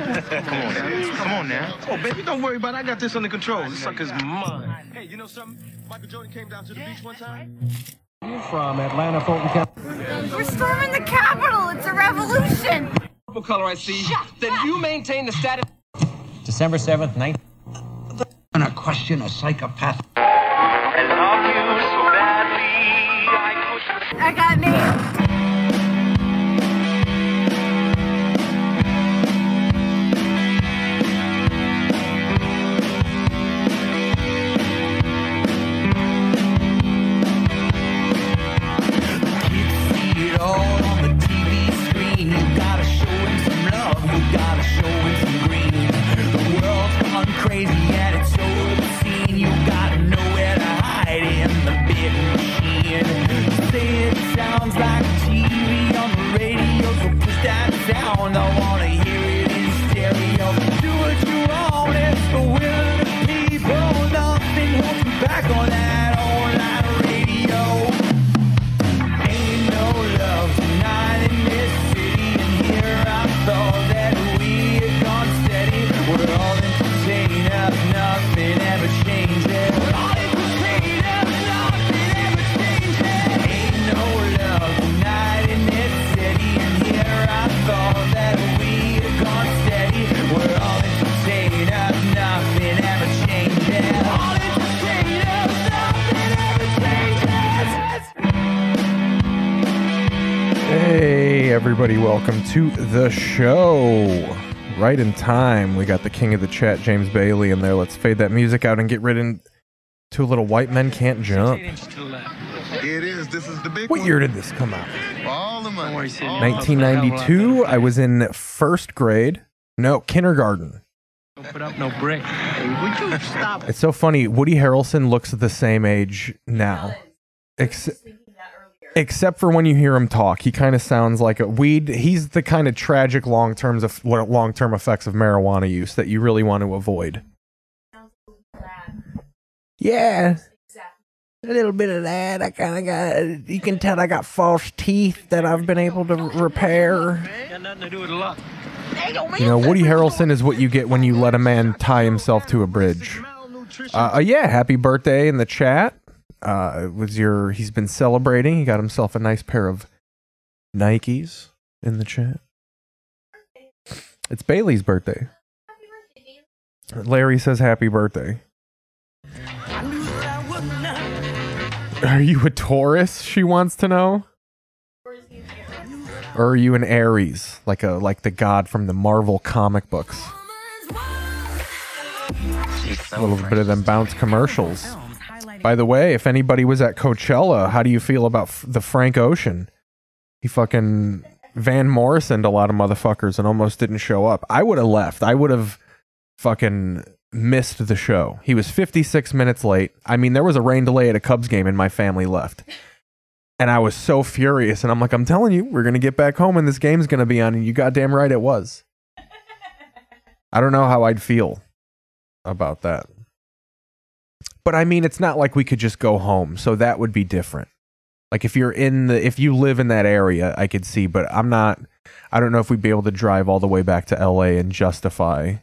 Come on now. Oh, baby, don't worry about it. I got this under control. This sucker's mine. Hey, you know something? Michael Jordan came down to the beach one time. You're from Atlanta, Fulton County. We're storming the Capitol. It's a revolution. Purple color I see. Then you maintain the status. December 7th, 19th. I'm gonna question a psychopath. I love you so badly. I got me. Everybody, welcome to the show. Right in time, we got the king of the chat, James Bailey, in there. Let's fade that music out and get rid into a little White Men Can't Jump. It is. This is the big one. What year did this come out? 1992. I was in first grade. No, kindergarten. Don't put up no brick. Would you stop? It's so funny. Woody Harrelson looks the same age now. Except for when you hear him talk, he kind of sounds like a weed. He's the kind of tragic long-term effects of marijuana use that you really want to avoid. Yeah, a little bit of that. I kind of got. You can tell I got false teeth that I've been able to repair. Got nothing to do with luck. You know, Woody Harrelson is what you get when you let a man tie himself to a bridge. Yeah, happy birthday in the chat. He's been celebrating. He got himself a nice pair of Nikes in the chat. It's Bailey's birthday. Happy birthday. Larry says happy birthday. Are you a Taurus? She wants to know. Or are you an Aries, like the god from the Marvel comic books? A little bit of them bounce commercials. By the way, if anybody was at Coachella, how do you feel about the Frank Ocean? He fucking Van Morrison'd a lot of motherfuckers and almost didn't show up. I would have left. I would have fucking missed the show. He was 56 minutes late. I mean, there was a rain delay at a Cubs game and my family left. And I was so furious. And I'm like, I'm telling you, we're going to get back home and this game's going to be on. And you goddamn right it was. I don't know how I'd feel about that. But I mean, it's not like we could just go home. So that would be different. Like if you live in that area, I could see, but I don't know if we'd be able to drive all the way back to LA and justify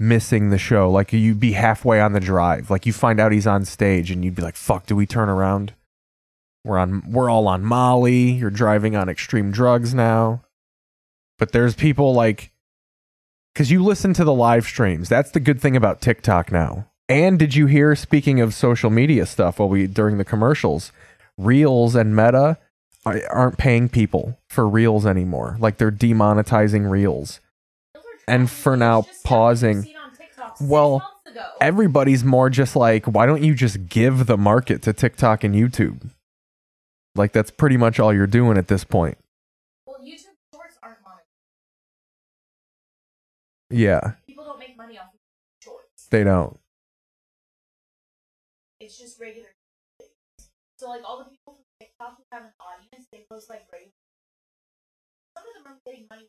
missing the show. Like you'd be halfway on the drive. Like you find out he's on stage and you'd be like, fuck, do we turn around? We're all on Molly. You're driving on extreme drugs now. But there's people like, cause you listen to the live streams. That's the good thing about TikTok now. And did you hear, speaking of social media stuff, during the commercials, Reels and Meta aren't paying people for Reels anymore. Like they're demonetizing Reels. And for now, pausing. Well, everybody's more just like, why don't you just give the market to TikTok and YouTube? Like that's pretty much all you're doing at this point. Well, YouTube shorts aren't monetized. Yeah. People don't make money off of shorts. They don't. It's just regular. So like all the people from TikTok who have an audience, they post like regular. Some of them are getting money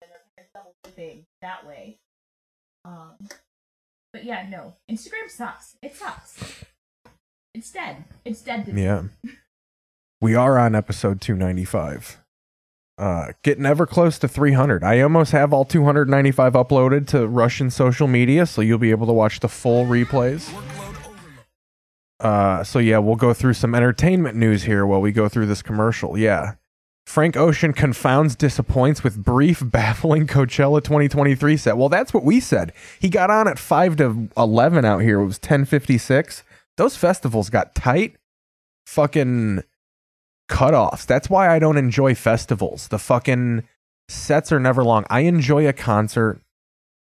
and they're kind of double dipping that way. But yeah, no. Instagram sucks. It sucks. It's dead. It's dead. Yeah. We are on episode 295. Getting ever close to 300. I almost have all 295 uploaded to Russian social media, so you'll be able to watch the full replays. So yeah, we'll go through some entertainment news here while we go through this commercial. Yeah. Frank Ocean confounds disappoints with brief, baffling Coachella 2023 set. Well, that's what we said. He got on at 5 to 11 out here. It was 10:56. Those festivals got tight fucking cutoffs. That's why I don't enjoy festivals. The fucking sets are never long. I enjoy a concert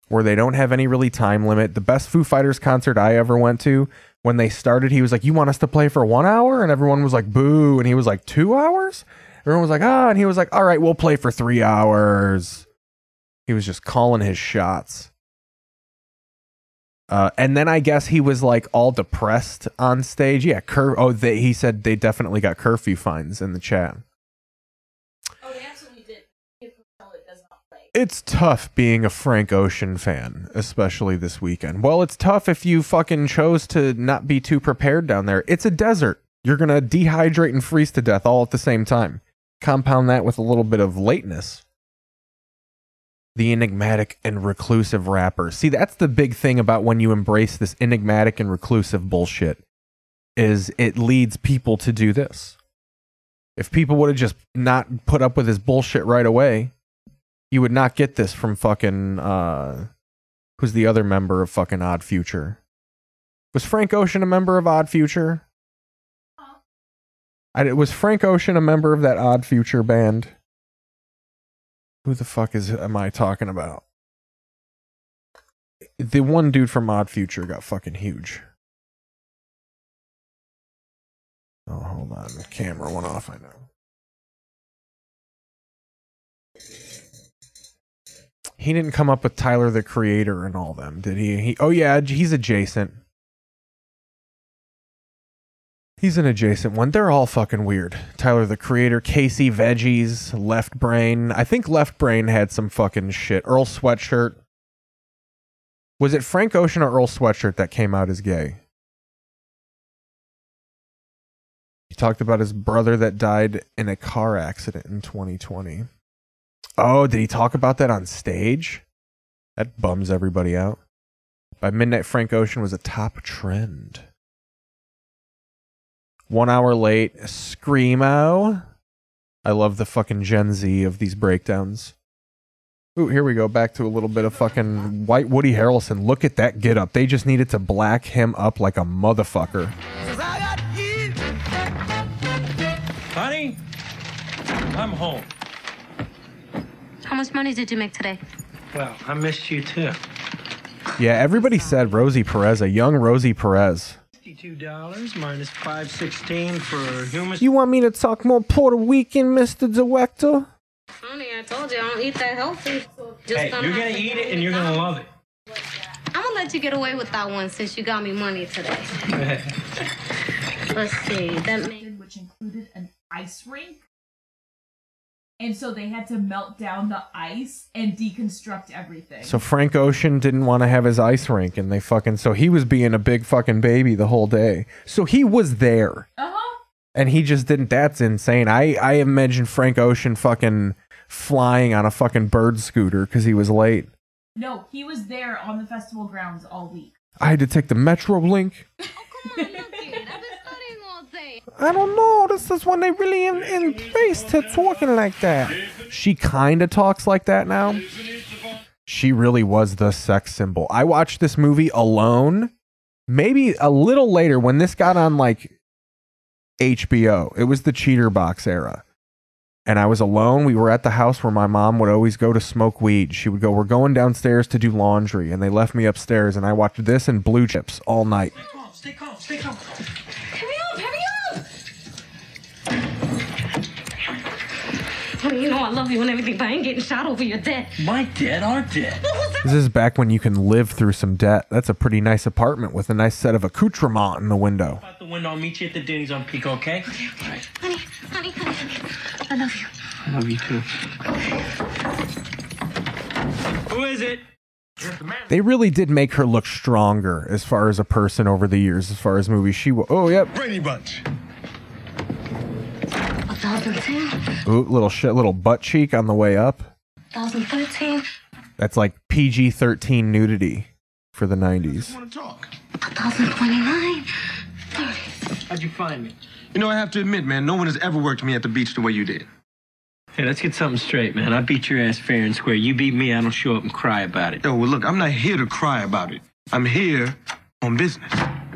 where they don't have any really time limit. The best Foo Fighters concert I ever went to, when they started, he was like, "You want us to play for 1 hour?" And everyone was like, "Boo." And he was like, "2 hours?" Everyone was like, "Ah," and he was like, "All right, we'll play for 3 hours." He was just calling his shots. And then I guess he was like all depressed on stage. Yeah, he said they definitely got curfew fines in the chat. Oh, they absolutely did. It does not play. It's tough being a Frank Ocean fan, especially this weekend. Well, it's tough if you fucking chose to not be too prepared down there. It's a desert. You're going to dehydrate and freeze to death all at the same time. Compound that with a little bit of lateness. The enigmatic and reclusive rapper. See, that's the big thing about when you embrace this enigmatic and reclusive bullshit, is it leads people to do this. If people would have just not put up with his bullshit right away, you would not get this from fucking, who's the other member of fucking Odd Future? Was Frank Ocean a member of Odd Future? Was Frank Ocean a member of that Odd Future band? Who the fuck am I talking about? The one dude from Odd Future got fucking huge. Oh, hold on. The camera went off, I know. He didn't come up with Tyler the Creator and all them, did he? Oh yeah, he's adjacent. He's an adjacent one. They're all fucking weird. Tyler the Creator, Casey Veggies, Left Brain. I think Left Brain had some fucking shit. Earl Sweatshirt. Was it Frank Ocean or Earl Sweatshirt that came out as gay? He talked about his brother that died in a car accident in 2020. Oh, did he talk about that on stage? That bums everybody out. By midnight, Frank Ocean was a top trend. 1 hour late, Screamo. I love the fucking Gen Z of these breakdowns. Ooh, here we go. Back to a little bit of fucking white Woody Harrelson. Look at that get up. They just needed to black him up like a motherfucker. Honey, I'm home. How much money did you make today? Well, I missed you too. Yeah, everybody said Rosie Perez, a young Rosie Perez. $52 minus $5.16 for humus. You want me to talk more Puerto Rican, Mr. Director? Honey, I told you I don't eat that healthy. Hey, you're going to eat it and you're going to love it. I'm going to let you get away with that one since you got me money today. Let's see. That made, which included an ice rink. And so they had to melt down the ice and deconstruct everything. So Frank Ocean didn't want to have his ice rink, and they fucking... So he was being a big fucking baby the whole day. So he was there. Uh-huh. And he just didn't... That's insane. I imagine Frank Ocean fucking flying on a fucking bird scooter because he was late. No, he was there on the festival grounds all week. I had to take the Metrolink. Oh, come on, you dude. I don't know. This is when they really in face to talking like that. She kind of talks like that now. She really was the sex symbol. I watched this movie alone. Maybe a little later when this got on like HBO. It was the cheater box era. And I was alone. We were at the house where my mom would always go to smoke weed. She would go, "We're going downstairs to do laundry." And they left me upstairs. And I watched this and Blue Chips all night. Stay calm, stay calm, stay calm. You know I love you and everything, but I ain't getting shot over your debt. My debt are dead. This is back when you can live through some debt. That's a pretty nice apartment with a nice set of accoutrement in the window. Out the window, I'll meet you at the Denny's on Pico, okay? Okay. All right. Honey. I love you. I love you too. Who is it? They really did make her look stronger as far as a person over the years, as far as movies. She was... Oh, yeah. Brady Bunch. 2013. Ooh, little butt cheek on the way up. 2013. That's like PG-13 nudity for the 90s. I want to talk. 2029. 30. How'd you find me? You know, I have to admit, man, no one has ever worked me at the beach the way you did. Hey, let's get something straight, man. I beat your ass fair and square. You beat me, I don't show up and cry about it. Yo, well, look, I'm not here to cry about it. I'm here on business.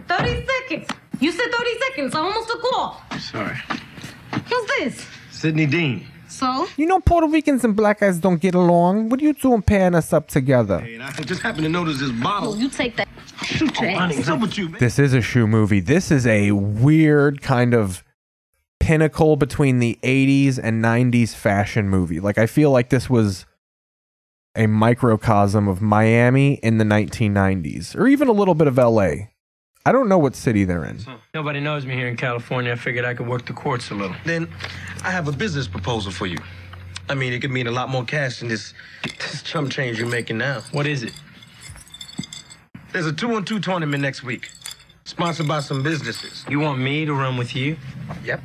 30 seconds. You said 30 seconds. I almost took off. Sorry. Who's this? Sidney Dean. So? You know Puerto Ricans and black guys don't get along. What are you doing pairing us up together? Hey, I just happened to notice this bottle. Oh, you take that. Shoot your ass. What's up with you, man? This is a shoe movie. This is a weird kind of pinnacle between the 80s and 90s fashion movie. Like, I feel like this was a microcosm of Miami in the 1990s, or even a little bit of LA. I don't know what city they're in. Nobody knows me here in California. I figured I could work the courts a little. Then I have a business proposal for you. I mean, it could mean a lot more cash than this chump change you're making now. What is it? There's a 2-on-2 tournament next week, sponsored by some businesses. You want me to run with you? Yep.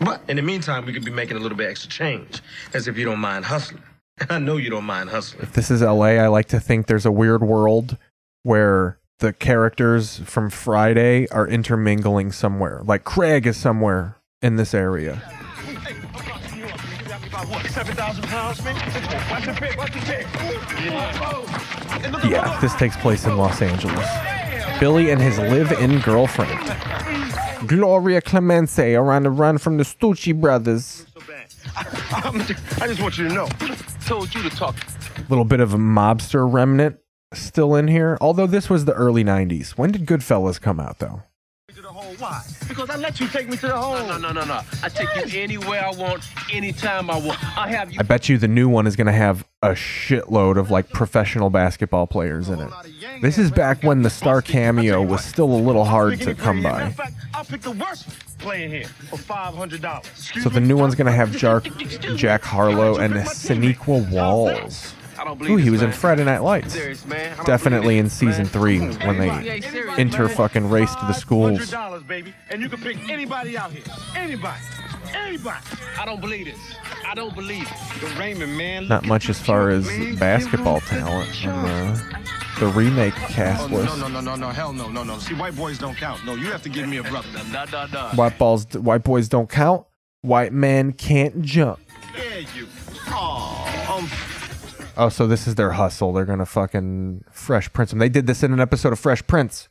But in the meantime, we could be making a little bit extra change. That's if you don't mind hustling. I know you don't mind hustling. If this is LA, I like to think there's a weird world where the characters from Friday are intermingling somewhere. Like Craig is somewhere in this area. Yeah, this takes place in Los Angeles. Billy and his live-in girlfriend, Gloria Clemente, are on the run from the Stucci brothers. I just want you to know. Told you to talk. Little bit of a mobster remnant still in here. Although this was the early 90s. When did Goodfellas come out, though? Why? Because I let you take me to the hole. No. I take you anywhere I want, anytime I want. I have you. I bet you the new one is going to have a shitload of like professional basketball players in it. This is back when the star cameo was still a little hard to come by. I'll pick the worst player here for $500. So the new one's going to have Jack Harlow and Sonequa Walls. Ooh, he was in Friday Night Lights. Definitely in season 3 when they inter-fucking raced the schools. And you can pick anybody out here. Anybody. I don't believe it. Raymond, man. Not much as far as basketball talent in the remake cast list. No, hell no. See, white boys don't count. No, you have to give me a brother. White boys don't count. White men can't jump. Yeah, you. Oh, so this is their hustle. They're going to fucking Fresh Prince them. They did this in an episode of Fresh Prince.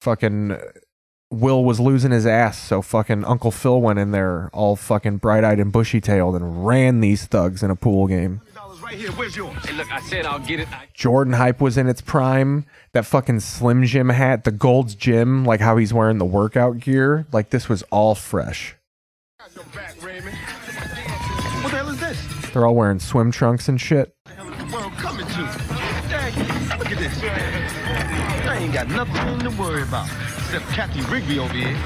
Fucking Will was losing his ass, so fucking Uncle Phil went in there all fucking bright-eyed and bushy-tailed and ran these thugs in a pool game. Right here. Where's yours? Hey, look, I said I'll get it. Jordan hype was in its prime. That fucking Slim Jim hat, the Gold's Gym, like how he's wearing the workout gear. Like, this was all fresh. I got your back, Raymond. What the hell is this? They're all wearing swim trunks and shit. I ain't got nothing to worry about except Kathy Rigby over here.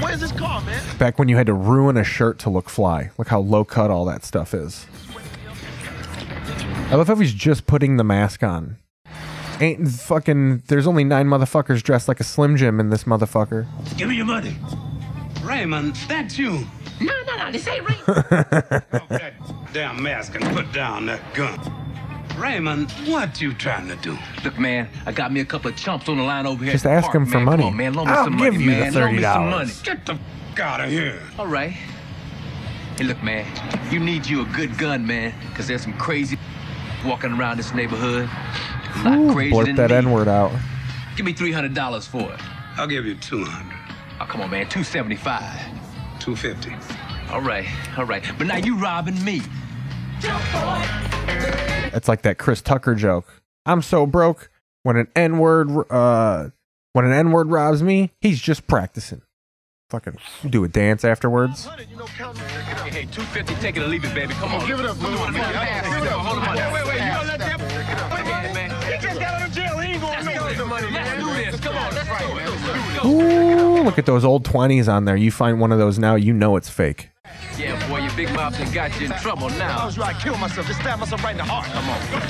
Where's this car, man? Back when you had to ruin a shirt to look fly. Look how low cut all that stuff is. I love how he's just putting the mask on. There's only 9 motherfuckers dressed like a Slim Jim in this motherfucker. Give me your money. Raymond, that's you. No, this ain't Raymond. Oh, that damn mask and put down that gun. Raymond, what you trying to do? Look, man, I got me a couple of chumps on the line over here. Just ask him for money. Come on, man. I'll give you the $30. Get the fuck out of here. All right. Hey, look, man, you need you a good gun, man, because there's some crazy walking around this neighborhood. It's not crazy. Blurt that N-word out. Give me $300 for it. I'll give you $200. Oh, come on, man, $275. $250. All right. But now you robbing me. That's like that Chris Tucker joke. I'm so broke. When an N-word robs me, he's just practicing. Fucking do a dance afterwards. Hey, $250, take it or leave it, baby. Come on, give it up. Hold on, man. Wait. You don't let that. Wait. He just got out of jail. He ain't going nowhere. Let's go with the money, man. Let's do this. Come on, let's do this. Ooh, look at those old 20s on there. You find one of those now, you know it's fake. Yeah, boy, your big mobs and got you in trouble now. I was right, kill myself, just stab myself right in the heart. Come on.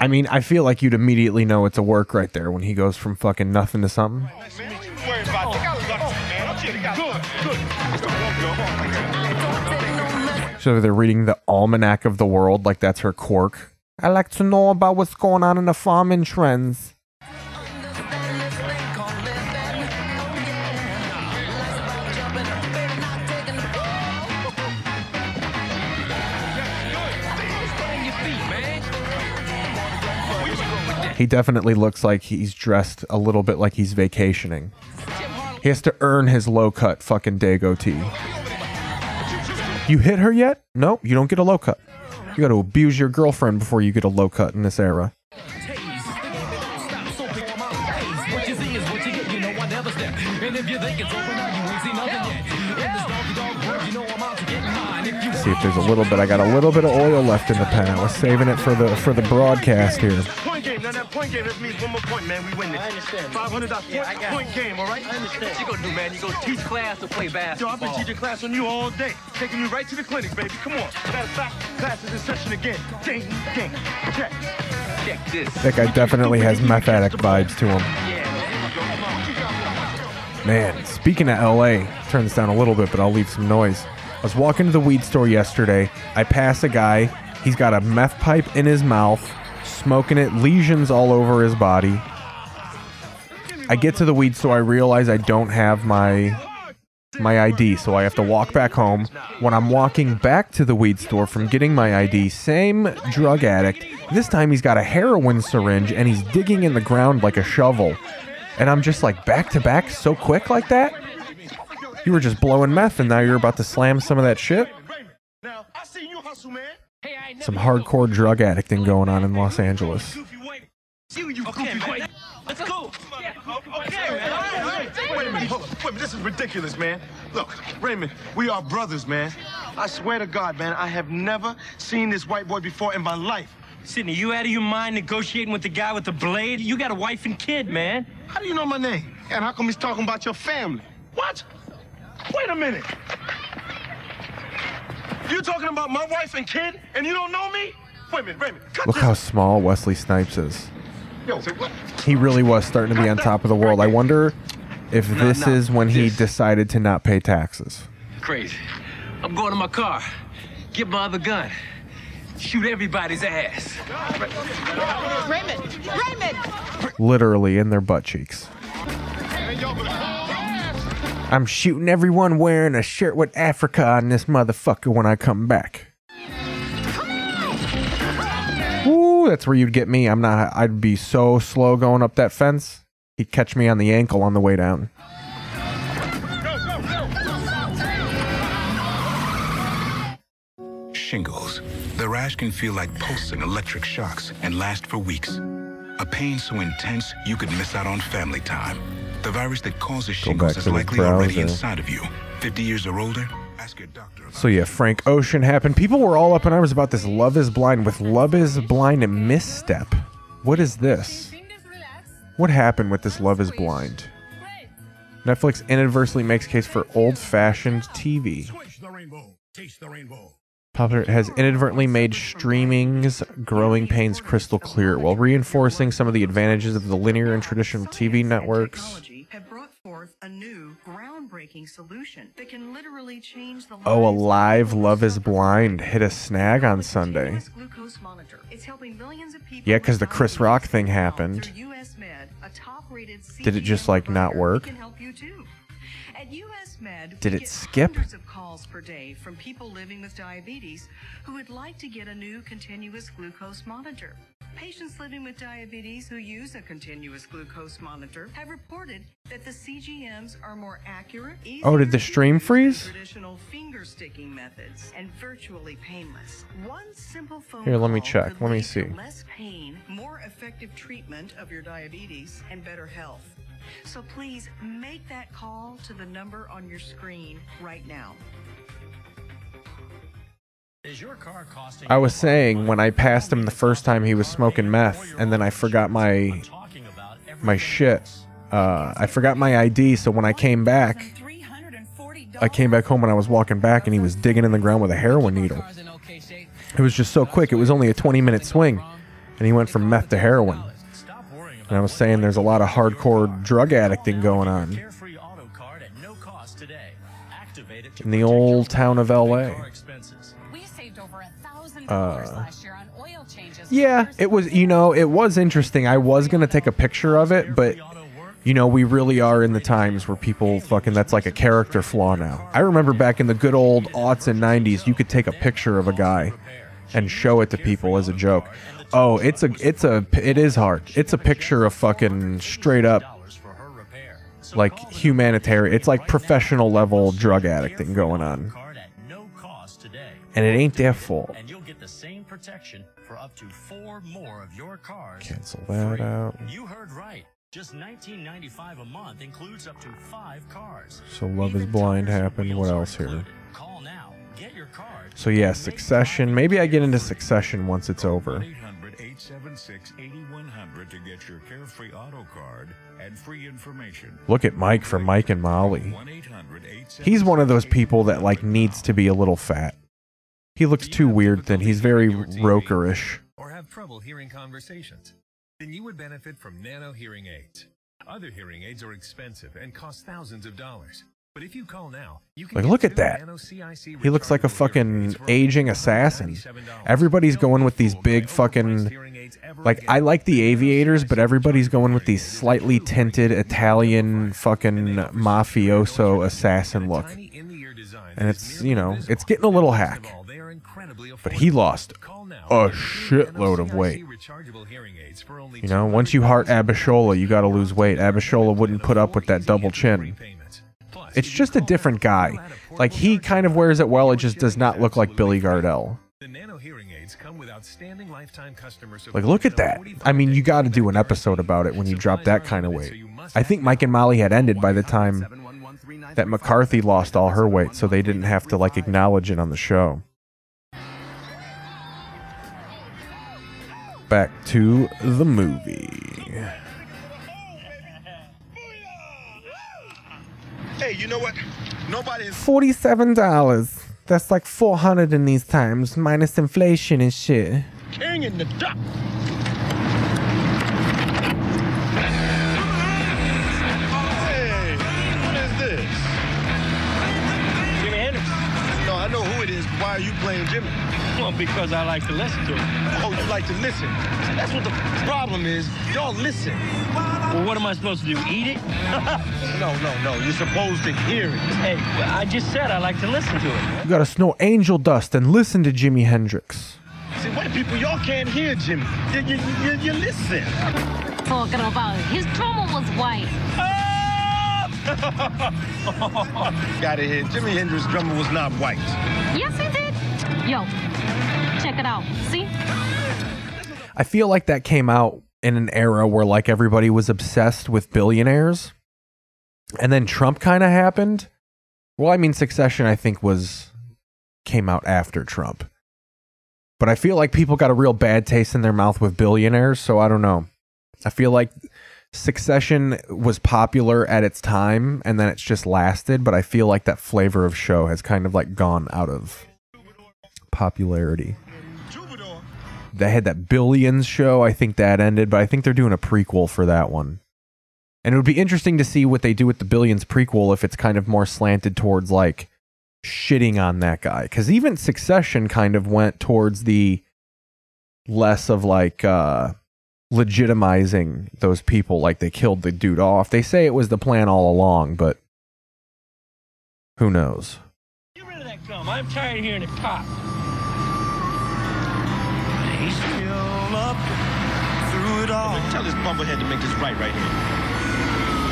I mean, I feel like you'd immediately know it's a work right there when he goes from fucking nothing to something. So they're reading the Almanac of the World, like that's her quirk. I like to know about what's going on in the farming trends. He definitely looks like he's dressed a little bit like he's vacationing. He has to earn his low-cut fucking day goatee. You hit her yet? Nope, you don't get a low-cut. You gotta abuse your girlfriend before you get a low-cut in this era. See if there's a little bit. I got a little bit of oil left in the pan. I was saving it for the broadcast here. Point game, that means one more point, man. We win this. I understand. $500. Yeah, point game, all right? I understand. What you gonna do, man? You gonna teach class or play basketball? Yo, I've been teaching class on you all day. Taking you right to the clinic, baby. Come on. Matter of fact, class is in session again. Ding, ding. Check. Check this. That guy definitely has meth addict vibes to him. Man, speaking of LA, turn this down a little bit, but I'll leave some noise. I was walking to the weed store yesterday. I pass a guy. He's got a meth pipe in his mouth. Smoking it, lesions all over his body. I get to the weed store, I realize I don't have my ID, so I have to walk back home. When I'm walking back to the weed store from getting my ID, same drug addict. This time he's got a heroin syringe and he's digging in the ground like a shovel. And I'm just like, back to back so quick like that? You were just blowing meth and now you're about to slam some of that shit? Now, I seen you hustle, man. Some hardcore drug addicting going on in Los Angeles. Let's go. Wait, this is ridiculous, man. Look, Raymond, we are brothers, man. I swear to God, man, I have never seen this white boy before in my life. Sydney, you out of your mind negotiating with the guy with the blade? You got a wife and kid, man. How do you know my name? And how come he's talking about your family? What? Wait a minute. You talking about my wife and kid, and you don't know me? Wait a minute, Raymond. Look how small Wesley Snipes is. He really was starting to be on top of the world. I wonder if this is when he decided to not pay taxes. Crazy. I'm going to my car. Get my other gun. Shoot everybody's ass. Raymond! Literally in their butt cheeks. I'm shooting everyone wearing a shirt with Africa on this motherfucker when I come back. Ooh, that's where you'd get me. I'd be so slow going up that fence. He'd catch me on the ankle on the way down. Shingles. The rash can feel like pulsing electric shocks and last for weeks. A pain so intense you could miss out on family time. The virus that causes shingles is likely already inside of you. 50 years or older, ask your doctor. So yeah, Frank Ocean happened. People were all up in arms about this Love is Blind with Love is Blind and misstep. What is this? What happened with this Love is Blind? Netflix inadvertently makes case for old-fashioned TV. Popular has inadvertently made streaming's growing pains crystal clear while reinforcing some of the advantages of the linear and traditional TV networks. Have brought forth a new groundbreaking solution that can literally change the a live Love is Blind hit a snag on Sunday. It's helping millions of people. Yeah, because the Chris Rock thing happened. Did it just like not work? Did it skip? Hundreds of calls per day from people living with diabetes who would like to get a new continuous glucose monitor. Patients living with diabetes who use a continuous glucose monitor have reported that the CGMs are more accurate, easier to use. Oh, did the stream freeze? Traditional finger sticking methods and virtually painless. One simple phone here, let me check. Let me see. Less pain, more effective treatment of your diabetes and better health. So please make that call to the number on your screen right now. Is your car costing? I was saying when I passed him the first time he was smoking meth, and then I forgot my shit. I forgot my ID, so when I came back home and I was walking back, and he was digging in the ground with a heroin needle. It was just so quick. It was only a 20-minute swing. and he went from meth to heroin. And I was saying there's a lot of hardcore drug addicting going on in the old town of LA. Yeah, it was, you know, it was interesting. I was going to take a picture of it, but, you know, we really are in the times where people fucking, that's like a character flaw now. I remember back in the good old aughts and 90s, you could take a picture of a guy and show it to people as a joke. Oh, it is hard. It's a picture of fucking straight up, like, humanitarian. It's like professional level drug addicting going on. And it ain't their fault. And you'll get the same protection for up to 4 more of your cars. Cancel that out. You heard right. Just $19.95 a month includes up to 5 cars. So Love Is Blind happened. What else here? Call now. Get your card. So yeah, Succession. Maybe I get into Succession once it's over. 800-876-8100 to get your Carefree Auto Card and free information. Look at Mike for Mike and Molly. He's one of those people that like needs to be a little fat. He looks too weird thin. He's very roker-ish. Or have trouble hearing conversations? Then you would benefit from Nano hearing aids. Other hearing aids are expensive and cost thousands of dollars. But if you call now, you can like, look at that. He looks like a fucking aging assassin. Everybody's going with these big fucking, like, I like the Aviators, but everybody's going with these slightly tinted Italian fucking mafioso assassin look. And it's, you know, it's getting a little hack. But he lost a shitload of weight. You know, once you heart Abishola, you got to lose weight. Abishola wouldn't put up with that double chin. It's just a different guy. Like, he kind of wears it well. It just does not look like Billy Gardell. Like, look at that. I mean, you got to do an episode about it when you drop that kind of weight. I think Mike and Molly had ended by the time that McCarthy lost all her weight, so they didn't have to, like, acknowledge it on the show. Back to the movie. Hey, you know what? Nobody's $47. That's like $400 in these times, minus inflation and shit. King in the duck. Hey, what is this? Jimi Hendrix. No, I know who it is, but why are you playing Jimi? Well, because I like to listen to it. Oh, you like to listen? That's what the problem is. Y'all listen. Well, what am I supposed to do? Eat it? No. You're supposed to hear it. Hey, I just said I like to listen to it. You gotta snort angel dust and listen to Jimi Hendrix. See, white people, y'all can't hear Jimmy. You listen. Talking about it. His drummer was white. Oh! Gotta hear Jimi Hendrix drummer was not white. Yes, he did. Yo. Check it out. See? I feel like that came out in an era where like everybody was obsessed with billionaires. And then Trump kind of happened. Well, I mean, Succession, I think, came out after Trump. But I feel like people got a real bad taste in their mouth with billionaires, so I don't know. I feel like Succession was popular at its time and then it's just lasted, but I feel like that flavor of show has kind of like gone out of popularity. They had that Billions show. I think that ended, but I think they're doing a prequel for that one. And it would be interesting to see what they do with the Billions prequel if it's kind of more slanted towards like shitting on that guy. Because even Succession kind of went towards the less of like legitimizing those people. Like they killed the dude off. They say it was the plan all along, but who knows? Get rid of that gum. I'm tired of hearing it pop. Up through it all. Tell this bumblehead to make this right here.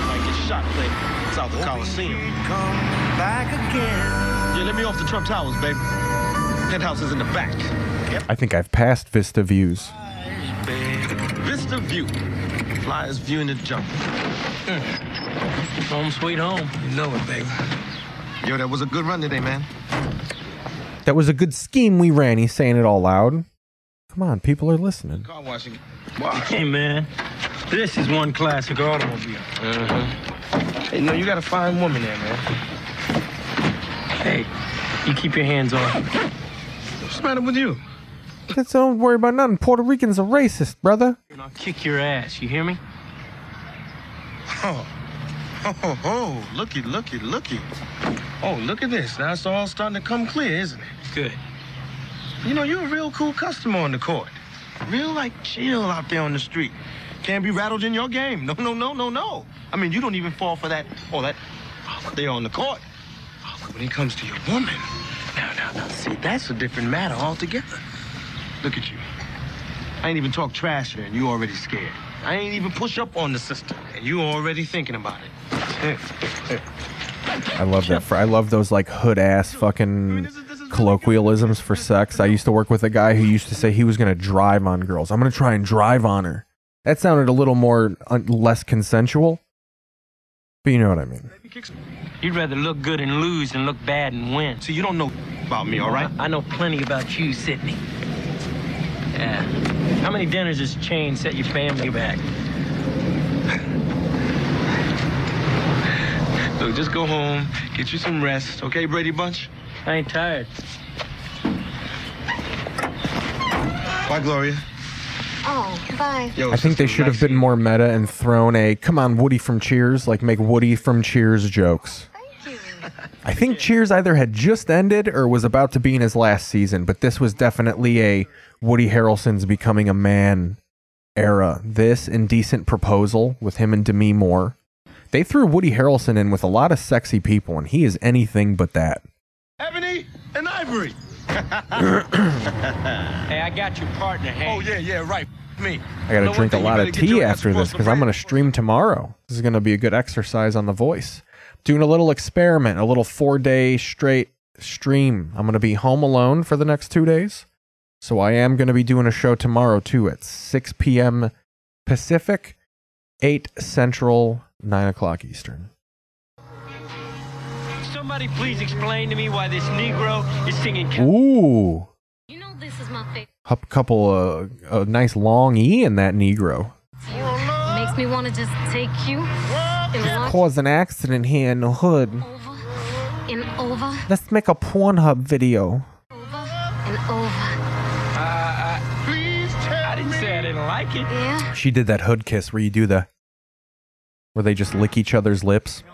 Like his shot play south of Coliseum. Come back again. Yeah, let me off the Trump Towers, baby. Penthouse is in the back. Yep. I think I've passed Vista Views. Vista View. Flyers view in the jungle. Home sweet home. You know it, baby. Yo, that was a good run today, man. That was a good scheme we ran. He's saying it all loud. Come on, people are listening. Car washing. Hey, man, this is one classic automobile. Hey, no, you got a fine woman there, man. Hey, you keep your hands off. What's the matter with you? Don't worry about nothing. Puerto Ricans are racist, brother. And I'll kick your ass. You hear me? Oh, ho, ho, ho. Looky, looky, looky. Oh, look at this. Now it's all starting to come clear, isn't it? Good. You know, you're a real cool customer on the court. Real, like, chill out there on the street. Can't be rattled in your game. No, no, no, no, no. I mean, you don't even fall for that, all that there on the court. When it comes to your woman, now, see, that's a different matter altogether. Look at you. I ain't even talk trash here, and you already scared. I ain't even push up on the sister, and you already thinking about it. I love that. I love those, like, hood-ass fucking colloquialisms for sex. I used to work with a guy who used to say he was going to drive on girls. I'm going to try and drive on her. That sounded a little more less consensual, but you know what I mean. You'd rather look good and lose than look bad and win. So you don't know about me, all right? I know plenty about you, Sydney. Yeah. How many dinners has chain set your family back? Look, just go home, get you some rest, okay, Brady Bunch? I ain't tired. Bye, Gloria. Oh, bye. Yo, I think they should have been more meta and thrown a "Come on, Woody from Cheers," like make Woody from Cheers jokes. Thank you. I think Cheers either had just ended or was about to be in his last season, but this was definitely a Woody Harrelson's becoming a man era. This Indecent Proposal with him and Demi Moore. They threw Woody Harrelson in with a lot of sexy people, and he is anything but that. Ebony and Ivory. Hey, I got your partner, Hank. Oh, yeah, right. Me. I gotta drink a lot of tea after this because I'm gonna stream tomorrow. This is gonna be a good exercise on The Voice. Doing a little experiment, a little 4-day straight stream. I'm gonna be home alone for the next 2 days. So I am gonna be doing a show tomorrow too at 6 p.m. Pacific, 8 Central, 9 o'clock Eastern. Somebody please explain to me why this Negro is singing. Ooh. You know this is my favorite. A couple of a nice long E in that Negro. Makes me want to just take you. Caused an accident here in the hood. Over and over. Let's make a Pornhub video. Over and over. Please tell me. I didn't say I didn't like it. Yeah. She did that hood kiss where you do the. Where they just lick each other's lips.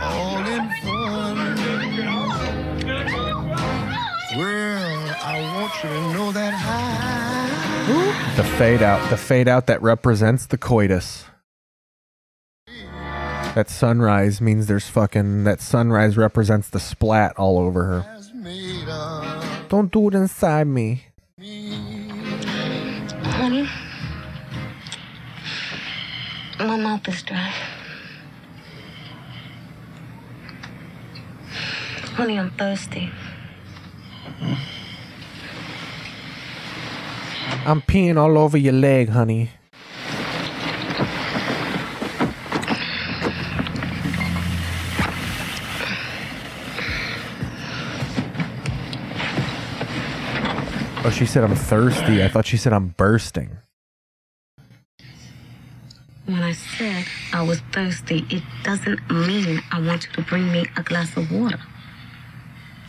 All in fun. Well, I want you to know that I... The fade out that represents the coitus. That sunrise means there's fucking... That sunrise represents the splat all over her. Don't do it inside me. Honey, my mouth is dry. Honey, I'm thirsty. I'm peeing all over your leg, honey. Oh, she said I'm thirsty. I thought she said I'm bursting. When I said I was thirsty, it doesn't mean I want you to bring me a glass of water.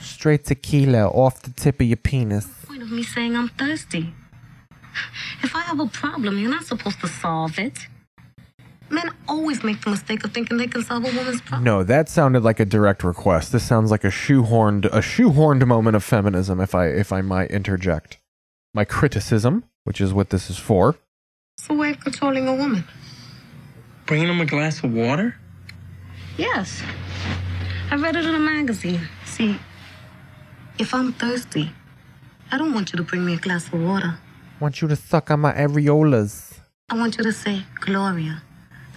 Straight tequila off the tip of your penis. What's the point of me saying I'm thirsty? If I have a problem, you're not supposed to solve it. Men always make the mistake of thinking they can solve a woman's problem. No, that sounded like a direct request. This sounds like a shoehorned moment of feminism, if I might interject. My criticism, which is what this is for. It's a way of controlling a woman. Bringing them a glass of water? Yes. I read it in a magazine. See... If I'm thirsty, I don't want you to bring me a glass of water. I want you to suck on my areolas. I want you to say, Gloria,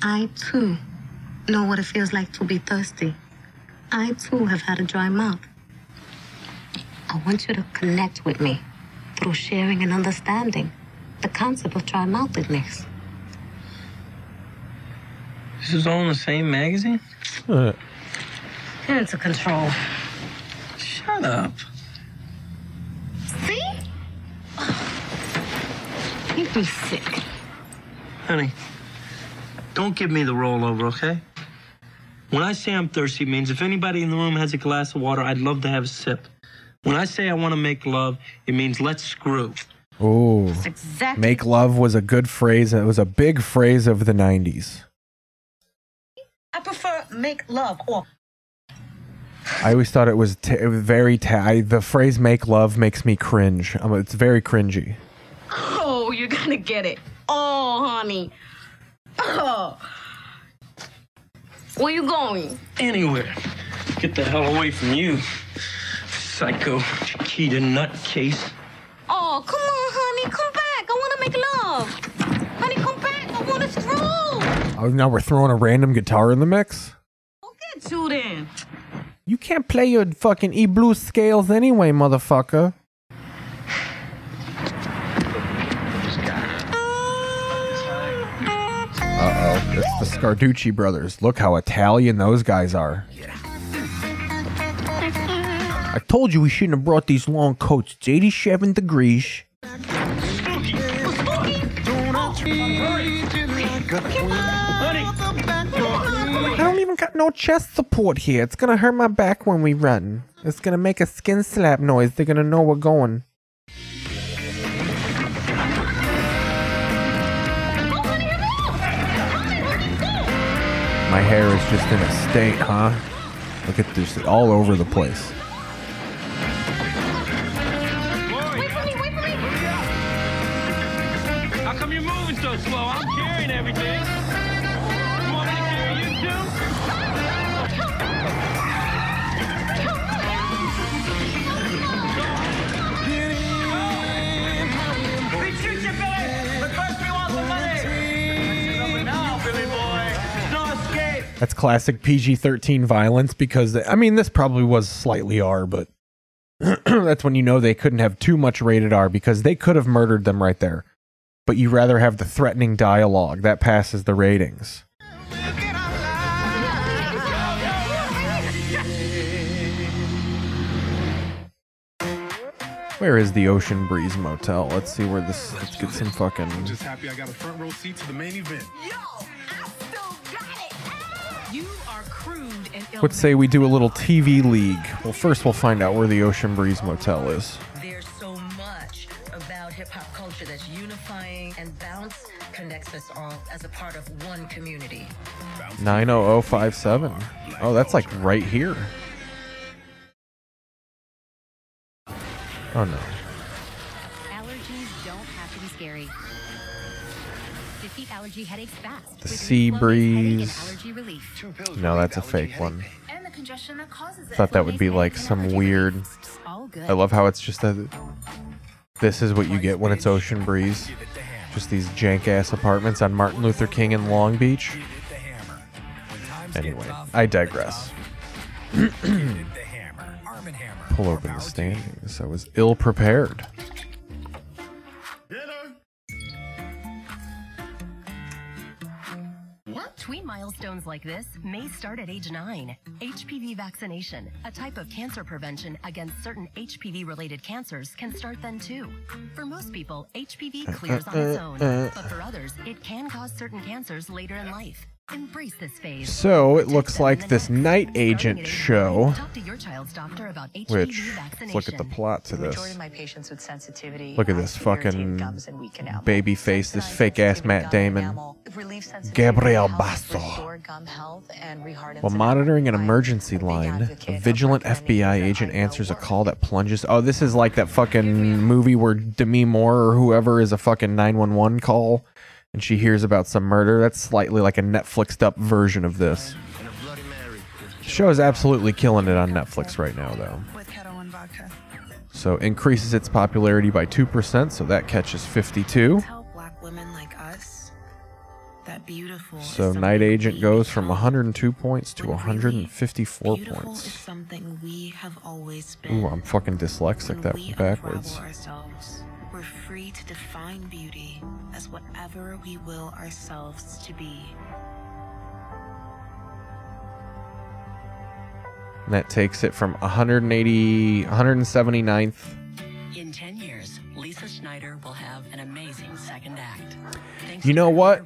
I too know what it feels like to be thirsty. I too have had a dry mouth. I want you to connect with me through sharing and understanding the concept of dry-mouthedness. This is all in the same magazine? It's a control. Shut up. See? Make me sick. Honey, don't give me the rollover, okay? When I say I'm thirsty, it means if anybody in the room has a glass of water, I'd love to have a sip. When I say I want to make love, it means let's screw. Oh, exactly. Make love was a good phrase. It was a big phrase of the 90s. I prefer make love or... I always thought the phrase make love makes me cringe. It's very cringy. Oh, you're going to get it. Oh, honey. Oh. Where you going? Anywhere. Get the hell away from you. Psycho Chiquita nutcase. Oh, come on, honey. Come back. I want to make love. Honey, come back. I want to screw. Oh, now we're throwing a random guitar in the mix? I'll get you then. You can't play your fucking E blues scales anyway, motherfucker. Uh-oh. It's the Scarducci brothers. Look how Italian those guys are. I told you we shouldn't have brought these long coats. It's 87 degrees. Spooky. I don't even got no chest support here. It's gonna hurt my back when we run. It's gonna make a skin slap noise. They're gonna know we're going. My hair is just in a state, huh? Look at this, all over the place. That's classic PG-13 violence because, this probably was slightly R, but that's when you know they couldn't have too much rated R because they could have murdered them right there. But you rather have the threatening dialogue. That passes the ratings. Where is the Ocean Breeze Motel? Let's see where this... Let's get some fucking... I'm just happy I got a front row seat to the main event. Yo! Let's say we do a little TV league. Well, first we'll find out where the Ocean Breeze Motel is. There's so much about hip-hop culture that's unifying, and Bounce connects us all as a part of one community. 90057. Oh, that's like right here. Oh, no. Allergies don't have to be scary. Allergy headaches fast. The sea breeze. No, that's a fake one. I thought that would be like some weird. I love how it's just a. This is what you get when it's Ocean Breeze. Just these jank ass apartments on Martin Luther King in Long Beach. Anyway, I digress. Pull open the standings. I was ill prepared. Tween milestones like this may start at age 9. HPV vaccination, a type of cancer prevention against certain HPV-related cancers, can start then too. For most people, HPV clears on its own, but for others, it can cause certain cancers later in life. Embrace this phase. So it looks like this night agent show, which look at the plot to this. Look at this fucking baby face, this fake ass Matt Damon. Gabriel Basso. While monitoring an emergency line, a vigilant FBI agent answers a call that plunges. Oh, this is like that fucking movie where Demi Moore or whoever is a fucking 911 call. And she hears about some murder. That's slightly like a Netflixed-up version of this. The show is absolutely killing it on Netflix right now, though. So increases its popularity by 2%, so that catches 52. So Night Agent goes from 102 points to 154 points. Ooh, I'm fucking dyslexic. That went backwards. We're free to define beauty as whatever we will ourselves to be. And that takes it from 179th. In 10 years, Lisa Schneider will have an amazing second act. You know what?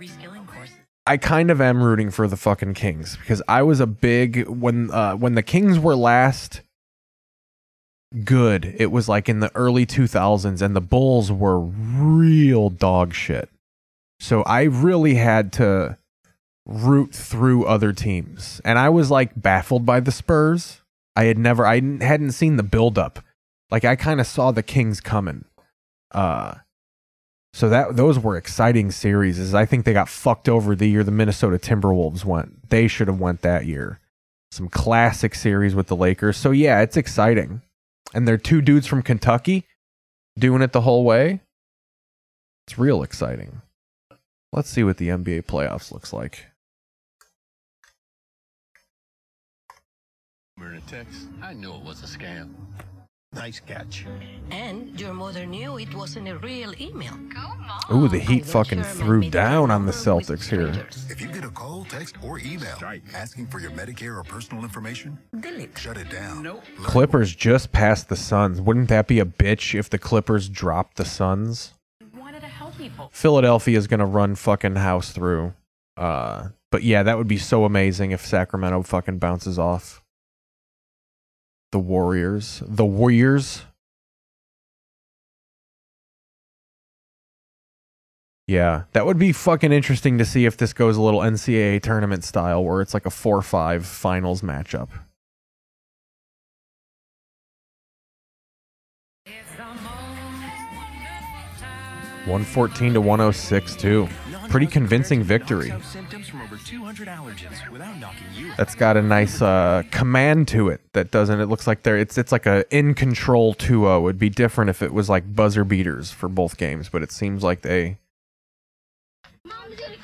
I kind of am rooting for the fucking Kings because I was a big when the Kings were last good, it was like in the early 2000s, and the Bulls were real dog shit. So I really had to root through other teams, and I was like baffled by the Spurs. I hadn't seen the buildup. Like I kind of saw the Kings coming. So those were exciting series. I think they got fucked over the year the Minnesota Timberwolves went. They should have went that year. Some classic series with the Lakers. So yeah, it's exciting. And they're two dudes from Kentucky doing it the whole way. It's real exciting. Let's see what the NBA playoffs looks like. We're in a text. I knew it was a scam. Nice catch. And your mother knew it wasn't a real email. Ooh, the Heat fucking threw down on the Celtics here. If you get a call, text, or email asking for your Medicare or personal information, delete. Shut it down. Nope. Clippers just passed the Suns. Wouldn't that be a bitch if the Clippers dropped the Suns? Wanted to help people. Philadelphia is going to run fucking house through. But yeah, that would be so amazing if Sacramento fucking bounces off. The Warriors. Yeah, that would be fucking interesting to see if this goes a little NCAA tournament style where it's like a 4-5 finals matchup. It's the most wonderful time. 114 to 106 too. Pretty convincing victory. That's got a nice command to it that doesn't. It looks like it's like a in control 2-0. It'd be different if it was like buzzer beaters for both games, but it seems like they. This is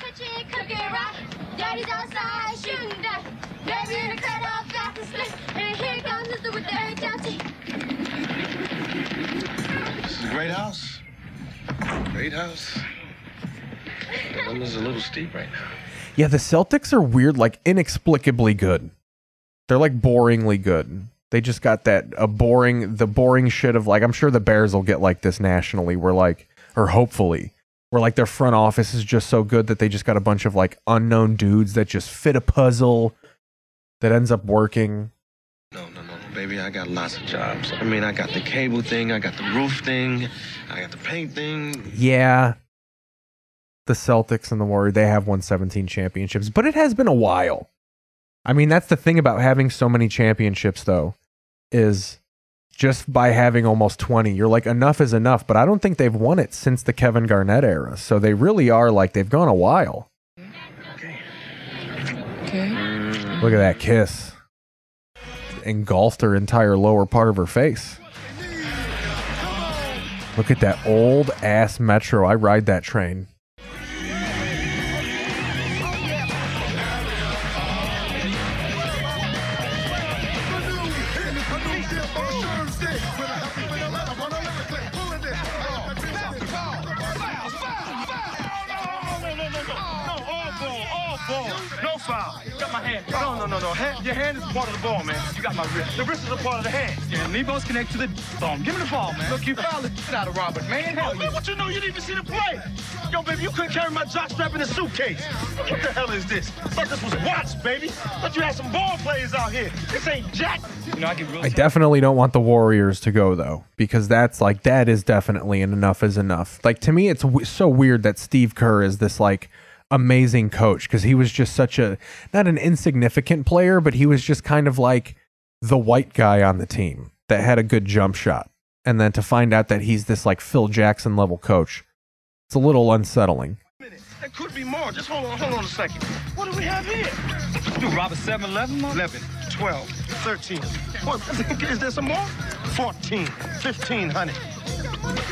a great house. Great house. Is a little steep right now. Yeah, the Celtics are weird, like inexplicably good. They're like boringly good. They just got the boring shit of like, I'm sure the Bears will get like this nationally, where like, or hopefully, where like their front office is just so good that they just got a bunch of like unknown dudes that just fit a puzzle that ends up working. No, baby, I got lots of jobs. I mean, I got the cable thing, I got the roof thing, I got the paint thing. Yeah. The Celtics and the Warriors, they have won 17 championships, but it has been a while. I mean, that's the thing about having so many championships, though, is just by having almost 20, you're like, enough is enough, but I don't think they've won it since the Kevin Garnett era, so they really are like, they've gone a while. Okay. Look at that kiss. Engulfed her entire lower part of her face. Look at that old-ass metro. I ride that train. Your hand is part of the ball, man. You got my wrist. The wrist is a part of the hand. Yeah, Nebo's connect to the ball. Give me the ball, man. Look, you fouled the shit out of Robert, man. Hell, man, what you know? You didn't even see the play. Yo, baby, you couldn't carry my jockstrap in a suitcase. What the hell is this? I thought this was watch, baby. I thought you had some ball players out here. This ain't Jack. You know, I definitely don't want the Warriors to go, though, because that's like, that is definitely an enough is enough. Like, to me, it's so weird that Steve Kerr is this, like, amazing coach, because he was just such a, not an insignificant player, but he was just kind of like the white guy on the team that had a good jump shot. And then to find out that he's this like Phil Jackson level coach, it's a little unsettling. There could be more. Just hold on a second. What do we have here? Do Robert 7, 11, 11, 12, 13. What, is there some more? 14, 15, honey. Is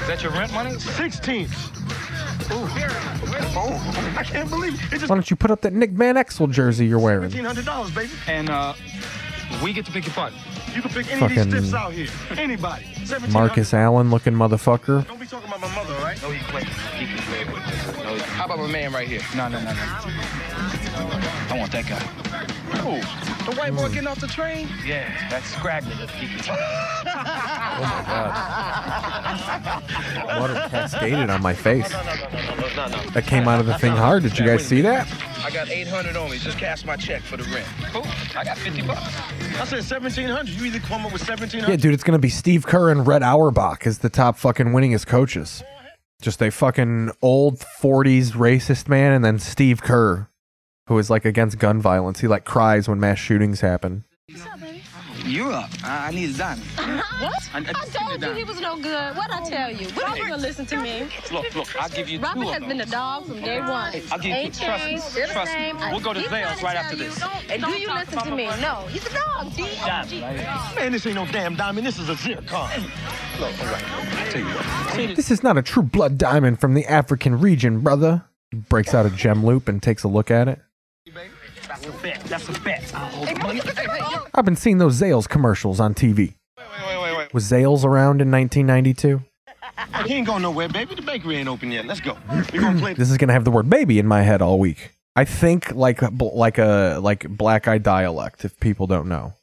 that your rent money? 16. Oh, I can't believe it. Why don't you put up that Nick Van Exel jersey you're wearing? $1,500, baby. And we get to pick your partner. You can pick any fucking of these stiffs out here. Anybody. Marcus Allen looking motherfucker. Don't be talking about my mother, all right? No, he played. How about my man right here? No. I want that guy. Oh, the white boy getting off the train? Yeah, that's Scraggy. Oh my God. Water cascaded on my face. No. That came out of the thing hard. Did you guys see that? I got 800 only. Just cash my check for the rent. Cool. I got $50. I said 1,700. You either come up with 1,700. Yeah, dude, it's going to be Steve Kerr and Red Auerbach as the top fucking winningest coaches. Just a fucking old 40s racist man, and then Steve Kerr, who is like against gun violence. He like cries when mass shootings happen. What's up, baby? You're up. I need a diamond. What? I told you he was no good. What'd I tell you? What are you gonna listen to me? Look, I'll give you Robert two of them. Robert has been a dog from day one. I'll give you two. Trust me. We'll go to Zales right after this. And do you listen to me? No. He's a dog. D-O-G. Man, this ain't no damn diamond. This is a zircon. Look, all right. I'll tell you what. This is not a true blood diamond from the African region, brother. He breaks out a gem loop and takes a look at it. That's a bet. I've been seeing those Zales commercials on TV. Wait. Was Zales around in 1992? He ain't going nowhere, baby. The bakery ain't open yet. Let's go. We're gonna play. This is gonna have the word "baby" in my head all week. I think like black eye dialect. If people don't know.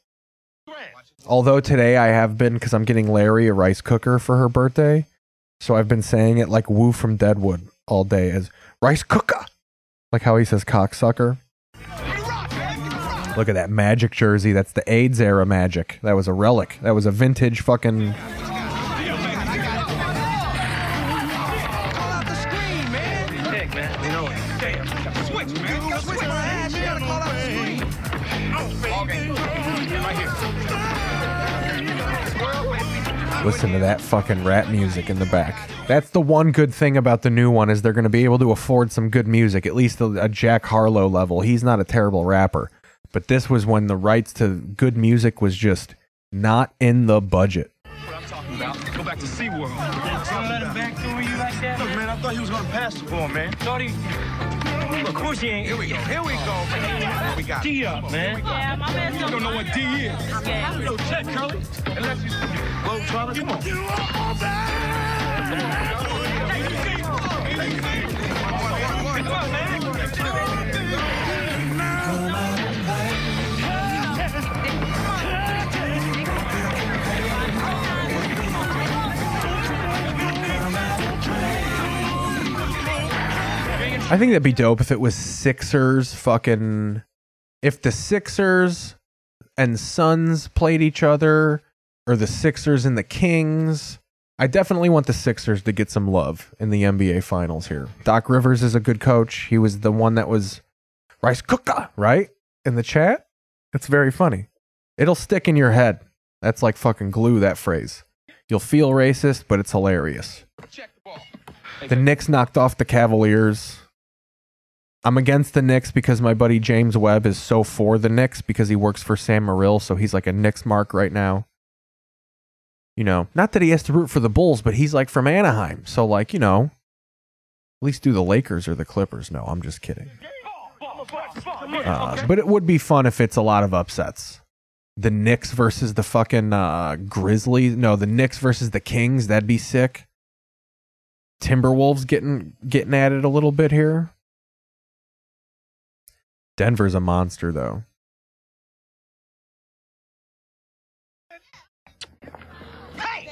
Although today I have been, because I'm getting Larry a rice cooker for her birthday, so I've been saying it like Woo from Deadwood all day as rice cooker, like how he says cocksucker. Look at that Magic jersey. That's the AIDS era Magic. That was a relic. That was a vintage fucking... Listen to that fucking rap music in the back. That's the one good thing about the new one is they're going to be able to afford some good music, at least a Jack Harlow level. He's not a terrible rapper. But this was when the rights to good music was just not in the budget. What I'm talking about. Go back to SeaWorld. Don't let him back through you like that. Look, man, I thought he was going to pass the ball, man. Of course he ain't. Here we go. Man. We got D up, man. Yeah, my man. You don't know what D is. Yeah. I'm no check, Curly. Unless you... Well, Charlie, come on. You all back. I think that'd be dope if it was Sixers fucking... If the Sixers and Suns played each other, or the Sixers and the Kings. I definitely want the Sixers to get some love in the NBA Finals here. Doc Rivers is a good coach. He was the one that was rice cooker, right? In the chat. It's very funny. It'll stick in your head. That's like fucking glue, that phrase. You'll feel racist, but it's hilarious. The Knicks knocked off the Cavaliers. I'm against the Knicks because my buddy James Webb is so for the Knicks because he works for Sam Merrill, so he's like a Knicks mark right now. You know, not that he has to root for the Bulls, but he's like from Anaheim. So like, you know, at least do the Lakers or the Clippers. No, I'm just kidding. But it would be fun if it's a lot of upsets. The Knicks versus the fucking Grizzlies. No, the Knicks versus the Kings. That'd be sick. Timberwolves getting at it a little bit here. Denver's a monster, though. Hey!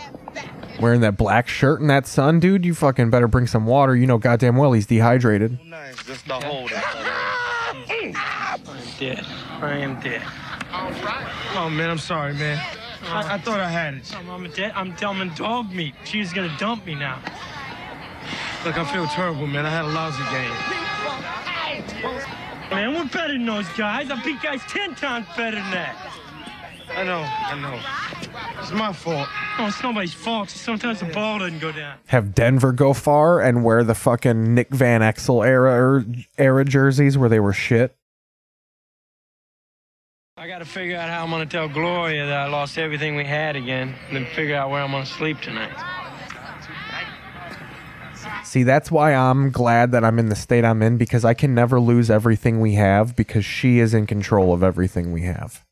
Wearing that black shirt in that sun, dude, you fucking better bring some water. You know goddamn well he's dehydrated. I am dead. All right. Oh, man, I'm sorry, man. I thought I had it. I'm dead. I'm dumb and dog meat. She's gonna dump me now. Look, I feel terrible, man. I had a lousy game. Man, we're better than those guys. I beat guys 10 times better than that. I know. It's my fault. No, it's nobody's fault. Sometimes the ball doesn't go down. Have Denver go far and wear the fucking Nick Van Exel era jerseys where they were shit. I got to figure out how I'm going to tell Gloria that I lost everything we had again, and then figure out where I'm going to sleep tonight. See, that's why I'm glad that I'm in the state I'm in, because I can never lose everything we have because she is in control of everything we have.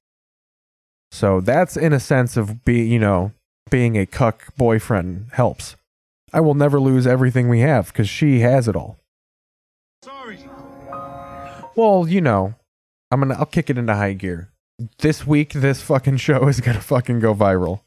So that's in a sense of being a cuck boyfriend helps. I will never lose everything we have because she has it all. Sorry. Well, I'll kick it into high gear. This week, this fucking show is gonna fucking go viral.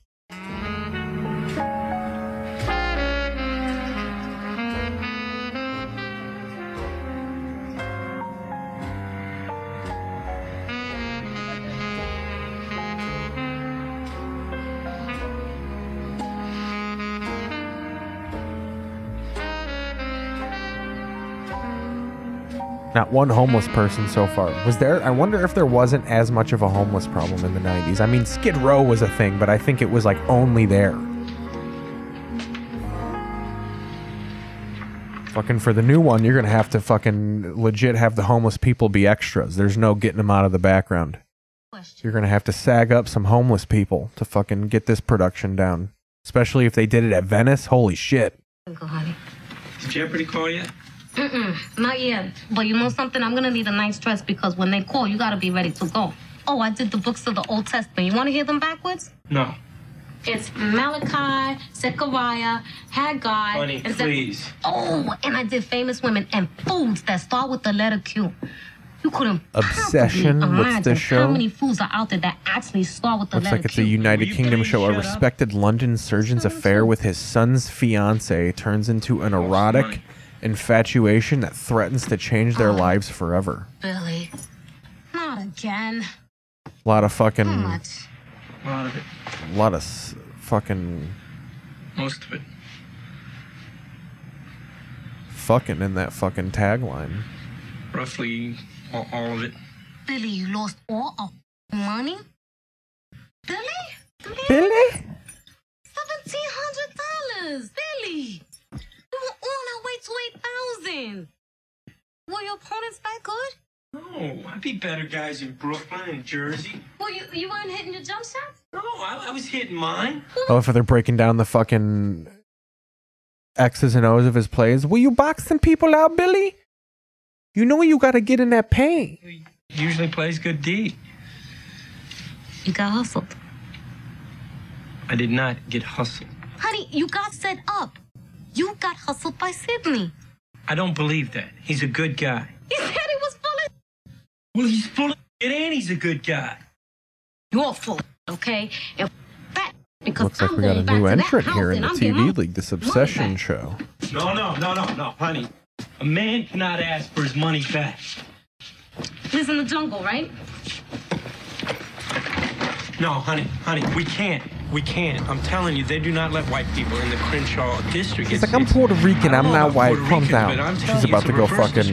Not one homeless person so far. Was there? I wonder if there wasn't as much of a homeless problem in the 90s. I mean, Skid Row was a thing, but I think it was like only there. Fucking for the new one, you're going to have to fucking legit have the homeless people be extras. There's no getting them out of the background. You're going to have to sag up some homeless people to fucking get this production down. Especially if they did it at Venice. Holy shit. Uncle, honey. Did Jeopardy call yet? Not yet. But you know something? I'm gonna need a nice dress because when they call, you gotta be ready to go. Oh, I did the books of the Old Testament. You wanna hear them backwards? No. It's Malachi, Zechariah, Haggai. Honey, and please. Oh, and I did famous women and foods that start with the letter Q. You couldn't obsession. What's this show? How many fools are out there that actually start with the letter Q? Looks like it's a United Kingdom show. A respected London surgeon's affair with his son's fiance turns into an erotic infatuation that threatens to change their lives forever. Billy, not again. A lot of fucking. How much? A lot of it. A lot of fucking. Most of it. Fucking in that fucking tagline. Roughly all of it. Billy, you lost all of money? Billy? Billy? $1,700, Billy! On our way to 8,000. Were your opponents that good? No, I beat better guys in Brooklyn and Jersey. Well, you weren't hitting your jump shots? No, I was hitting mine. Oh, if they're breaking down the fucking X's and O's of his plays. Were you boxing people out, Billy? You know you gotta get in that paint. He usually plays good D. You got hustled. I did not get hustled. Honey, you got set up. You got hustled by Sydney. I don't believe that. He's a good guy. He said he was full of shit. Well, he's full of shit and he's a good guy. You're full of shit, okay? And that because looks like we got a new entrant here in the TV league, this obsession show. No, honey. A man cannot ask for his money back. He's in the jungle, right? No, honey, we can't. I'm telling you, they do not let white people in the Crenshaw district. She's like, I'm Puerto Rican. I'm not white. Calm down. She's about to go fucking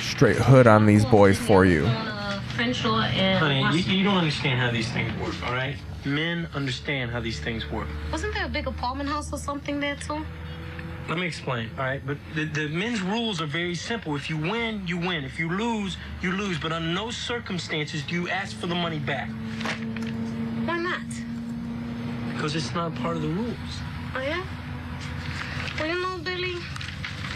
straight hood on these boys for you. Honey, you don't understand how these things work, all right? Men understand how these things work. Wasn't there a big apartment house or something there, too? Let me explain, all right? But the men's rules are very simple. If you win, you win. If you lose, you lose. But under no circumstances do you ask for the money back. Why not? Because it's not part of the rules. Oh, yeah? Well, you know, Billy,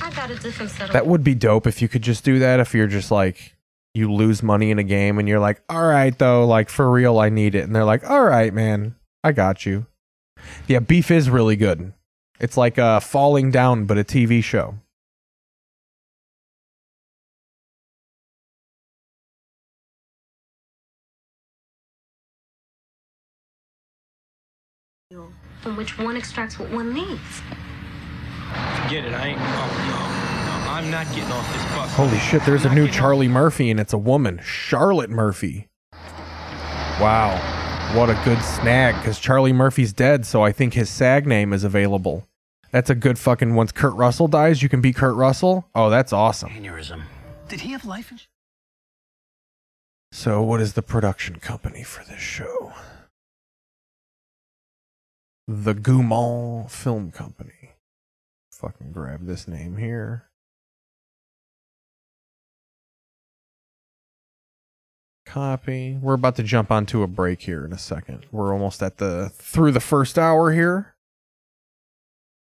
I got a different setup. That would be dope if you could just do that, if you're just like, you lose money in a game and you're like, all right, though, like, for real, I need it. And they're like, all right, man, I got you. Yeah, Beef is really good. It's like Falling Down, but a TV show. From which one extracts what one needs. Forget it. I ain't. Oh, no. I'm not getting off this bus. Holy shit, there's a new Charlie Murphy, and it's a woman. Charlotte Murphy. Wow. What a good snag, because Charlie Murphy's dead, so I think his SAG name is available. That's a good fucking, once Kurt Russell dies, you can be Kurt Russell. Oh, that's awesome. Aneurysm. Did he have life insurance? So what is the production company for this show? The Gaumont Film Company. Fucking grab this name here. Copy. We're about to jump onto a break here in a second. We're almost at through the first hour here.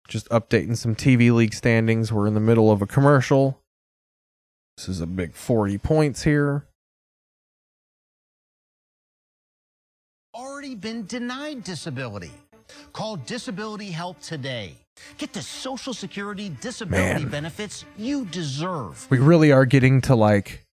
Just updating some TV league standings. We're in the middle of a commercial. This is a big 40 points here. Already been denied disability. Call Disability Help today. Get the Social Security disability benefits you deserve. We really are getting to like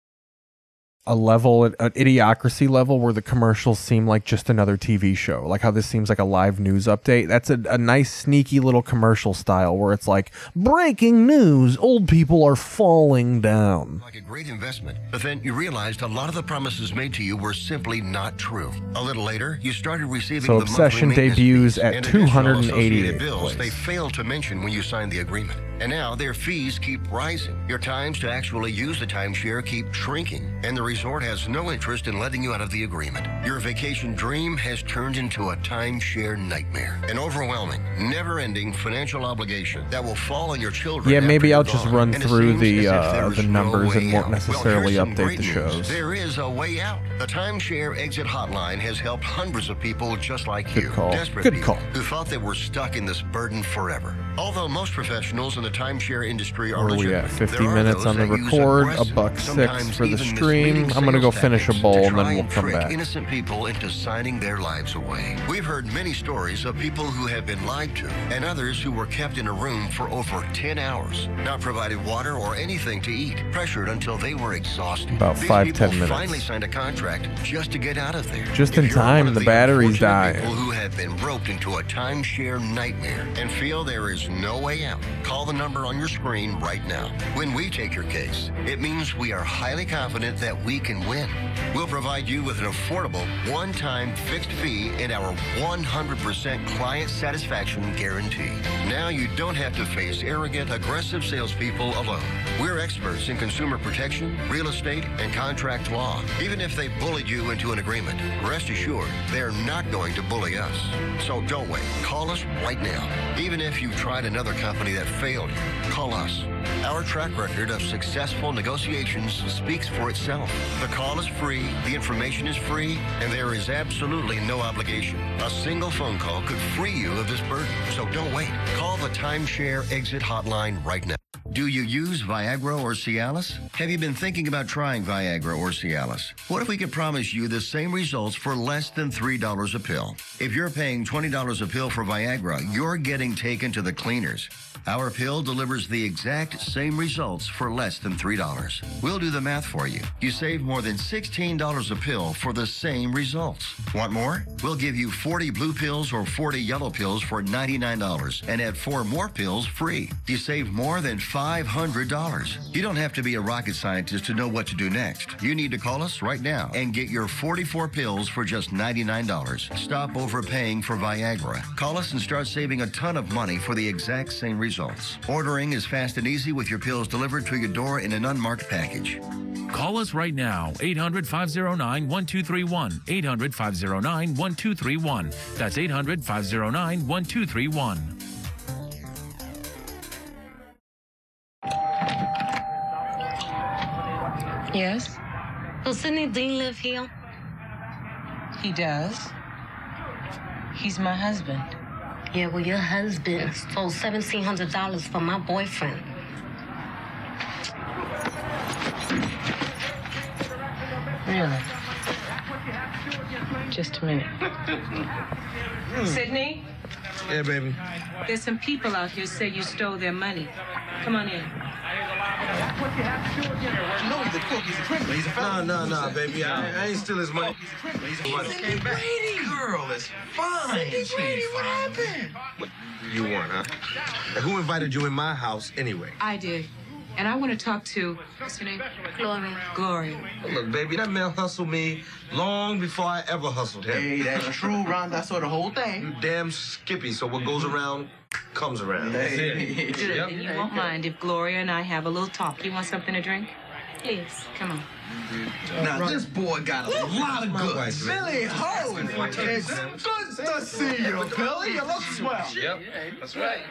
a level, an idiocracy level, where the commercials seem like just another TV show, like how this seems like a live news update. That's a nice sneaky little commercial style where it's like, breaking news, old people are falling down. Like a great investment, but then you realized a lot of the promises made to you were simply not true. A little later, you started receiving so the Obsession debuts at 288 bills they failed to mention when you signed the agreement. And now their fees keep rising. Your times to actually use the timeshare keep shrinking, and the resort has no interest in letting you out of the agreement. Your vacation dream has turned into a timeshare nightmare, an overwhelming, never-ending financial obligation that will fall on your children. Yeah, maybe I'll just run through the numbers and won't necessarily update the shows. There is a way out. The timeshare exit hotline has helped hundreds of people just like you, desperate people who thought they were stuck in this burden forever. Although most professionals in the timeshare industry are legitimate, 50 minutes on the record, $1.06 for the stream. I'm gonna go finish a bowl and then we'll come back. Innocent people into signing their lives away. We've heard many stories of people who have been lied to, and others who were kept in a room for over 10 hours, not provided water or anything to eat, pressured until they were exhausted. About 5-10 minutes. Finally signed a contract just to get out of there. Just in time, the batteries die. People who have been roped into a timeshare nightmare and feel there is no way out. Call the number on your screen right now. When we take your case, it means we are highly confident that we can win. We'll provide you with an affordable one-time fixed fee and our 100% client satisfaction guarantee. Now you don't have to face arrogant, aggressive salespeople alone. We're experts in consumer protection, real estate, and contract law. Even if they bullied you into an agreement, rest assured they're not going to bully us. So don't wait. Call us right now. Even if you tried another company that failed, call us. Our track record of successful negotiations speaks for itself. The call is free, the information is free, and there is absolutely no obligation. A single phone call could free you of this burden. So don't wait. Call the timeshare exit hotline right now. Do you use Viagra or Cialis? Have you been thinking about trying Viagra or Cialis? What if we could promise you the same results for less than $3 a pill? If you're paying $20 a pill for Viagra, you're getting taken to the cleaners. Our pill delivers the exact same results for less than $3. We'll do the math for you. You save more than $16 a pill for the same results. Want more? We'll give you 40 blue pills or 40 yellow pills for $99 and add 4 more pills free. You save more than $500. You don't have to be a rocket scientist to know what to do next. You need to call us right now and get your 44 pills for just $99. Stop overpaying for Viagra. Call us and start saving a ton of money for the exact same results. Ordering is fast and easy with your pills delivered to your door in an unmarked package. Call us right now, 800-509-1231, 800-509-1231. That's 800-509-1231. Yes? Does Sidney Dean live here? He does. He's my husband. Yeah, well, your husband stole $1,700 from my boyfriend. Really? Just a minute. Sidney? Yeah, baby. There's some people out here say you stole their money. Come on in. No, baby. I ain't steal his money. He's a Brady girl. It's fine. Brady, what happened? What you want, huh? Now, who invited you in my house anyway? I did. And I want to talk to, what's your name? Glory. Look, baby, that man hustled me long before I ever hustled him. Hey, that's true, Rhonda. I saw the whole thing. You damn skippy, so what goes around comes around. That's it. Good. Yep. And you won't mind if Gloria and I have a little talk. You want something to drink? Please. Come on. Now, this boy got a lot of good. Billy Ho! It's good to see you, Billy. You look swell. Yep, that's right.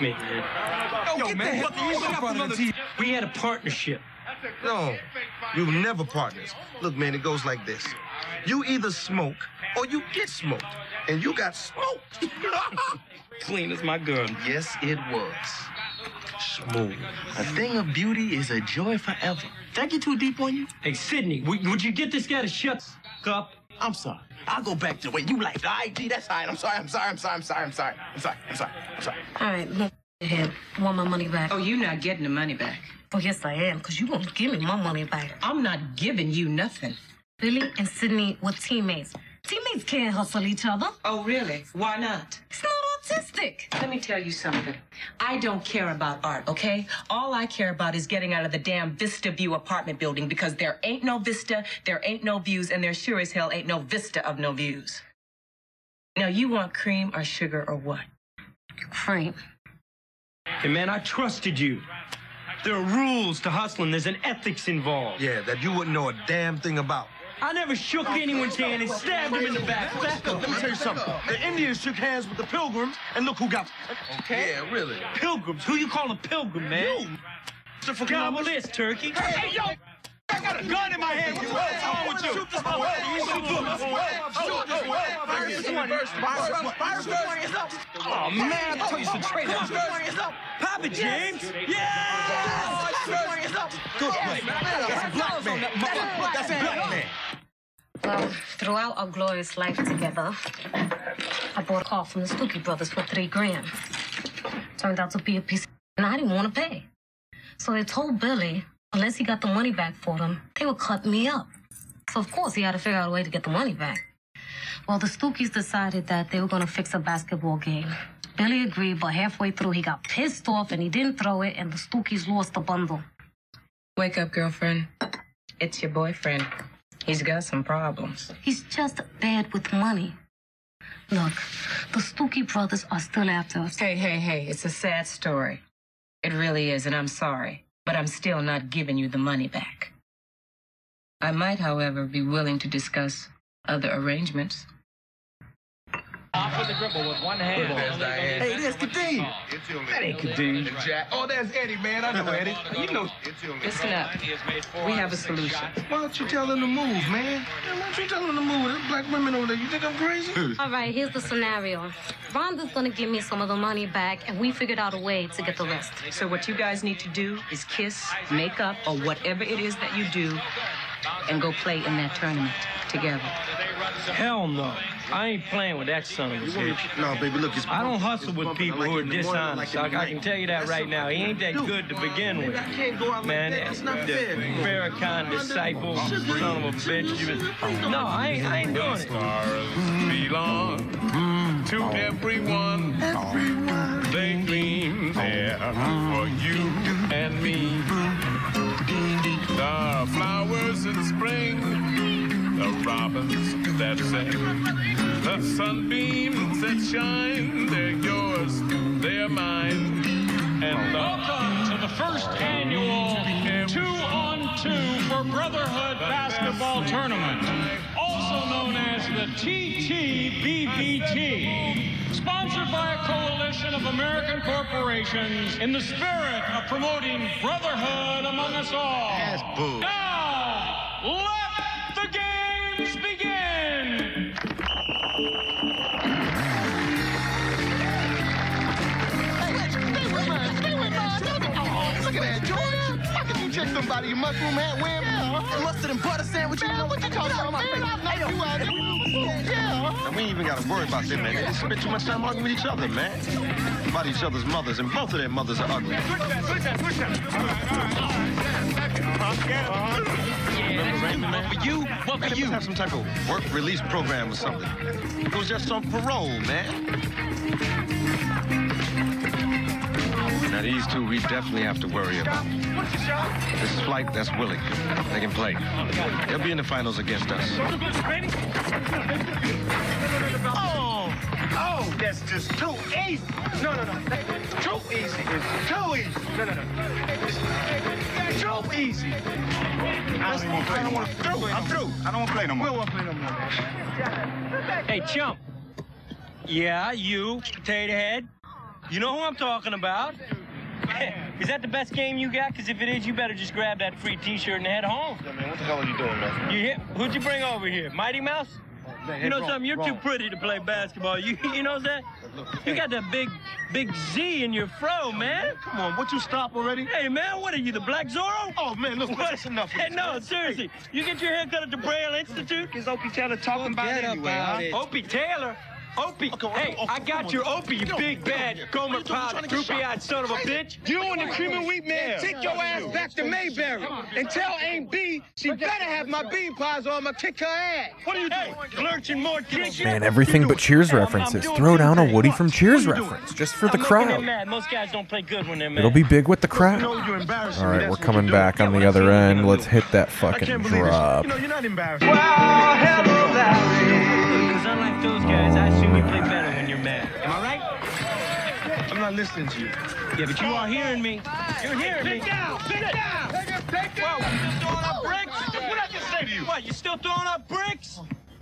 Me. Yo, man, what the fuck? We had a partnership. No, we were never partners. Look, man, it goes like this. You either smoke or you get smoked. And you got smoked. Clean as my girl. Yes, it was. Smooth. A thing of beauty is a joy forever. Did I get too deep on you? Hey, Sidney, would you get this guy to shut up? I'm sorry. I'll go back to where you like. The IG, that's fine. I'm sorry. I'm sorry. I'm sorry. I'm sorry. I'm sorry. I'm sorry. I'm sorry. All right, look. I want my money back. Oh, you're not getting the money back. Oh, yes, I am, because you won't give me my money back. I'm not giving you nothing. Billy and Sydney were teammates. Teammates can't hustle each other. Oh, really? Why not? It's not autistic. Let me tell you something. I don't care about art, okay? All I care about is getting out of the damn Vista View apartment building, because there ain't no vista, there ain't no views, and there sure as hell ain't no vista of no views. Now, you want cream or sugar or what? Cream. Hey, man, I trusted you. There are rules to hustling. There's an ethics involved. Yeah, that you wouldn't know a damn thing about. I never shook anyone's hand and stabbed him in the back. Back up. Let me tell you something. The Indians shook hands with the Pilgrims, and look who got... Okay. Yeah, really. Pilgrims. Who you call a pilgrim, man? You. Gobble this, turkey. Hey, yo! I got a gun in my hand. What's wrong with you? Shoot this way. Shoot this way. Oh, man, I told you some traitor. Papa James. Yeah! Good play, man. That's a black man. That's a black man. Well, throughout our glorious life together, I bought a car from the Stookie Brothers for $3,000. Turned out to be a piece of and I didn't want to pay. So they told Billy... unless he got the money back for them, they would cut me up. So, of course, he had to figure out a way to get the money back. Well, the Stookies decided that they were going to fix a basketball game. Billy agreed, but halfway through, he got pissed off and he didn't throw it, and the Stookies lost the bundle. Wake up, girlfriend. It's your boyfriend. He's got some problems. He's just bad with money. Look, the Stookie Brothers are still after us. Hey, it's a sad story. It really is, and I'm sorry. But I'm still not giving you the money back. I might, however, be willing to discuss other arrangements. Off with the dribble with one hand. Hey, there's Kadeem. That ain't Kadeem. Jack. Oh, there's Eddie, man. I know Eddie. You know. Listen up. We have a solution. Why don't you tell them to move, man? Why don't you tell them to move? There's black women over there. You think I'm crazy? All right, here's the scenario. Rhonda's going to give me some of the money back, and we figured out a way to get the rest. So what you guys need to do is kiss, make up, or whatever it is that you do, and go play in that tournament together. Hell no. I ain't playing with that son of a bitch. No, baby, look, it's... I don't hustle with people who are dishonest. I can tell you that right now. He ain't that good to begin with. Man, that's not fair. Farrakhan disciple, son of a bitch. No, I ain't doing it. Belong to everyone. They dream there for you and me. The flowers in spring. The robins that sing, the sunbeams that shine, they're yours, they're mine. And welcome to the first annual 2-on-2 for Brotherhood Basketball Tournament, also known as the TTBBT, sponsored by a coalition of American corporations in the spirit of promoting brotherhood among us all. Yes, boo. Now, let the game begin! Look at that, George. How can you check somebody? Your mushroom hat wearing? Yeah. Mustard and butter sandwich? You know what you talking about? Yeah. We ain't even got to worry about that, man. They just spend too much time arguing with each other, man. About each other's mothers, and both of their mothers are ugly. Switch that. All right. What for you? Have some type of work release program or something. It was just on parole, man. Now, these two, we definitely have to worry about. This flight, that's Willie. They can play. They'll be in the finals against us. Oh, that's just too easy. No. Too easy. It's too easy. No. Too easy. I don't want to. I'm through. I don't want to play no more. We don't want to play no more. Hey, chump. Yeah, you, potato head. You know who I'm talking about. Is that the best game you got? Because if it is, you better just grab that free T-shirt and head home. Yeah, man, what the hell are you doing, man? You hear? Who'd you bring over here? Mighty Mouse? Man, you know something? You're wrong. Too pretty to play basketball. You know that? You got that big Z in your fro, man. Come on, would you stop already? Hey, man, what are you, the Black Zorro? Oh, man, look, that's enough. Hey, no, seriously. Hey. You get your haircut at the Braille Institute? Is Opie Taylor talking about it anyway, huh? Opie Taylor? Opie, hey, I got your Opie, you big bad, Gomer Powder, droopy-eyed son of a bitch. You and the cream and wheat man, take your ass back to Mayberry and tell Aunt B she better have my bean pies or I'm gonna kick her ass. What are you doing? Lurching more drinks. Man, everything but Cheers references. Throw down a Woody from Cheers reference just for the crowd. Most guys don't play good when they're mad. It'll be big with the crowd. All right, we're coming back on the other end. Let's hit that fucking drop. You're not embarrassed. Wow, hello, Larry. Because unlike those guys, I assume you play better when you're mad. Am I right? I'm not listening to you. Yeah, but you are hearing me. You're hearing me. Sit down. Sit down. Take it. Whoa, you still throwing up bricks? What did I just say to you? What, you still throwing up bricks?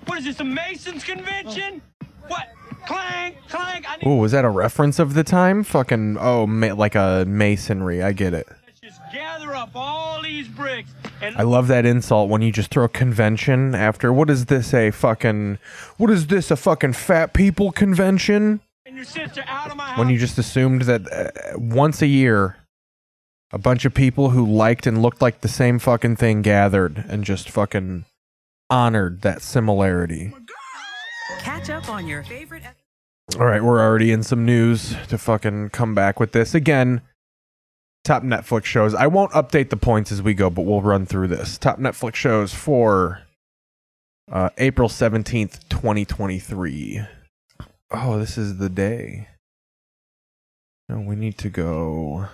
What is this, a Masons convention? What? Clang, clang. Oh, was that a reference of the time? Fucking, like a masonry. I get it. Just gather up all these bricks. I love that insult when you just throw a convention after. What is this, a fucking fat people convention? And your sister out of my house. When you just assumed that once a year, a bunch of people who liked and looked like the same fucking thing gathered and just fucking honored that similarity. Catch up on your favorite. All right, we're already in some news to fucking come back with this again. Top Netflix shows. I won't update the points as we go, but we'll run through this. Top Netflix shows for April 17th, 2023. Oh, this is the day. No, we need to go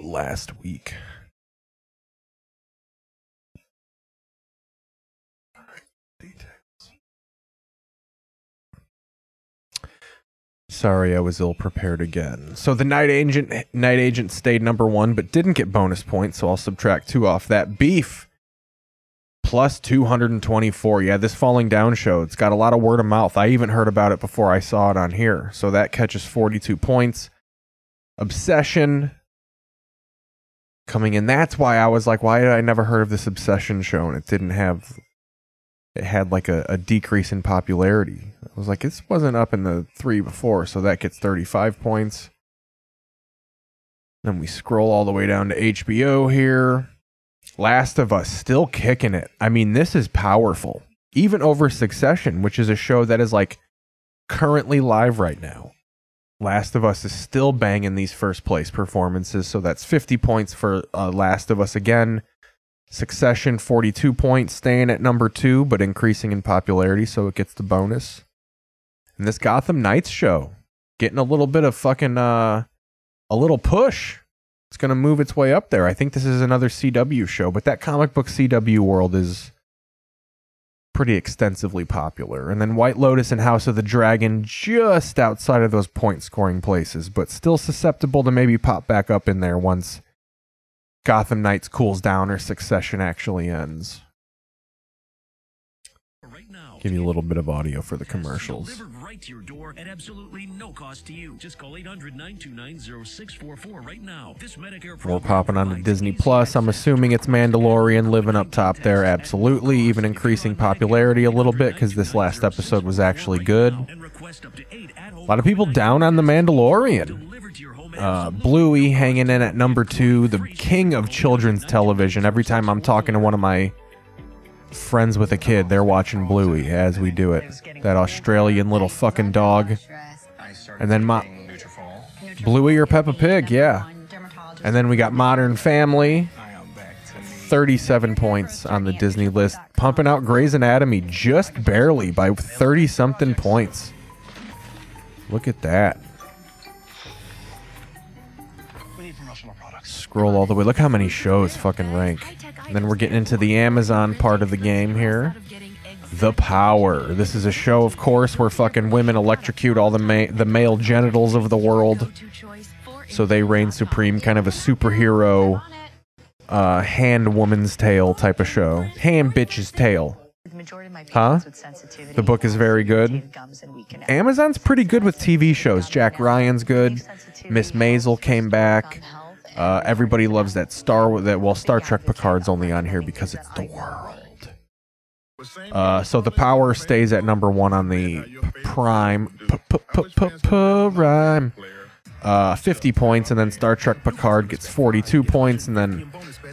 last week. All right, details. Sorry, I was ill-prepared again. So the Night Agent stayed number one, but didn't get bonus points, so I'll subtract 2 off that. Beef, plus 224. Yeah, this Falling Down show, it's got a lot of word of mouth. I even heard about it before I saw it on here. So that catches 42 points. Obsession, coming in. That's why I was like, why had I never heard of this Obsession show? And it had like a decrease in popularity. I was like, this wasn't up in the 3 before, so that gets 35 points. Then we scroll all the way down to HBO here. Last of Us, still kicking it. I mean, this is powerful. Even over Succession, which is a show that is like currently live right now. Last of Us is still banging these first place performances, so that's 50 points for Last of Us again. Succession, 42 points, staying at number 2, but increasing in popularity, so it gets the bonus. And this Gotham Knights show, getting a little bit of fucking, a little push. It's going to move its way up there. I think this is another CW show, but that comic book CW world is pretty extensively popular. And then White Lotus and House of the Dragon just outside of those point-scoring places, but still susceptible to maybe pop back up in there once Gotham Knights cools down or Succession actually ends. Right now, give you a little bit of audio for the commercials. Delivered right to your door at absolutely no cost to you. Just call 800-929-0644 right now. This Medicare. We're popping on to Disney Plus. I'm assuming it's Mandalorian living up top there. Absolutely, even increasing popularity a little bit because this last episode was actually good. A lot of people down on the Mandalorian. Bluey hanging in at number 2, the king of children's television. Every time I'm talking to one of my friends with a kid, they're watching Bluey as we do it. That Australian little fucking dog. And then Bluey or Peppa Pig, yeah. And then we got Modern Family. 37 points on the Disney list. Pumping out Grey's Anatomy just barely by 30-something points. Look at that. Scroll all the way. Look how many shows fucking rank. And then we're getting into the Amazon part of the game here. The Power. This is a show, of course, where fucking women electrocute all the male genitals of the world. So they reign supreme. Kind of a superhero hand woman's tale type of show. Hand bitch's tale. Huh? The book is very good. Amazon's pretty good with TV shows. Jack Ryan's good. Miss Maisel came back. Everybody loves that Star Trek Picard's only on here because it's the world. So The Power stays at number 1 on the Prime. 50 points, and then Star Trek Picard gets 42 points, and then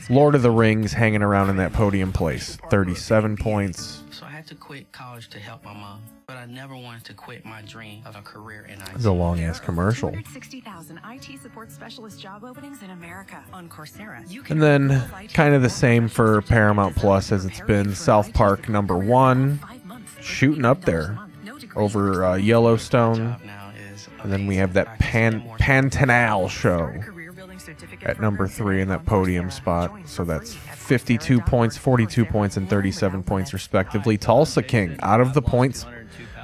Lord of the Rings hanging around in that podium place, 37 points. to quit college to help my mom, but I never wanted to quit my dream of a career in IT. It's a long-ass commercial. 260,000 IT support specialist job openings in America on Coursera. You can and then kind of the same for Paramount Plus as it's been. South Park #1, shooting up there over Yellowstone. And then we have that Pantanal show at #3 in that podium spot. So that's 52 points, 42 points, and 37 points respectively. Tulsa King out of the points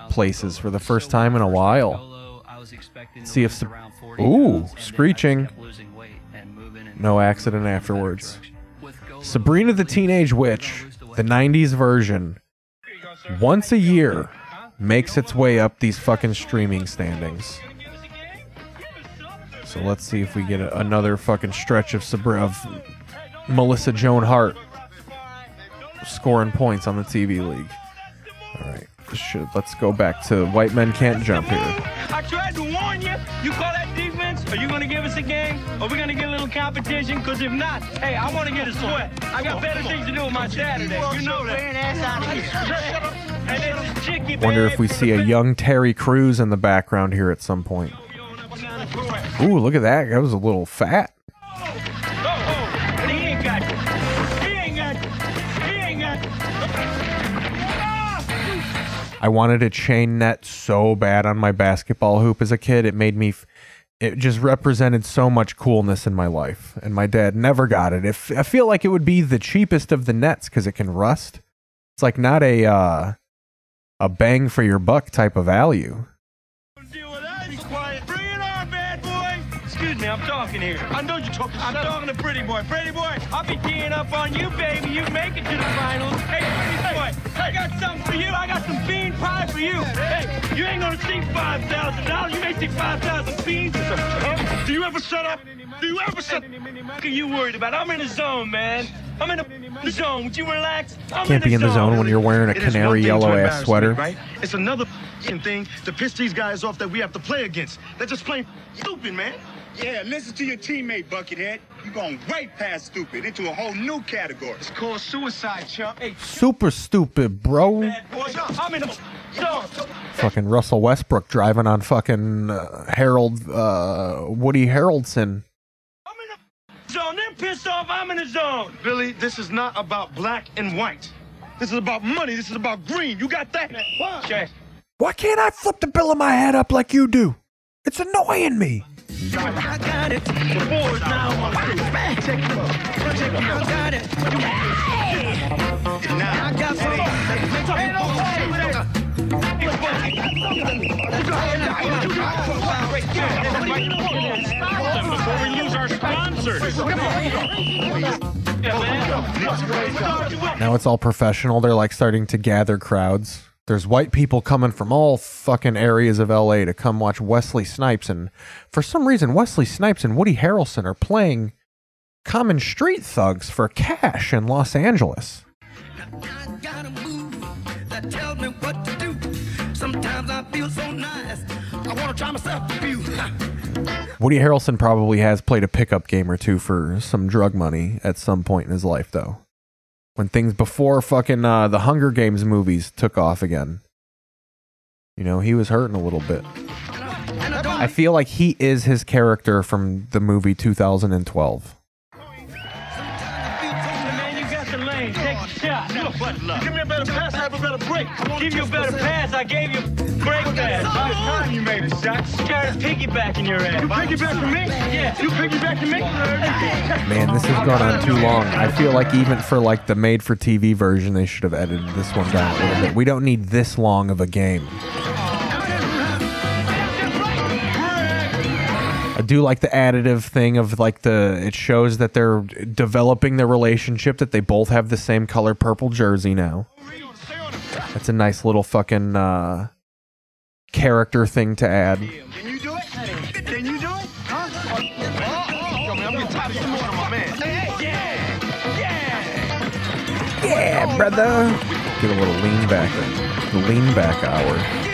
places for the first time in a while. Let's see if ooh, screeching. No accident afterwards. Sabrina the Teenage Witch, the 90s version, once a year makes its way up these fucking streaming standings. So let's see if we get another fucking stretch of Melissa Joan Hart scoring points on the TV league. All right, let's go back to White Men Can't Jump here. I tried to warn you. You call that defense? Are you going to give us a game? Are we going to get a little competition? Because if not, hey, I want to get a sweat. I got better things to do on my Saturday. You know that. Wonder if we see a young Terry Crews in the background here at some point. Ooh, look at that. That was a little fat. I wanted a chain net so bad on my basketball hoop as a kid. It made me... It just represented so much coolness in my life. And my dad never got it. I feel like it would be the cheapest of the nets because it can rust. It's like not a... a bang for your buck type of value. Deal with us. Be quiet. Bring it on, bad boy. Excuse me, I'm talking here. I know you're talking. I'm talking to Pretty Boy. Pretty Boy, I'll be teeing up on you, baby. You make it to the finals. Hey, Pretty Boy, I got something for you. I got some bean pie for you. Hey, you ain't gonna see $5,000. You may see 5,000 beans. Do you ever shut up? Do you ever shut up? What are you worried about? I'm in the zone, man. I'm in the zone. Would you relax? Can't be in the zone when you're wearing a canary yellow-ass sweater. Right? It's another thing to piss these guys off that we have to play against. They're just plain stupid, man. Yeah, listen to your teammate, Buckethead. You're going right past stupid into a whole new category. It's called suicide, chump. Hey. Super stupid, bro. I'm in the zone. Fucking Russell Westbrook driving on fucking Woody Harrelson. Zone. They're pissed off. I'm in the zone. Billy, this is not about black and white. This is about money. This is about green. You got that? What? Why can't I flip the bill of my head up like you do? It's annoying me. I got it. Before now, I got it. Now I got before we lose our sponsors. Now it's all professional. They're like starting to gather crowds. There's white people coming from all fucking areas of LA to come watch Wesley Snipes. And for some reason, Wesley Snipes and Woody Harrelson are playing common street thugs for cash in Los Angeles. I got a move that tells me what to do. Sometimes I feel so nice. I want to try myself to be. Woody Harrelson probably has played a pickup game or two for some drug money at some point in his life, though. When things before fucking the Hunger Games movies took off again. You know, he was hurting a little bit. I feel like he is his character from the movie 2012. Give me a better pass, I have a better break. Give you a better pass, I gave you a break pass. By the time you made a shot, you started piggybacking your ass. You piggybacking me? Yeah, you piggybacking me? Man, this has gone on too long. I feel like even for like the made-for-TV version, they should have edited this one down a little bit. We don't need this long of a game. I do like the additive thing of like it shows that they're developing their relationship, that they both have the same color purple jersey now. That's a nice little fucking character thing to add. Can you do it? Can you do it? Huh? I'm getting tired of you more than my man. Yeah! Yeah! Yeah, brother! Get a little lean back. The lean back hour.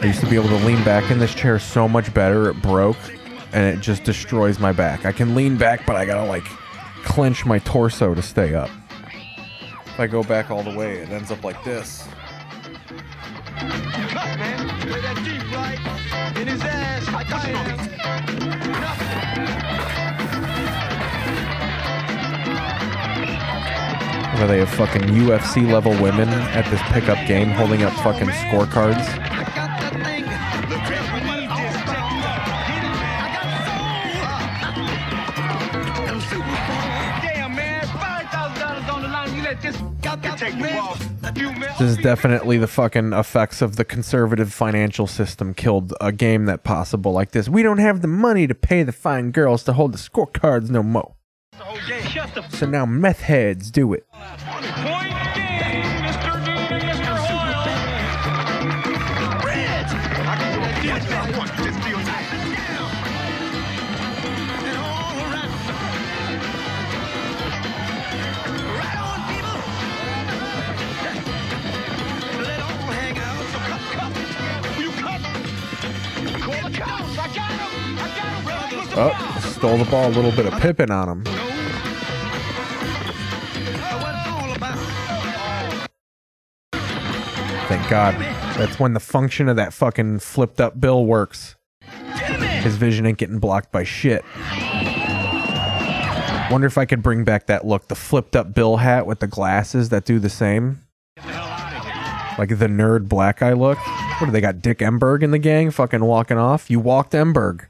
I used to be able to lean back in this chair so much better. It broke, and it just destroys my back. I can lean back, but I gotta like clench my torso to stay up. If I go back all the way, it ends up like this. Where they have fucking UFC level women at this pickup game holding up fucking scorecards. This is definitely the fucking effects of the conservative financial system killed a game that possible like this. We don't have the money to pay the fine girls to hold the scorecards no more. So now meth heads do it. Oh, stole the ball, a little bit of Pippin on him. Thank God. That's when the function of that fucking flipped up bill works. His vision ain't getting blocked by shit. Wonder if I could bring back that look, the flipped up bill hat with the glasses that do the same. Like the nerd black guy look. What do they got? Dick Emberg in the gang fucking walking off? You walked Emberg.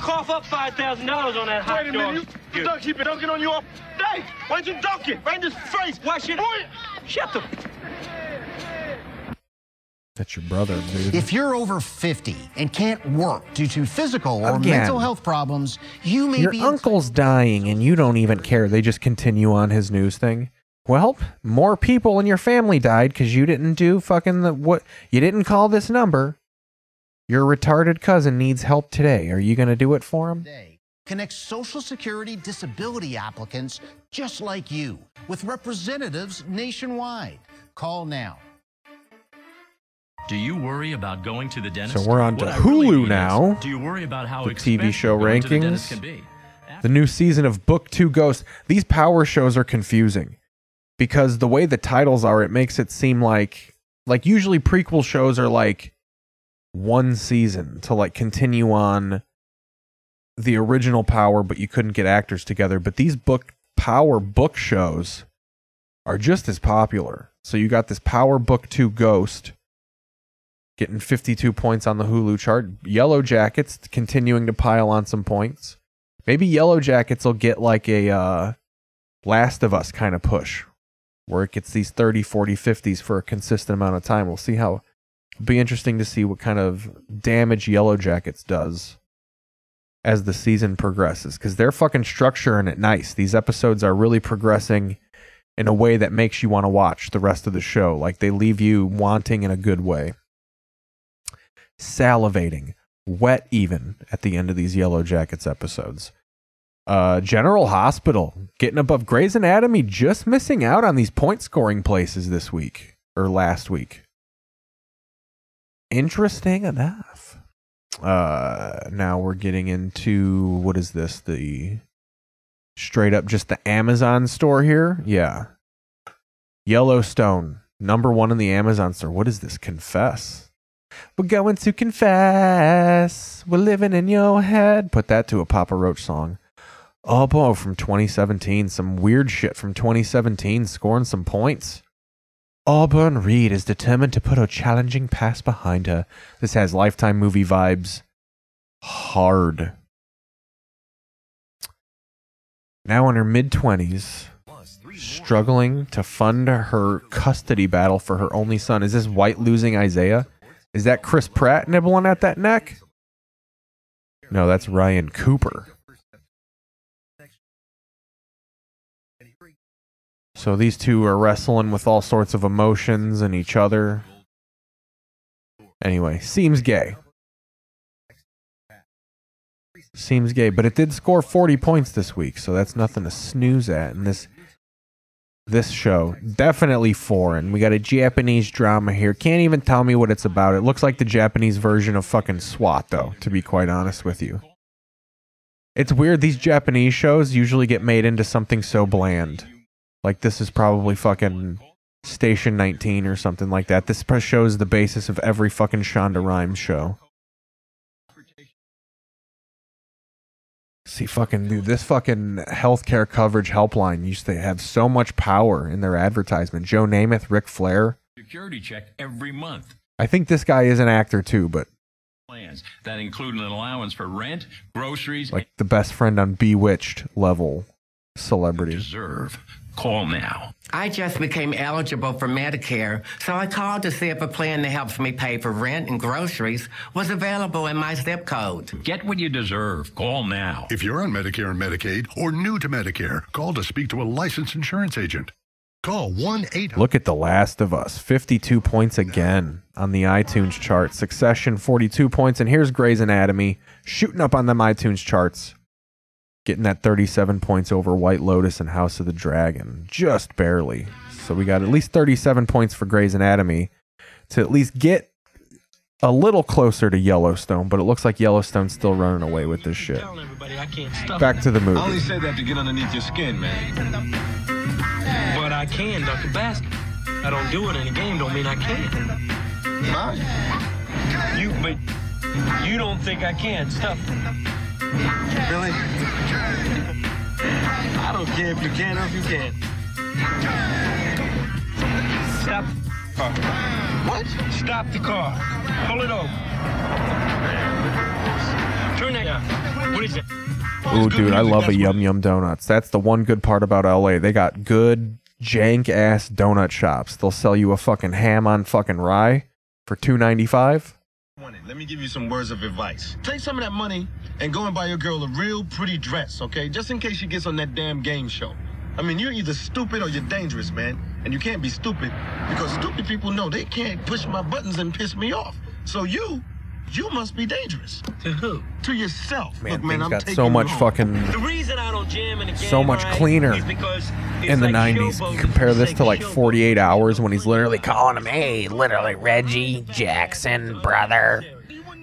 Cough up $5,000 on that hot dog. Wait a minute, you thought you've been dunking on you all day. Why'd you dunk it? Right in his face. Why should I? Shut the... That's your brother, dude. If you're over 50 and can't work due to physical or mental health problems, you may be... Your uncle's dying and you don't even care. They just continue on his news thing. Well, more people in your family died because you didn't do fucking the... what? You didn't call this number. Your retarded cousin needs help today. Are you going to do it for him? Connect Social Security disability applicants just like you with representatives nationwide. Call now. Do you worry about going to the dentist? So we're on to Hulu now. Do you worry about how the TV show rankings can be? The new season of Book 2 Ghosts. These power shows are confusing because the way the titles are, it makes it seem like usually prequel shows are like one season to like continue on the original Power, but you couldn't get actors together. But these Power book shows are just as popular. So you got this Power Book 2 Ghost getting 52 points on the Hulu chart. Yellow Jackets continuing to pile on some points. Maybe Yellow Jackets will get like a Last of Us kind of push where it gets these 30, 40, 50s for a consistent amount of time. We'll see how... Be interesting to see what kind of damage Yellow Jackets does as the season progresses, because they're fucking structuring it nice. These episodes are really progressing in a way that makes you want to watch the rest of the show. Like they leave you wanting in a good way, salivating, wet even at the end of these Yellow Jackets episodes. General Hospital getting above Grey's Anatomy, just missing out on these point scoring places this week or last week. Interesting enough. Now we're getting into, what is this? The straight up just the Amazon store here? Yeah. Yellowstone, number one in the Amazon store. What is this? Confess. We're going to confess. We're living in your head. Put that to a Papa Roach song. Oh, boy, from 2017. Some weird shit from 2017 scoring some points. Auburn Reed is determined to put her challenging past behind her. This has Lifetime movie vibes hard. Now in her mid-20s, struggling to fund her custody battle for her only son. Is this White losing Isaiah? Is that Chris Pratt nibbling at that neck? No, that's Ryan Cooper. So these two are wrestling with all sorts of emotions and each other. Anyway, seems gay. Seems gay, but it did score 40 points this week, so that's nothing to snooze at. And this show, definitely foreign. We got a Japanese drama here. Can't even tell me what it's about. It looks like the Japanese version of fucking SWAT, though, to be quite honest with you. It's weird. These Japanese shows usually get made into something so bland. Like, this is probably fucking Station 19 or something like that. This show is the basis of every fucking Shonda Rhimes show. See, fucking dude, this fucking healthcare coverage helpline used to have so much power in their advertisement. Joe Namath, Ric Flair. Security check every month. I think this guy is an actor too, but plans that include an allowance for rent, groceries, like the best friend on Bewitched level celebrity. Deserve. Call now. I just became eligible for Medicare, so I called to see if a plan that helps me pay for rent and groceries was available in my zip code. Get what you deserve. Call now. If you're on Medicare and Medicaid or new to Medicare, call to speak to a licensed insurance agent. Call 1-800. Look at The Last of Us. 52 points again on the iTunes chart. Succession, 42 points. And here's Grey's Anatomy shooting up on them iTunes charts. Getting that 37 points over White Lotus and House of the Dragon. Just barely. So we got at least 37 points for Grey's Anatomy to at least get a little closer to Yellowstone, but it looks like Yellowstone's still running away with this shit. Back to the movie. I only said that to get underneath your skin, man. But I can dunk a basket. I don't do it in a game, don't mean I can. Huh? But you don't think I can, stop. Really? I don't care if you can or if you can't. Stop the car. What? Stop the car. Pull it over. Turn that down. What is it? Ooh, dude, I love a Yum Yum Donuts. That's the one good part about LA. They got good, jank-ass donut shops. They'll sell you a fucking ham on fucking rye for $2.95. Let me give you some words of advice. Take some of that money and go and buy your girl a real pretty dress, okay? Just in case she gets on that damn game show. I mean, you're either stupid or you're dangerous, man. And you can't be stupid because stupid people know they can't push my buttons and piss me off. So you must be dangerous. To who? To yourself. Man, look, man, I'm got so much fucking... The reason I don't jam in a game, so much cleaner in the 90s. Compare this to like 48 Hours when he's literally calling him, hey, literally, Reggie Jackson, brother.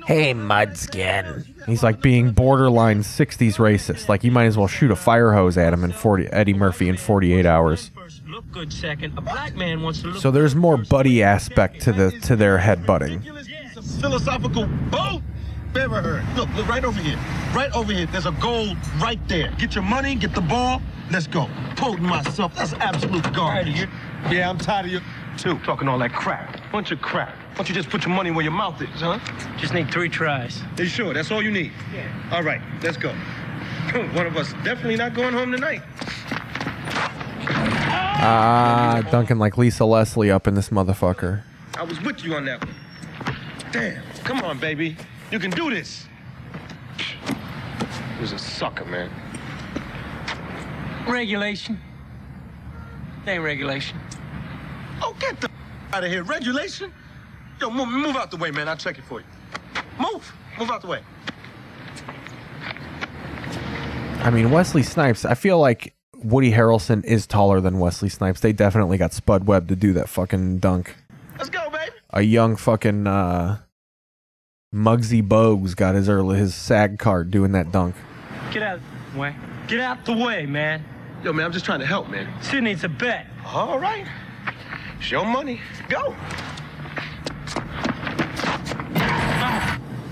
Hey, Mudskin. He's like being borderline 60s racist. Like, you might as well shoot a fire hose at him in Eddie Murphy in 48 Hours. So there's more buddy aspect to their headbutting. Philosophical boat never heard. Look right over here. Right over here. There's a goal right there. Get your money, get the ball. Let's go. Potent myself. That's absolute garbage. Yeah, I'm tired of you too. Talking all that crap. Bunch of crap. Why don't you just put your money where your mouth is, huh? Just need 3 tries. Are you sure? That's all you need? Yeah. All right, let's go. One of us definitely not going home tonight. Ah, Duncan like Lisa Leslie up in this motherfucker. I was with you on that one. Damn, come on, baby. You can do this. He was a sucker, man. Regulation. It ain't regulation. Oh, get the out of here. Regulation? Yo, move out the way, man. I'll check it for you. Move out the way. I mean, Wesley Snipes, I feel like Woody Harrelson is taller than Wesley Snipes. They definitely got Spud Webb to do that fucking dunk. Let's go, baby. A young fucking... Muggsy Bogues got his SAG card doing that dunk. Get out of the way. Get out the way, man. Yo, man, I'm just trying to help, man. Sydney, it's a bet. All right. It's your money. Go.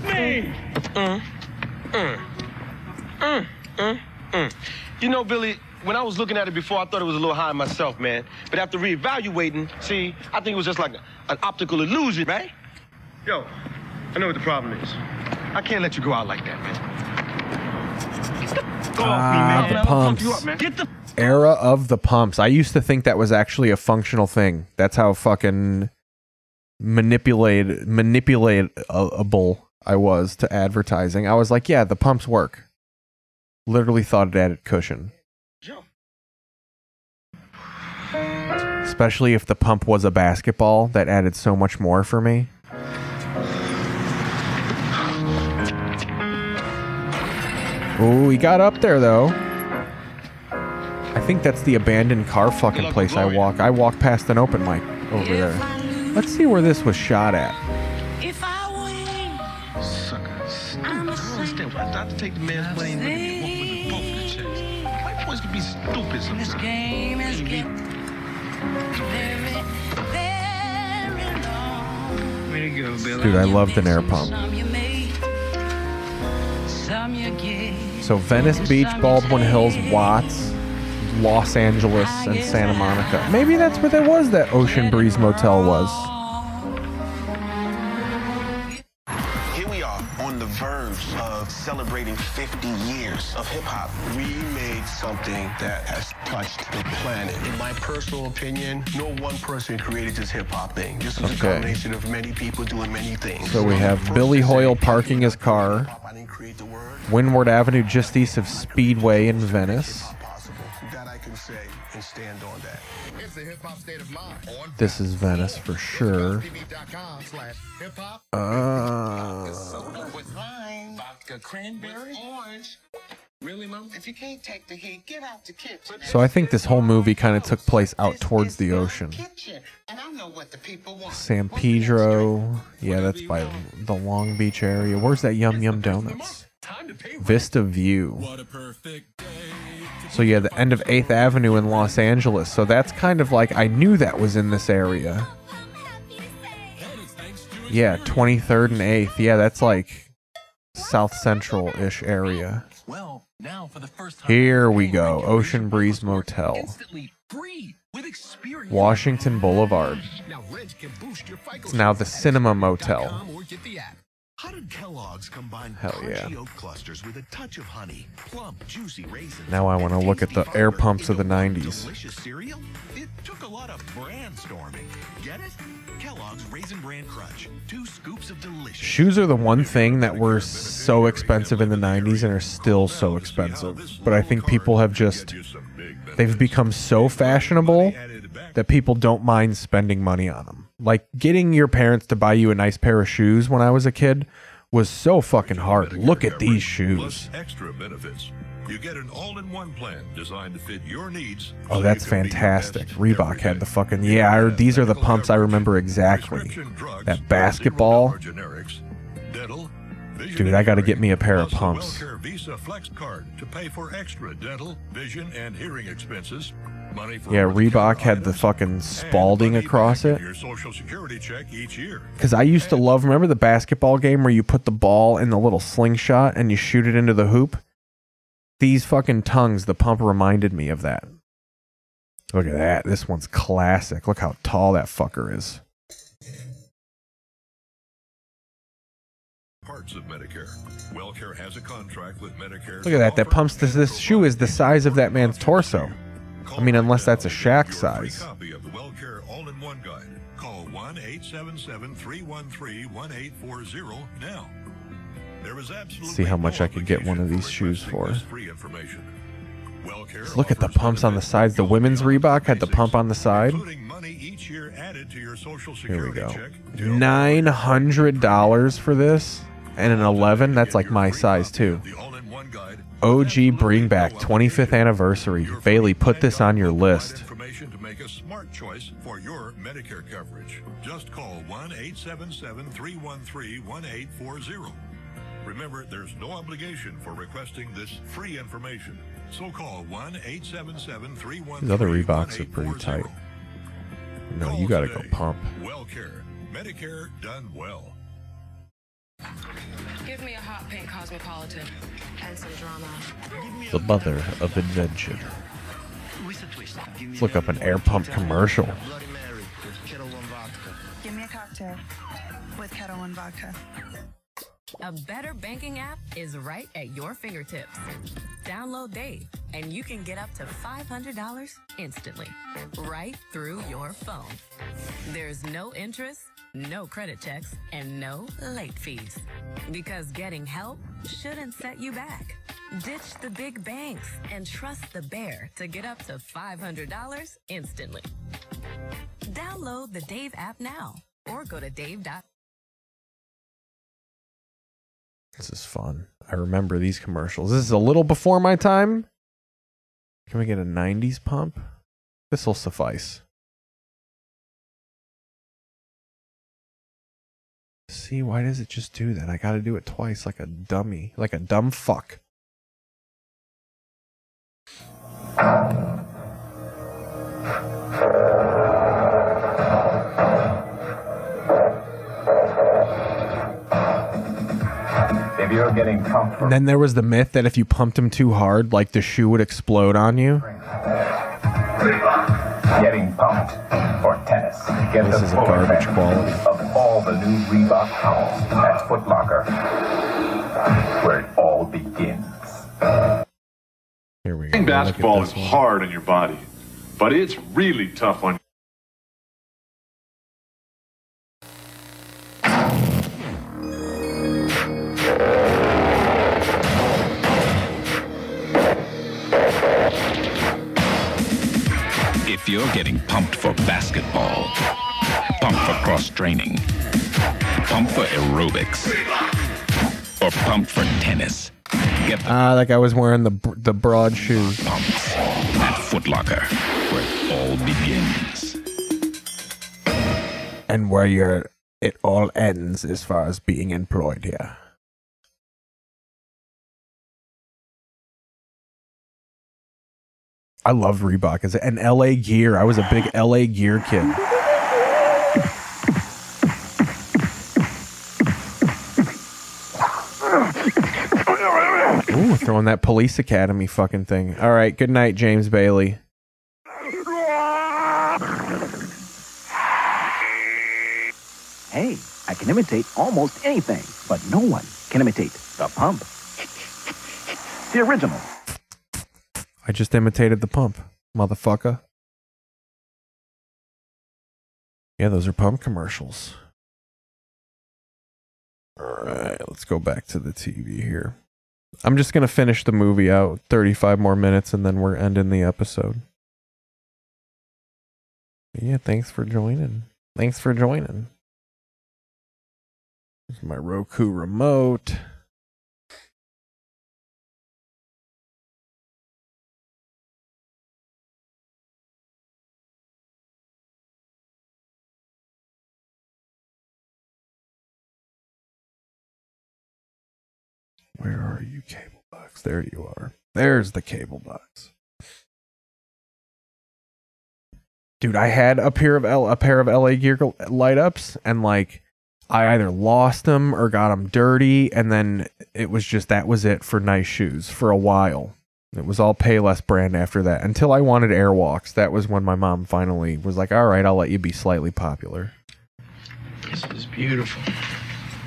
Me. You know, Billy, when I was looking at it before, I thought it was a little high myself, man. But after reevaluating, see, I think it was just like an optical illusion, right? Yo. I know what the problem is. I can't let you go out like that, man. The pumps. Get the era of the pumps. I used to think that was actually a functional thing. That's how fucking manipulatable I was to advertising. I was like, yeah, the pumps work. Literally thought it added cushion. Especially if the pump was a basketball, that added so much more for me. Oh, he got up there, though. I think that's the abandoned car fucking place I walk. I walk past an open mic over there. Let's see where this was shot at. If I win, sucker. I'm a If I tried to take the man's money and really walk with the checks, white boys can be stupid sometimes. This game is getting very long. Way to go, Billy. Dude, I loved an air pump. So Venice Beach, Baldwin Hills, Watts, Los Angeles, and Santa Monica. Maybe that's where there was that Ocean Breeze Motel was. Here we are on the verge of celebrating 50 years of hip-hop. We made something that has touched the planet. In my personal opinion, no one person created this hip-hop thing. This was a combination of many people doing many things. So we have Billy Hoyle parking his car. Windward Avenue just east of Speedway in Venice. This is Venice for sure. So I think this whole movie kind of took place out towards the ocean. San Pedro. Yeah, that's by the Long Beach area. Where's that Yum Yum Donuts? Vista View. So yeah, the end of 8th Avenue in Los Angeles. So that's kind of like, I knew that was in this area. Yeah, 23rd and 8th. Yeah, that's like South Central-ish area. Here we go. Ocean Breeze Motel. Washington Boulevard. It's now the Cinema Motel. How did Kellogg's combine crunchy oat clusters with a touch of honey, plump, juicy raisins? Now I want to look at the air pumps of the 90s. Delicious cereal? It took a lot of brandstorming. Get it? Kellogg's Raisin Bran Crunch. 2 scoops of delicious. Shoes are the one thing that were so expensive in the 90s and are still so expensive. But I think people have just... they've become so fashionable that people don't mind spending money on them. Like, getting your parents to buy you a nice pair of shoes when I was a kid was so fucking hard. Look at these shoes. Oh, that's fantastic. Reebok had the fucking... yeah, these are the pumps I remember exactly. That basketball. Dude, I gotta get me a pair of pumps. Yeah, Reebok had the fucking Spalding across it. Because I used to love, remember the basketball game where you put the ball in the little slingshot and you shoot it into the hoop? These fucking tongues, the pump reminded me of that. Look at that. This one's classic. Look how tall that fucker is. Parts of Medicare. WellCare has a contract with Medicare. Look at that. That pumps this shoe is the size of that man's torso. I mean, unless that's a Shaq size. Copy of the WellCare All-in-One Guide. Call 1-877-313-1840 now. There is absolutely see how much I could get one of these shoes for. Just look at the pumps on the sides. The women's Reebok had the pump on the side. Here we go. $900 for this. And an 11, that's like my size too. OG Bring Back 25th Anniversary. Bailey, put this on your list. Just call 1-877-313-1840. Remember, there's no obligation for requesting this free information. So call 1-877-313-1840. These other Reeboks are pretty tight. No, you gotta go pump. WellCare. Medicare done well. Give me a hot pink cosmopolitan and some drama. The mother of invention. Let's look up an air pump commercial. Give me a cocktail with kettle and vodka. A better banking app is right at your fingertips. Download Dave, and you can get up to $500 instantly, right through your phone. There's no interest, no credit checks, and no late fees. Because getting help shouldn't set you back. Ditch the big banks and trust the bear to get up to $500 instantly. Download the Dave app now, or go to Dave.com. This is fun. I remember these commercials. This is a little before my time. Can we get a 90s pump? This will suffice. See, why does it just do that? I gotta do it twice like a dummy, like a dumb fuck. If you're getting comfort. Then there was the myth that if you pumped him too hard, like the shoe would explode on you. Getting pumped for tennis. Get this is a garbage quality. Of all the new Reebok towels at Foot Locker, where it all begins. Here we go. Playing basketball is hard on your body, but it's really tough on you. If you're getting pumped for basketball, pumped for cross-training, pumped for aerobics, or pumped for tennis, get the like I was wearing the broad shoes. Pumps at Foot Locker, where it all begins. And where it all ends as far as being employed here. I love Reebok as an LA Gear. I was a big LA Gear kid. Ooh, throwing that Police Academy fucking thing. All right, good night, James Bailey. Hey, I can imitate almost anything, but no one can imitate the pump. The original. I just imitated the pump, motherfucker. Yeah, those are pump commercials. Alright, let's go back to the TV here. I'm just going to finish the movie out 35 more minutes and then we're ending the episode. But yeah, thanks for joining. Thanks for joining. Here's my Roku remote. Where are you, cable box? There you are. There's the cable box. Dude, I had a pair of LA Gear light ups, and like I either lost them or got them dirty, and then it was just that was it for nice shoes for a while. It was all Payless brand after that until I wanted Airwalks. That was when my mom finally was like, "All right, I'll let you be slightly popular." This is beautiful.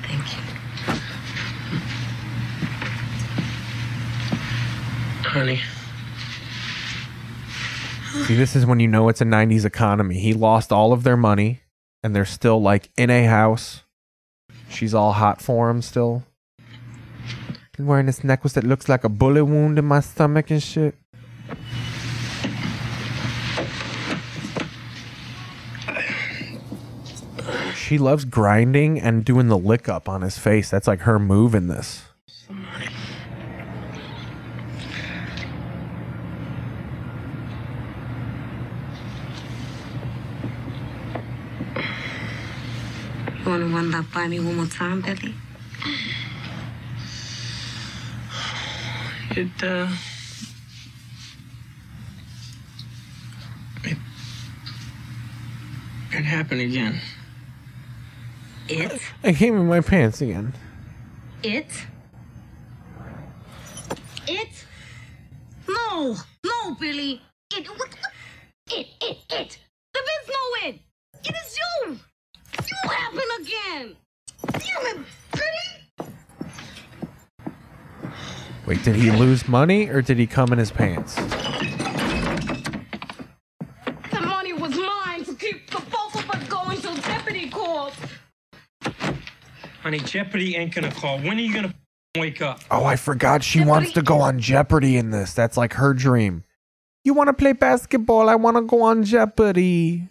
Thank you. Honey. See, this is when you know it's a 90s economy. He lost all of their money, and they're still, like, in a house. She's all hot for him still. I'm wearing this necklace that looks like a bullet wound in my stomach and shit. She loves grinding and doing the lick up on his face. That's, like, her move in this. Somebody. You want to run that by me one more time, Billy? It could happen again. It? I came in my pants again. It? No, Billy. It. There is no it. It is you. You happen again! Damn it, Billy! Wait, did he lose money or did he come in his pants? The money was mine to keep the both of us going till Jeopardy calls. Honey, Jeopardy ain't gonna call. When are you gonna wake up? Oh, I forgot she wants to go on Jeopardy in this. That's like her dream. You wanna play basketball? I wanna go on Jeopardy.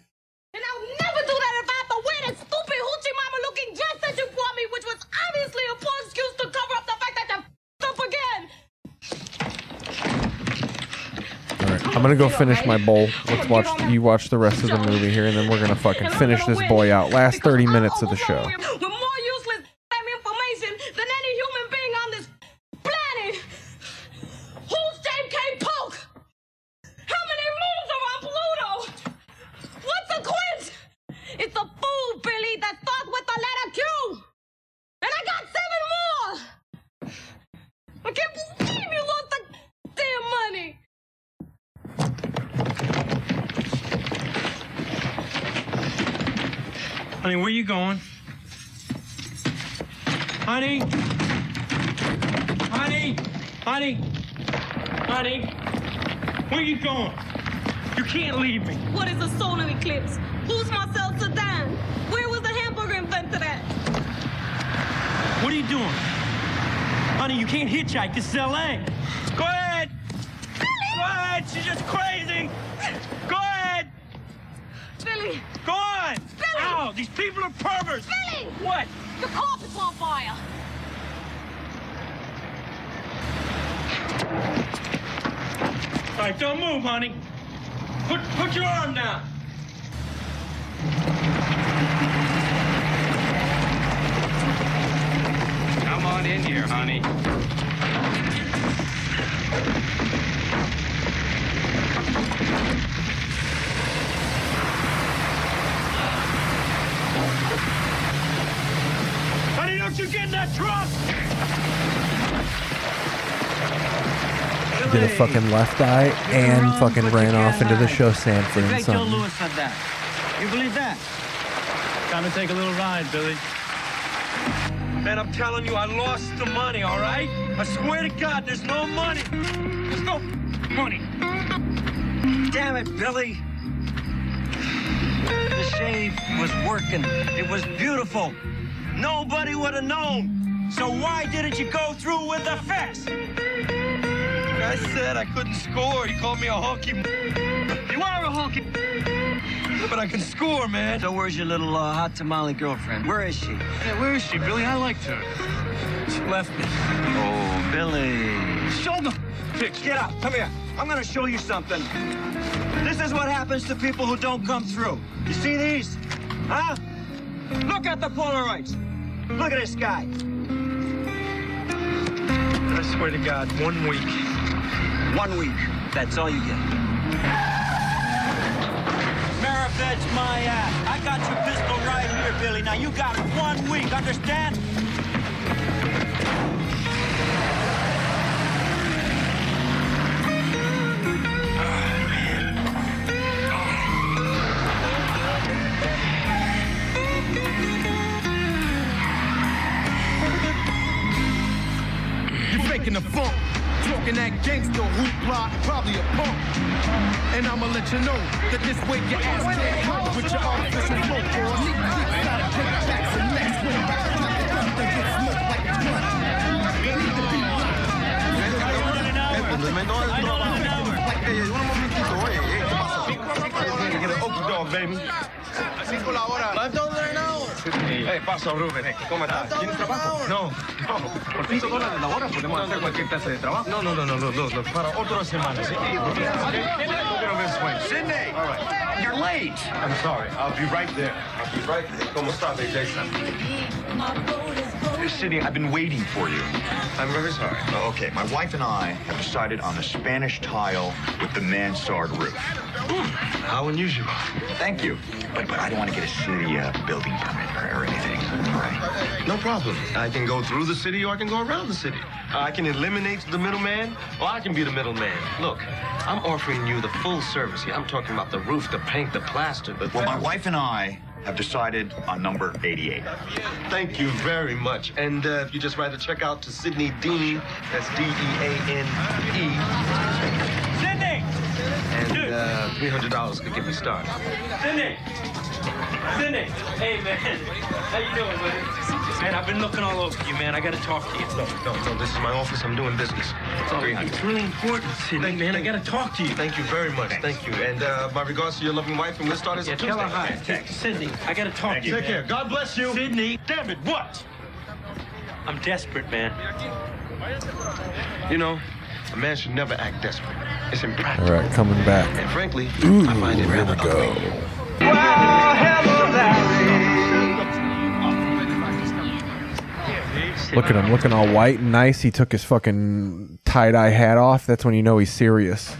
I'm gonna go finish my bowl. Let's watch the rest of the movie here, and then we're gonna fucking finish this boy out. Last 30 minutes of the show. Honey, where you going? Honey? Honey? Honey? Honey? Where you going? You can't leave me. What is a solar eclipse? Who's Marcel Sedan? Where was the hamburger invented at? What are you doing? Honey, you can't hitchhike. This is L.A. Go ahead. Billy. Go ahead. She's just crazy. Go ahead. Billy. Go on. Billy. Ow, these people are perverts. Billy. What? Your carpet's on fire. All right, don't move, honey. Put your arm down. Come on in here, honey. Honey, don't you get in that truck? Did a fucking left eye and fucking ran off into the show Sanford and something. Joe Lewis had that. You believe that? Time to take a little ride, Billy. Man, I'm telling you, I lost the money, all right? I swear to God, there's no money. There's no money. Damn it, Billy. The shave was working. It was beautiful. Nobody would have known. So why didn't you go through with the fest? I said I couldn't score. You called me a honky. You are a honky. But I can score, man. So where's your little hot tamale girlfriend? Where is she? Yeah, where is she, Billy? I liked her. She left me. Oh, Billy. Show the picture. Get up. Come here. I'm going to show you something. This is what happens to people who don't come through. You see these? Huh? Look at the Polaroids. Look at this guy. I swear to God, 1 week. 1 week. That's all you get. Marifet's my ass. I got your pistol right here, Billy. Now you got it 1 week, understand? Oh, man. You're faking the funk. Talking that gangster hoopla, probably a punk. And I'ma let you know that this way your ass can't hide with your office and float for a neat clip. Gotta take backs and max when I back up the front and get smoked like a gun. You need to be locked. Hey, you want more pizza? Hey, come on, son. You get an open door, baby. $5 an hour. Hey, paso, Rubén. ¿Cómo estás? ¿Tienes trabajo? No. Por $5 la hora podemos hacer cualquier clase de trabajo. No, no, no, no, no, no. Para otra semana, ¿sí? Sydney! All right. You're late. I'm sorry. I'll be right there. I'll be right there. ¿Cómo estás, Jason? Sydney, I've been waiting for you. I'm very sorry. Oh, okay, my wife and I have decided on a Spanish tile with the mansard roof. How unusual. Thank you. But I don't want to get a city building permit or anything. All right. No problem. I can go through the city or I can go around the city. I can eliminate the middleman or I can be the middleman. Look, I'm offering you the full service here. I'm talking about the roof, the paint, the plaster. Well, my wife and I have decided on number 88. Thank you very much. And if you just rather check out to Sydney Dean, that's D-E-A-N-E. Sydney! And $300 could get me started. Sydney! Sydney! Hey, man. How you doing, man? Man, I've been looking all over you, man. I gotta talk to you. No, this is my office. I'm doing business. Oh, it's really important, Sydney. Thank, man, I gotta talk to you. Thank you very much. Thanks. Thank you. And my regards to your loving wife, and we'll start as a Tuesday. Tell her hi. Thanks. Sydney, I gotta talk to you. Take care. God bless you. Sydney. Damn it, what? I'm desperate, man. You know, a man should never act desperate. It's impractical. All right, coming back. And frankly, I find it rather go. Well, hello, Larry. Look at him, looking all white and nice. He took his fucking tie-dye hat off. That's when you know he's serious.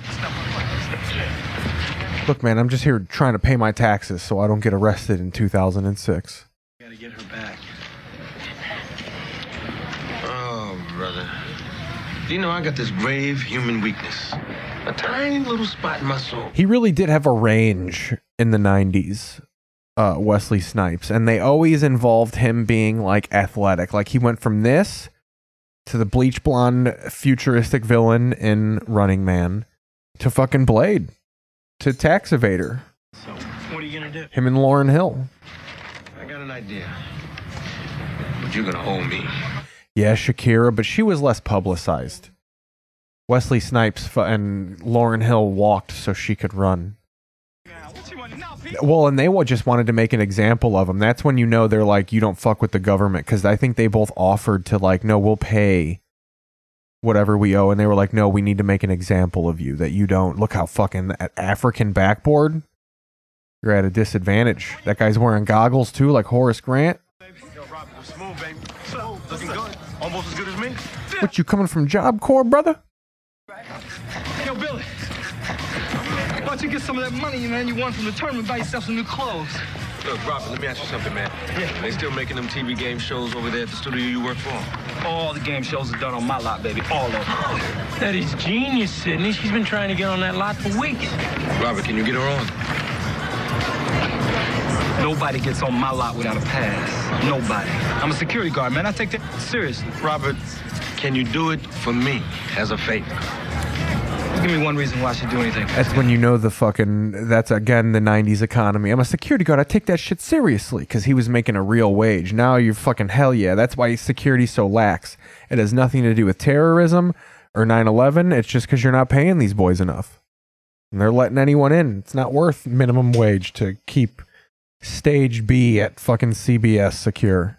Look, man, I'm just here trying to pay my taxes so I don't get arrested in 2006. Gotta get her back. Oh, brother. Do you know I got this grave human weakness? A tiny little spot in my soul. He really did have a range in the 90s. Wesley Snipes, and they always involved him being like athletic. Like he went from this to the bleach blonde futuristic villain in Running Man to fucking Blade to Tax Evader. So what are you gonna do? Him and Lauryn Hill. I got an idea, but you're gonna owe me. Yeah, Shakira, but she was less publicized. Wesley Snipes and Lauryn Hill walked so she could run. Well, and they just wanted to make an example of him. That's when you know they're like, you don't fuck with the government, because I think they both offered to like, no, we'll pay whatever we owe, and they were like, no, we need to make an example of you, that you don't look how fucking African backboard. You're at a disadvantage. That guy's wearing goggles too, like Horace Grant. Yo, Rob, it was smooth, baby. So, looking good. Almost as good as me. What, you coming from Job Corps, brother? Yo, Billy. Why don't you get some of that money, man, you won from the tournament, buy yourself some new clothes? Look, Robert, let me ask you something, man. Yeah. They still making them TV game shows over there at the studio you work for? All the game shows are done on my lot, baby. All of them. That is genius, Sydney. She's been trying to get on that lot for weeks. Robert, can you get her on? Nobody gets on my lot without a pass. Nobody. I'm a security guard, man. I take that seriously. Robert, can you do it for me as a favor? Give me one reason why I should do anything. That's when you know the fucking... That's, again, the 90s economy. I'm a security guard. I take that shit seriously, because he was making a real wage. Now you're fucking hell yeah. That's why security's so lax. It has nothing to do with terrorism or 9/11. It's just because you're not paying these boys enough. And they're letting anyone in. It's not worth minimum wage to keep... Stage B at fucking CBS secure.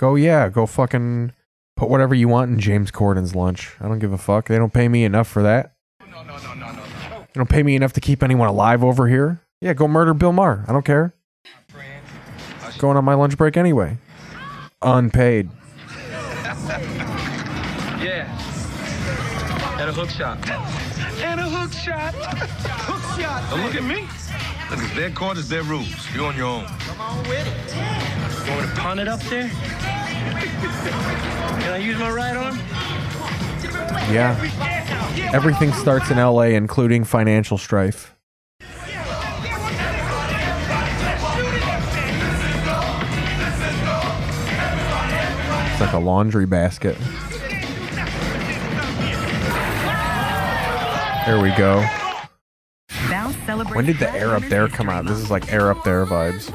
Go fucking put whatever you want in James Corden's lunch. I don't give a fuck. They don't pay me enough for that. No. They don't pay me enough to keep anyone alive over here. Yeah, go murder Bill Maher. I don't care. Going on my lunch break anyway. Unpaid. Yeah. And a hook shot. Hook shot. Don't look at me. Look, it's their court, it's their rules. You're on your own. Come on with it. You want me to punt it up there? Can I use my right arm? Yeah. Everything starts in L.A., including financial strife. It's like a laundry basket. There we go. When did the Air Up There come out? This is like Air Up There vibes.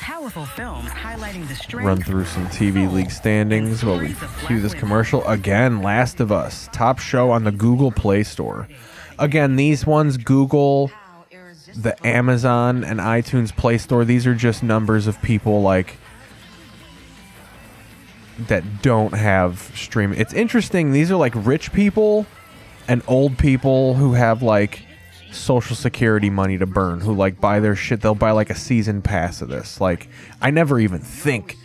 Powerful films highlighting the strength. Run through some TV league standings while we cue this commercial. Again, Last of Us, top show on the Google Play Store. Again, these ones, Google, the Amazon, and iTunes Play Store, these are just numbers of people like that don't have streaming. It's interesting. These are like rich people and old people who have like Social Security money to burn, who like buy their shit. They'll buy like a season pass of this. Like, I never even think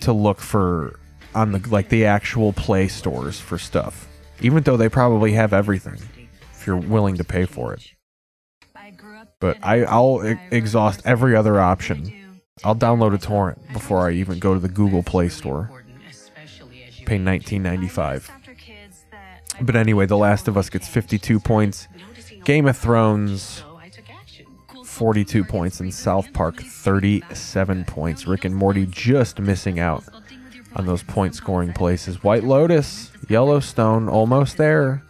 to look for on the like the actual Play Stores for stuff, even though they probably have everything if you're willing to pay for it. But I'll exhaust every other option. I'll download a torrent before I even go to the Google Play Store. Pay $19.95. But anyway, The Last of Us gets 52 points. Game of Thrones, 42 points, and South Park, 37 points. Rick and Morty just missing out on those point-scoring places. White Lotus, Yellowstone, almost there.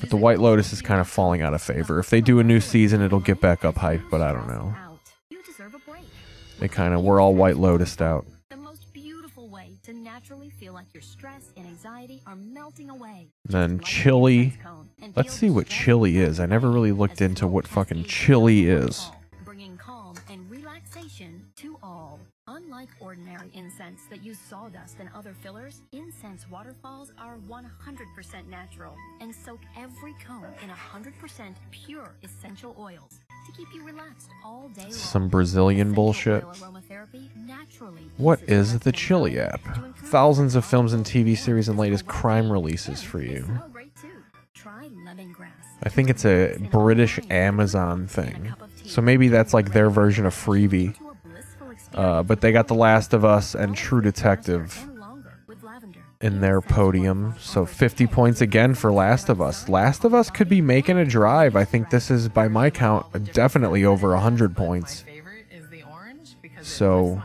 But the White Lotus is kind of falling out of favor. If they do a new season, it'll get back up hype, but I don't know. They kind of, we're all White Lotused out. To naturally feel like your stress and anxiety are melting away. Then chili. Let's see what chili is. I never really looked into what fucking chili is. Bringing calm and relaxation to all. Unlike ordinary incense that use sawdust and other fillers, incense waterfalls are 100% natural and soak every cone in 100% pure essential oils to keep you relaxed all day long. Some Brazilian bullshit. What is the Chili app? Thousands of films and TV series and latest crime releases for you. I think it's a British Amazon thing. So maybe that's like their version of Freevee. But they got The Last of Us and True Detective in their podium. So 50 points again for Last of Us. Last of Us could be making a drive. I think this is, by my count, definitely over 100 points. So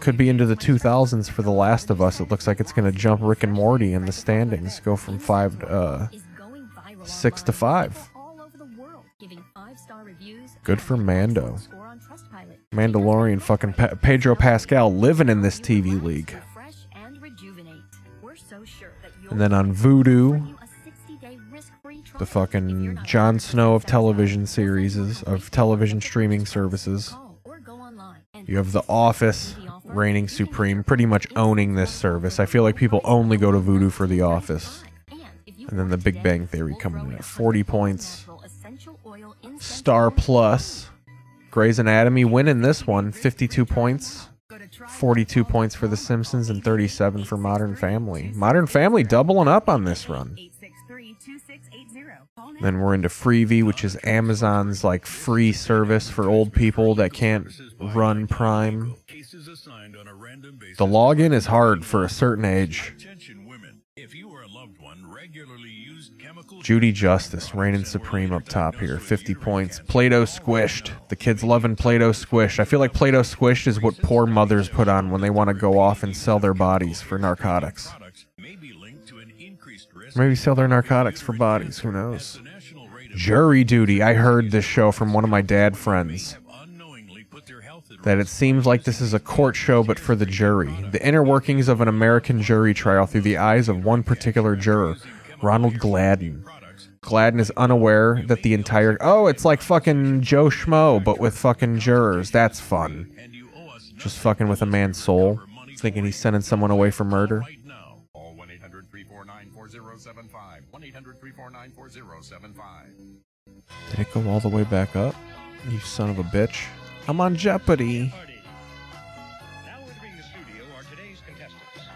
could be into the 2000s for The Last of Us. It looks like it's going to jump Rick and Morty in the standings, go from 6 to 5. Good for Mando. Mandalorian fucking Pedro Pascal living in this TV league. And then on Vudu, the fucking Jon Snow of television series, of television streaming services. You have The Office reigning supreme, pretty much owning this service. I feel like people only go to Vudu for The Office. And then The Big Bang Theory coming in at 40 points. Star Plus. Grey's Anatomy winning this one, 52 points. 42 points for The Simpsons and 37 for Modern Family. Modern Family doubling up on this run. Then we're into Freevee, which is Amazon's like free service for old people that can't run Prime. The login is hard for a certain age. Judy Justice reigning supreme up top here, 50 points. Play-Doh Squished. The kids loving Play-Doh Squished. I feel like Play-Doh Squished is what poor mothers put on when they want to go off and sell their bodies for narcotics. Maybe sell their narcotics for bodies, who knows. Jury Duty. I heard this show from one of my dad friends. That it seems like this is a court show, but for the jury. The inner workings of an American jury trial through the eyes of one particular juror, Ronald Gladden. Gladden is unaware that the entire... Oh, it's like fucking Joe Schmo, but with fucking jurors. That's fun. Just fucking with a man's soul. Thinking he's sending someone away for murder. Did it go all the way back up? You son of a bitch. I'm on Jeopardy.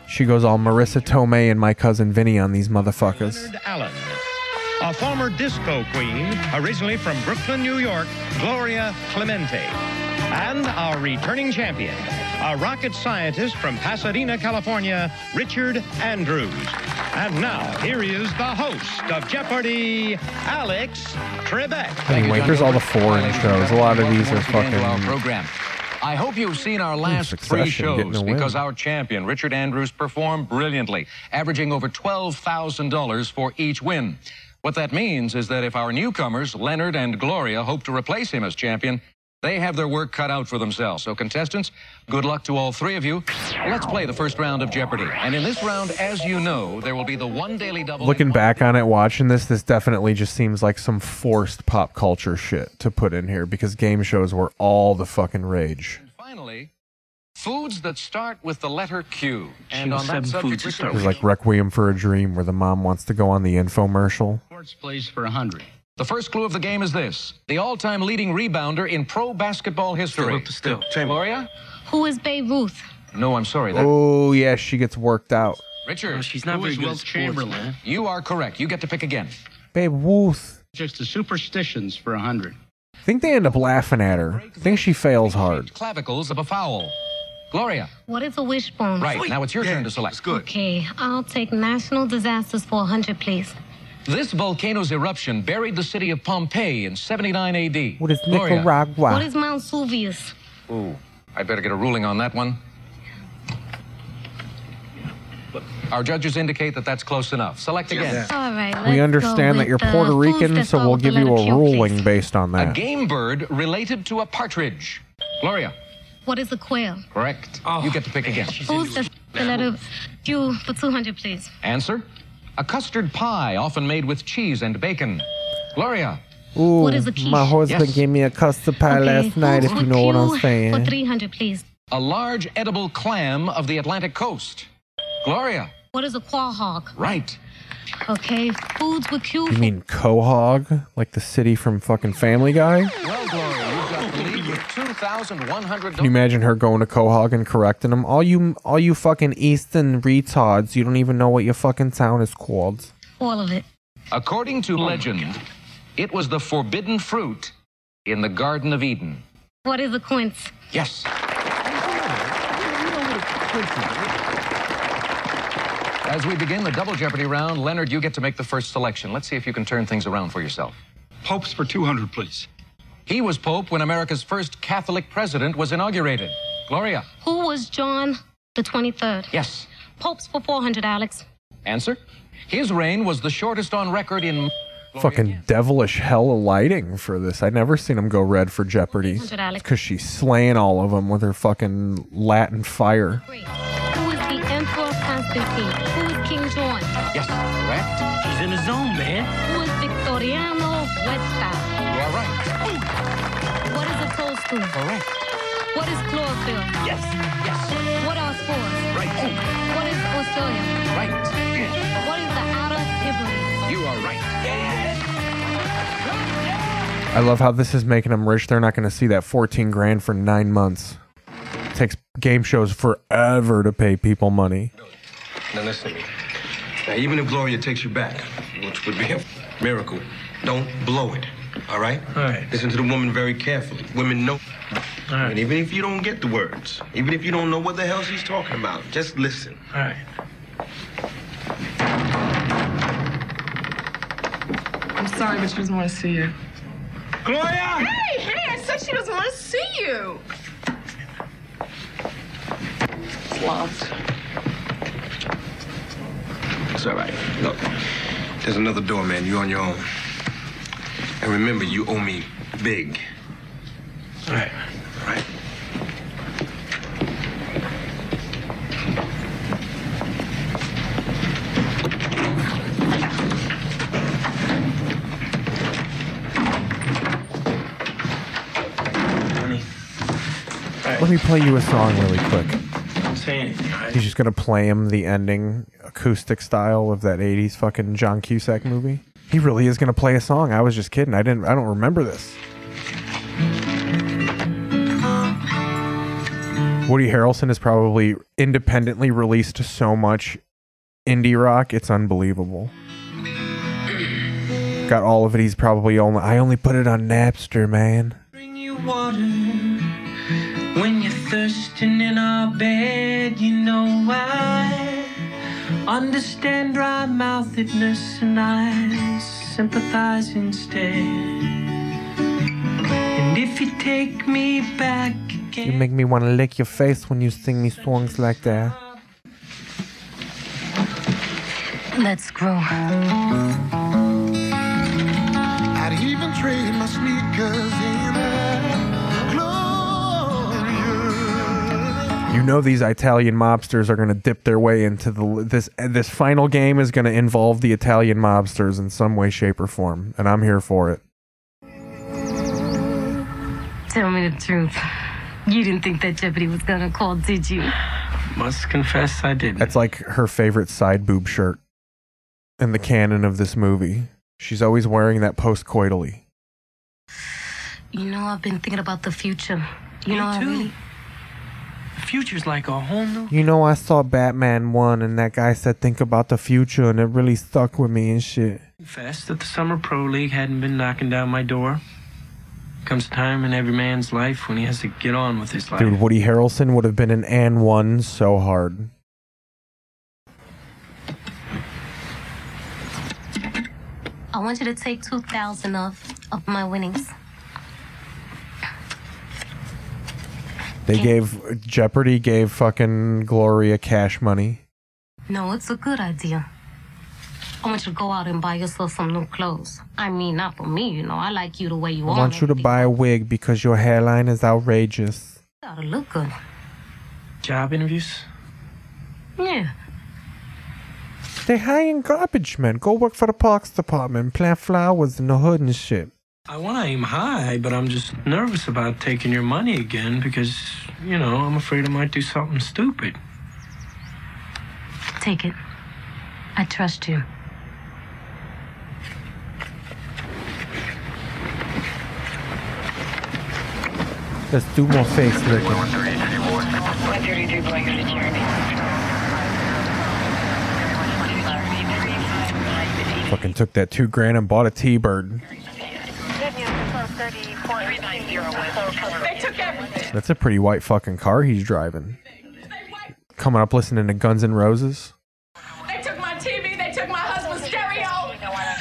She goes all Marissa Tomei and My Cousin Vinny on these motherfuckers. Leonard Allen, a former disco queen, originally from Brooklyn, New York, Gloria Clemente. And our returning champion, a rocket scientist from Pasadena, California, Richard Andrews. And now, here is the host of Jeopardy, Alex Trebek. Anyway, there's all the foreign shows. A lot of these are fucking... I hope you've seen our last three shows because our champion, Richard Andrews, performed brilliantly, averaging over $12,000 for each win. What that means is that if our newcomers, Leonard and Gloria, hope to replace him as champion, they have their work cut out for themselves. So, contestants, good luck to all three of you. Let's play the first round of Jeopardy. And in this round, as you know, there will be the one daily double... Looking back on it, watching this, this definitely just seems like some forced pop culture shit to put in here because game shows were all the fucking rage. And finally, foods that start with the letter Q. And on that subject, it was like Requiem for a Dream where the mom wants to go on the infomercial. Sports plays for 100. The first clue of the game is this. The all-time leading rebounder in pro basketball history. Still. Gloria? Who is Babe Ruth? No, I'm sorry. That... Oh, yeah, she gets worked out. Richard, oh, she's not very good at Chamberlain. You are correct. You get to pick again. Babe Ruth. Just the superstitions for 100. I think they end up laughing at her. I think she fails hard. Clavicles of a foul. Gloria. What is a wishbone? Right, now it's your turn to select. It's good. Okay, I'll take national disasters for 100, please. This volcano's eruption buried the city of Pompeii in 79 A.D. What is Nicaragua? What is Mount Vesuvius? Ooh, I better get a ruling on that one. Our judges indicate that that's close enough. Select again. Yeah. All right, let's go that you're Puerto Rican, so we'll give you a ruling based on that. A game bird related to a partridge. Gloria. What is a quail? Correct. Oh, you get to pick again. Who's the letter Q for 200, please? Answer. A custard pie, often made with cheese and bacon. Gloria. Ooh, what is a quiche? My husband gave me a custard pie last night, if you know what I'm saying. For 300, please. A large edible clam of the Atlantic coast. Gloria. What is a quahog? Right. Okay, foods with Q. You mean quahog? Like the city from fucking Family Guy? Well, Gloria, you've got to leave with $2,100. Can you imagine her going to quahog and correcting them? All you fucking Eastern retards, you don't even know what your fucking town is called. All of it. According to legend, it was the forbidden fruit in the Garden of Eden. What is a quince? Yes. As we begin the Double Jeopardy round, Leonard, you get to make the first selection. Let's see if you can turn things around for yourself. Popes for 200, please. He was Pope when America's first Catholic president was inaugurated. Gloria. Who was John the 23rd? Yes. Popes for 400, Alex. Answer. His reign was the shortest on record in... Fucking devilish hell of lighting for this. I'd never seen him go red for Jeopardy. Because she's slaying all of them with her fucking Latin fire. Who is the Emperor Constantine? Who is King John? Yes, correct. He's in his zone, man. Who is Victoriano Huerta? You are right. What is a toadstool? Correct. What is chlorophyll? Yes, yes. What are spores? Right. What is Australia? Right. What is the outer Hebrides? You are right. Yeah. I love how this is making them rich. They're not going to see that $14,000 for 9 months. It takes game shows forever to pay people money. Now listen to me. Now, even if Gloria takes you back, which would be a miracle, don't blow it. All right? All right. Listen to the woman very carefully. Women know. All right. And even if you don't get the words, even if you don't know what the hell she's talking about, just listen. All right. I'm sorry, but she doesn't want to see you. Gloria! Hey, I said she doesn't want to see you. It's locked. It's all right. Look, there's another door, man. You're on your own. And remember, you owe me big. All right. All right. Let me play you a song really quick. Don't say anything, all right? He's just going to play him the ending acoustic style of that 80s fucking John Cusack movie. He really is going to play a song. I was just kidding. I don't remember this. Woody Harrelson has probably independently released so much indie rock. It's unbelievable. Got all of it. He's probably I only put it on Napster, man. Bring you water. When you're thirsting in our bed, you know I understand dry-mouthedness and I sympathize instead. And if you take me back again... You make me want to lick your face when you sing me songs like that. Let's grow. I'd even trade my sneakers in there. You know these Italian mobsters are going to dip their way into this final game is going to involve the Italian mobsters in some way, shape, or form, and I'm here for it. Tell me the truth. You didn't think that Jeopardy was going to call, did you? Must confess I didn't. That's like her favorite side boob shirt in the canon of this movie. She's always wearing that post-coitally. You know, I've been thinking about the future. You know, too. Future's like a whole new... You know, I saw Batman 1 and that guy said, think about the future, and it really stuck with me and shit. Confess that the Summer Pro League hadn't been knocking down my door. Comes a time in every man's life when he has to get on with his life. Dude, Woody Harrelson would have been an and one so hard. I want you to take 2,000 of my winnings. They gave... Jeopardy gave fucking Gloria cash money. No, it's a good idea. I want you to go out and buy yourself some new clothes. I mean, not for me, you know. I like you the way you are. I want you to buy a wig because your hairline is outrageous. You gotta look good. Job interviews? Yeah. They hire garbage men. Go work for the parks department. Plant flowers in the hood and shit. I want to aim high, but I'm just nervous about taking your money again because, you know, I'm afraid I might do something stupid. Take it. I trust you. Let's do more face licking. 132 blank security. Fucking took that $2,000 and bought a T-Bird. They took everything. That's a pretty white fucking car he's driving. Coming up listening to Guns N' Roses. They took my TV, they took my husband's stereo,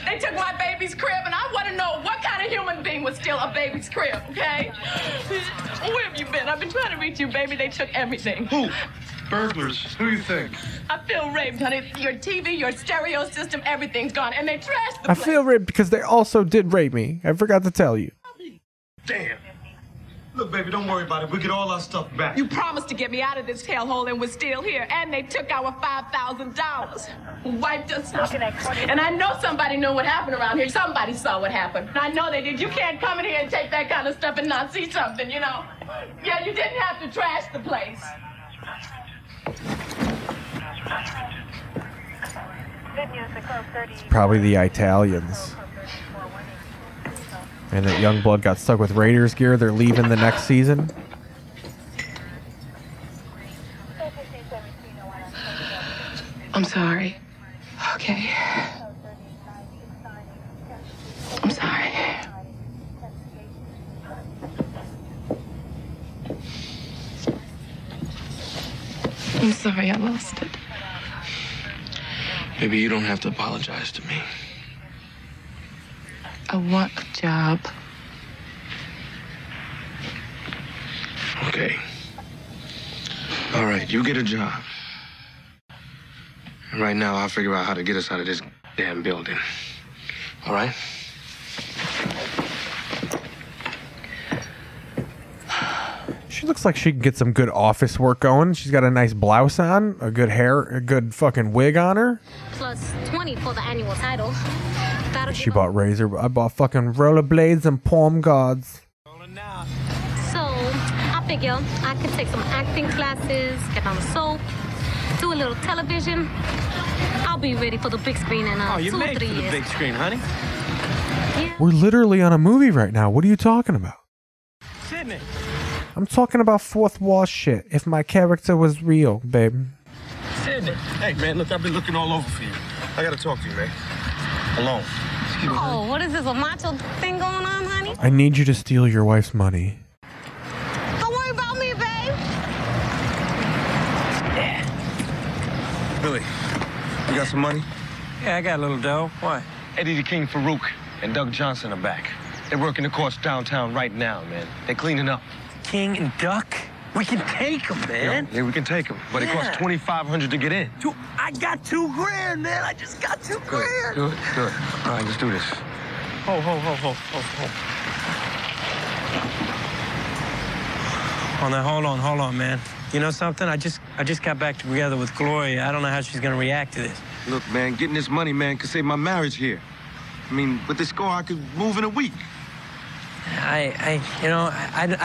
they took my baby's crib, and I want to know what kind of human being would steal a baby's crib, okay? Where have you been? I've been trying to reach you, baby. They took everything. Who? Burglars. Who do you think? I feel raped, honey. Your TV, your stereo system, everything's gone. And they trashed the place. I feel raped because they also did rape me. I forgot to tell you. Damn. Look, baby, don't worry about it. We get all our stuff back. You promised to get me out of this hellhole, and we're still here. And they took our $5,000. Wiped us out. And I know somebody knew what happened around here. Somebody saw what happened. I know they did. You can't come in here and take that kind of stuff and not see something, you know? Yeah, you didn't have to trash the place. It's probably the Italians. And that Youngblood got stuck with Raiders gear. They're leaving the next season. I'm sorry. Okay. I'm sorry. I'm sorry I lost it. Maybe you don't have to apologize to me. I want a job. Okay. All right, you get a job. And right now, I'll figure out how to get us out of this damn building. All right? She looks like she can get some good office work going. She's got a nice blouse on, a good hair, a good fucking wig on her. Plus 20 for the annual title. She bought razor. I bought fucking rollerblades and palm guards. So I figure I could take some acting classes, get on the soap, do a little television. I'll be ready for the big screen in 2 or 3 years. The big screen, honey. Yeah. We're literally on a movie right now. What are you talking about? Sydney. I'm talking about fourth wall shit. If my character was real, babe. Sydney. Hey, man, look, I've been looking all over for you. I gotta talk to you, man. Alone. Oh, what is this, a macho thing going on, honey? I need you to steal your wife's money. Don't worry about me, babe. Yeah. Billy, you got some money? Yeah, I got a little dough. Why? Eddie the King Farouk and Doug Johnson are back. They're working the courts downtown right now, man. They're cleaning up. King and Duck? We can take them, man. Yeah, we can take them. But it costs $2,500 to get in. I got $2,000, man. I just got $2,000. Good. All right, let's do this. Ho. Now, hold on, man. You know something? I just got back together with Gloria. I don't know how she's going to react to this. Look, man, getting this money, man, could save my marriage here. I mean, with this score, I could move in a week. I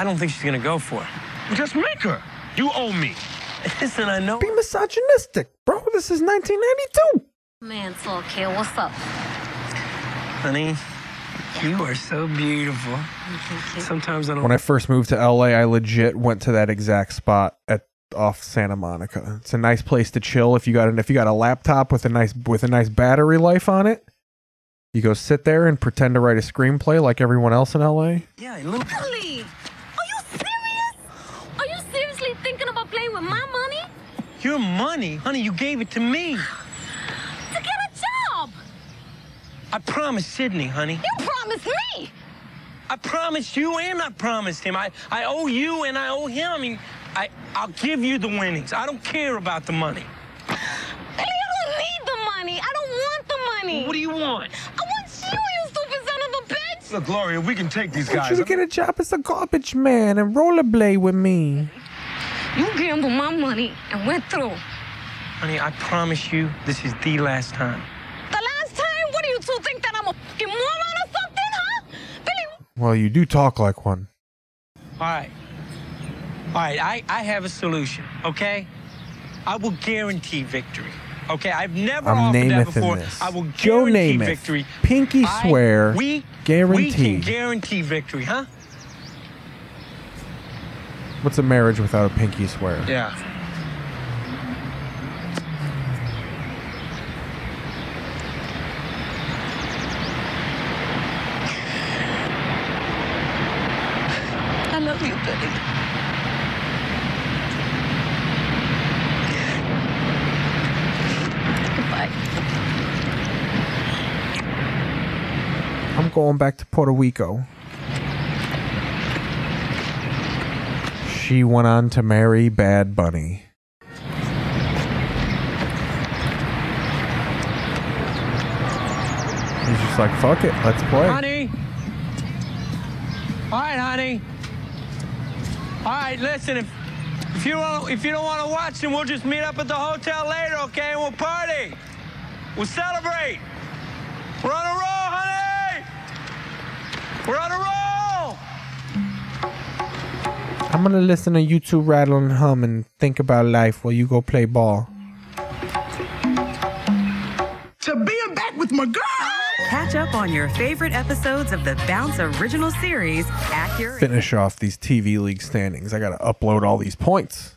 don't think she's going to go for it. Just make her. You owe me. Listen, I know. Be misogynistic, bro. This is 1992. Man, it's all okay. What's up? Honey, you are so beautiful. Thank you. Sometimes I don't. When I first moved to LA, I legit went to that exact spot off Santa Monica. It's a nice place to chill if you got a laptop with a nice battery life on it. You go sit there and pretend to write a screenplay like everyone else in LA. Yeah, Billy. Thinking about playing with my money? Your money? Honey, you gave it to me. To get a job. I promised Sydney, honey. You promised me. I promised you and I promised him. I owe you and I owe him. I mean, I'll give you the winnings. I don't care about the money. Billy, I don't need the money. I don't want the money. Well, what do you want? I want you stupid son of a bitch. Look, Gloria, we can take these guys. I want you to get a job as a garbage man and rollerblade with me. You gambled my money and went through. Honey, I promise you, this is the last time. The last time? What do you two think that I'm a fucking moron or something, huh? Billy? Well, you do talk like one. All right, I have a solution, okay? I will guarantee victory, okay? I've never offered that before. I will guarantee Joe Namath, victory. Pinky swear, guarantee. We can guarantee victory, huh? What's a marriage without a pinky swear? Yeah. I love you, baby. Goodbye. I'm going back to Puerto Rico. she went on to marry Bad Bunny. He's just like, fuck it, let's play. Honey. All right, honey. All right, listen, if you don't want to watch, then we'll just meet up at the hotel later, okay? And we'll party. We'll celebrate. We're on a roll, honey. We're on a roll. I'm going to listen to you two rattle and hum and think about life while you go play ball. To being back with my girl. Catch up on your favorite episodes of the Bounce original series at your... Finish off these TV league standings. I got to upload all these points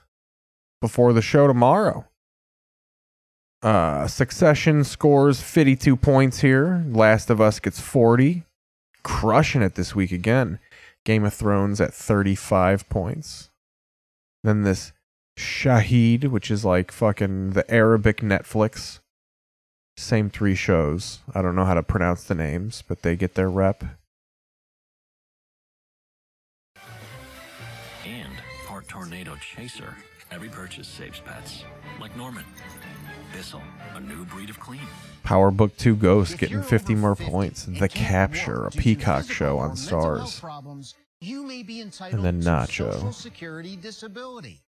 before the show tomorrow. Succession scores 52 points here. Last of Us gets 40. Crushing it this week again. Game of Thrones at 35 points. Then this Shahid, which is like fucking the Arabic Netflix. Same three shows. I don't know how to pronounce the names, but they get their rep. And part tornado chaser. Every purchase saves pets. Like Norman. Bissell, a new breed of clean. Power Book 2 Ghost getting 50 more points. The Capture, a Peacock show on Stars. And then Nacho. Social Security disability.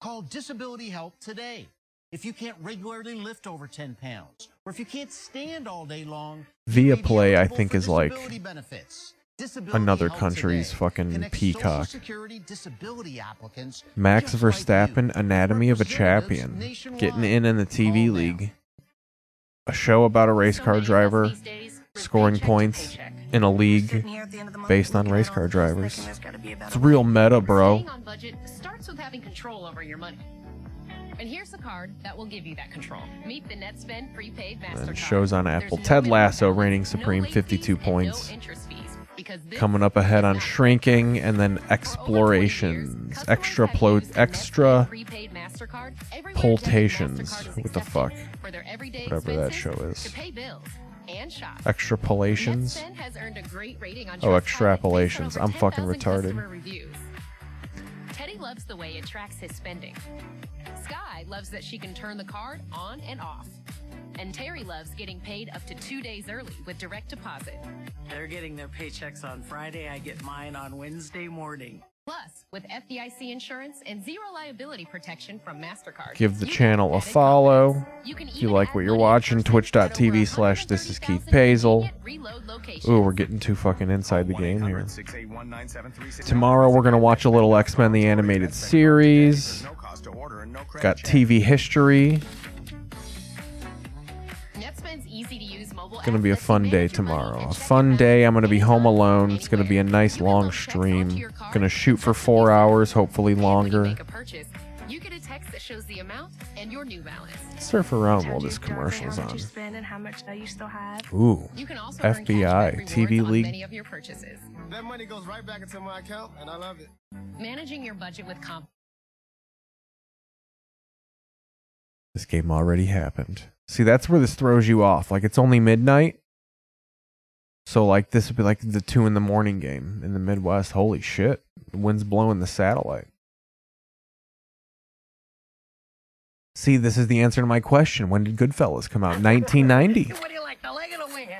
Call disability help today. If you can't regularly lift over 10 pounds, or if you can't stand all day long, Via Play, I think, is like another country's fucking Peacock. Max Verstappen, Anatomy of a Champion, getting in the TV league. A show about a race car driver scoring points in a league based on race car drivers. It's real meta, bro. Starts with having control over your money. And here's the card that will give you that control. Meet the NetSpend prepaid Mastercard. And shows on Apple. Ted Lasso reigning supreme, 52 points. Coming up ahead on Shrinking and then Explorations. Extra Poltations. What the fuck? Whatever that show is. Extrapolations. Oh, Extrapolations. I'm fucking retarded. Teddy loves the way it tracks his spending. Sky loves that she can turn the card on and off. And Terry loves getting paid up to 2 days early with direct deposit. They're getting their paychecks on Friday. I get mine on Wednesday morning. Plus, with FDIC insurance and zero liability protection from MasterCard. Give the channel a follow. If you like what you're watching, twitch.tv/thisiskeithpazel. Ooh, we're getting too fucking inside the game here. Tomorrow we're going to watch a little X-Men the Animated Series. Got TV history. It's going to be a fun day tomorrow. A fun day. I'm going to be home alone. It's going to be a nice long stream. Going to shoot for 4 hours, hopefully longer. Surf around while this commercial's on. Ooh, FBI, TV league. That money goes right back into my account, and I love it. Managing your budget with comp. This game already happened. See, that's where this throws you off. Like, it's only midnight. So, like, this would be like the 2 a.m. game in the Midwest. Holy shit. The wind's blowing the satellite. See, this is the answer to my question. When did Goodfellas come out? 1990.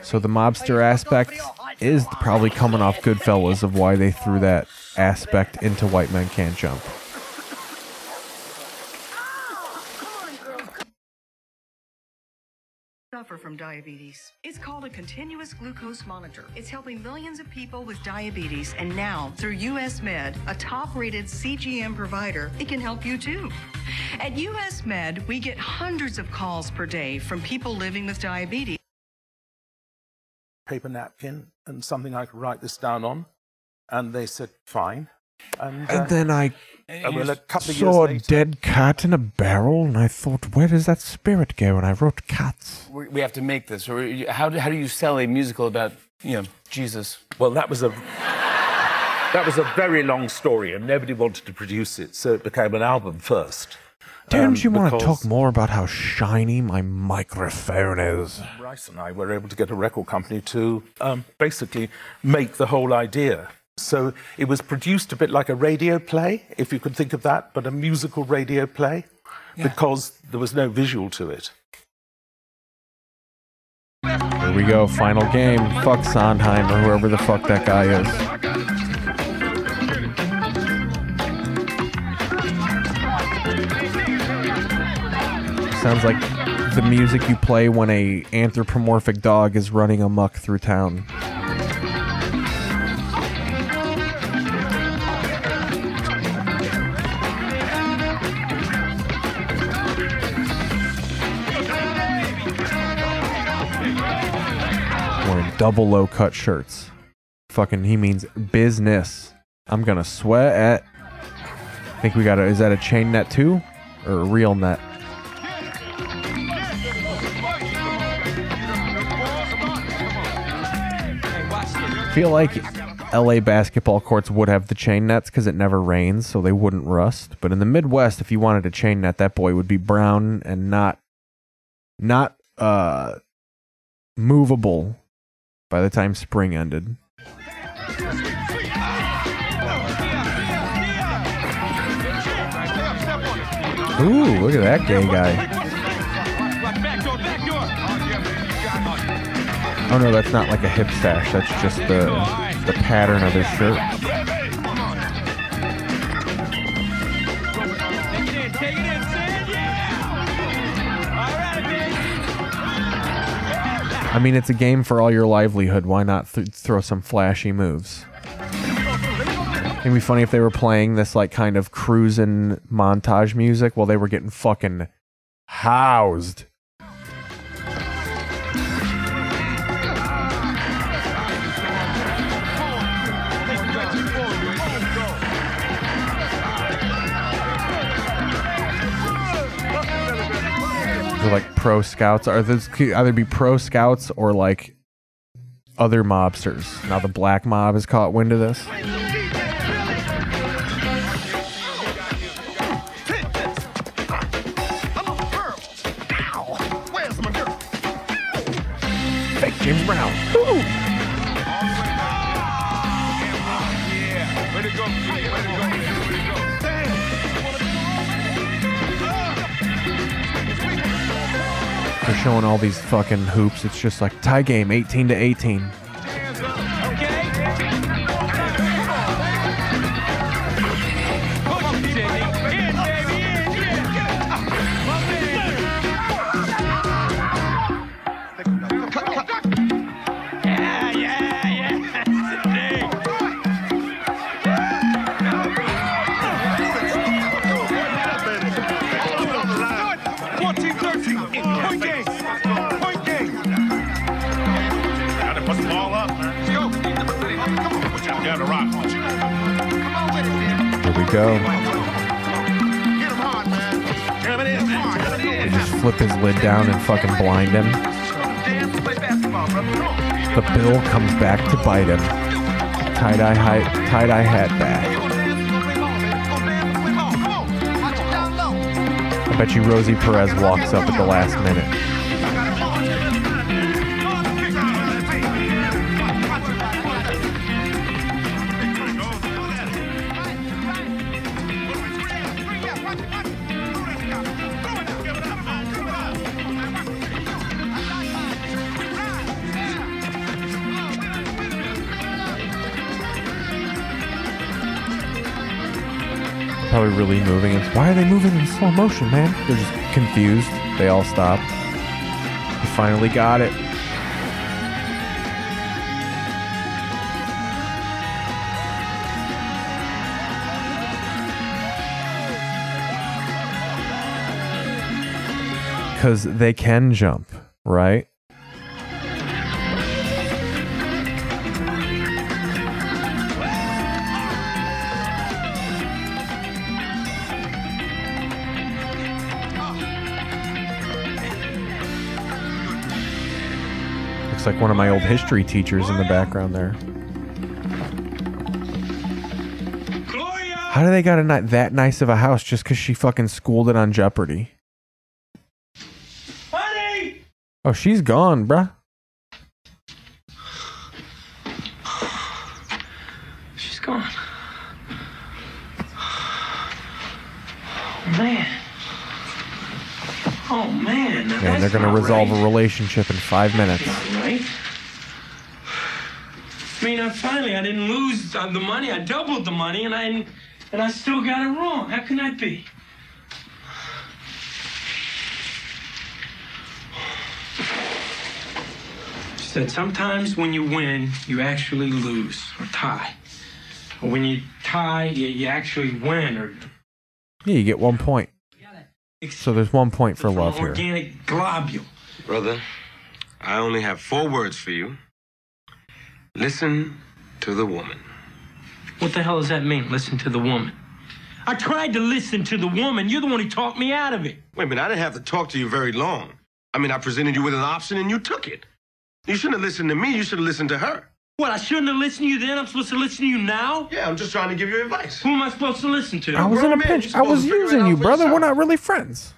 So the mobster aspect is probably coming off Goodfellas of why they threw that aspect into White Men Can't Jump. Suffer from diabetes. It's called a continuous glucose monitor. It's helping millions of people with diabetes, and now through US Med, a top-rated CGM provider, it can help you too. At US Med, we get hundreds of calls per day from people living with diabetes. Paper napkin and something I could write this down on, and they said fine. And then I saw a dead cat in a barrel, and I thought, where does that spirit go? And I wrote cats. We have to make this. How do you sell a musical about, you know, Jesus? Well, that was a very long story, and nobody wanted to produce it, so it became an album first. Don't you want to talk more about how shiny my microphone is? Bryce and I were able to get a record company to basically make the whole idea So it was produced a bit like a radio play, if you could think of that, but a musical radio play, because there was no visual to it. Here we go, final game. Fuck Sondheim or whoever the fuck that guy is. Sounds like the music you play when a anthropomorphic dog is running amok through town. Double low cut shirts. Fucking, he means business. I'm gonna sweat at. I think we got a. Is that a chain net too? Or a real net? I feel like LA basketball courts would have the chain nets because it never rains, so they wouldn't rust. But in the Midwest, if you wanted a chain net, that boy would be brown and not movable by the time spring ended. Ooh, look at that gay guy. Oh no, that's not like a hip sash. That's just the pattern of his shirt. I mean, it's a game for all your livelihood. Why not throw some flashy moves? It'd be funny if they were playing this like kind of cruising montage music while they were getting fucking housed. Like pro scouts, or those could either be pro scouts or like other mobsters. Now the black mob has caught wind of this. Fake James Brown. Woo! They're showing all these fucking hoops. It's just like tie game, 18-18. Okay. Go. They just flip his lid down and fucking blind him. The bill comes back to bite him. Tie-dye hat back. I bet you Rosie Perez walks up at the last minute. Probably really moving. It's why are they moving in slow motion, man? They're just confused. They all stop. He finally got it. Because they can jump, right? Like one of my old history teachers in the background there. How do they got that nice of a house just because she fucking schooled it on Jeopardy? Honey! Oh, she's gone, bruh. She's Come on. Oh, man. Oh, man. Now, and they're going to resolve a relationship in 5 minutes. That's not right. I mean, I didn't lose the money. I doubled the money, and I still got it wrong. How can that be? She said, sometimes when you win, you actually lose or tie. Or when you tie, you actually win. Or yeah, you get 1 point. So there's 1 point for love here. Organic globule. Brother, I only have 4 words for you. Listen to the woman. What the hell does that mean, listen to the woman? I tried to listen to the woman. You're the one who talked me out of it. Wait a minute, I didn't have to talk to you very long. I mean, I presented you with an option and you took it. You shouldn't have listened to me. You should have listened to her. What, I shouldn't have listened to you then? I'm supposed to listen to you now? Yeah, I'm just trying to give you advice. Who am I supposed to listen to? I was in a pinch. I was using you, brother. We're not really friends.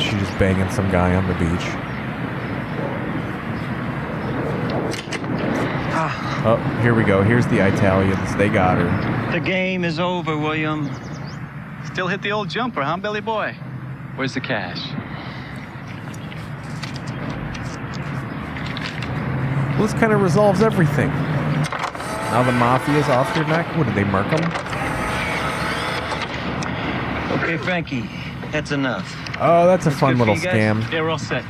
She's just banging some guy on the beach. Oh, here we go. Here's the Italians. They got her. The game is over, William. Still hit the old jumper, huh, Billy Boy? Where's the cash? Well, this kind of resolves everything. Now the mafia's off their neck. What did they mark them? Okay, Frankie. That's enough. Oh, that's a fun little scam. Yeah, we're all set.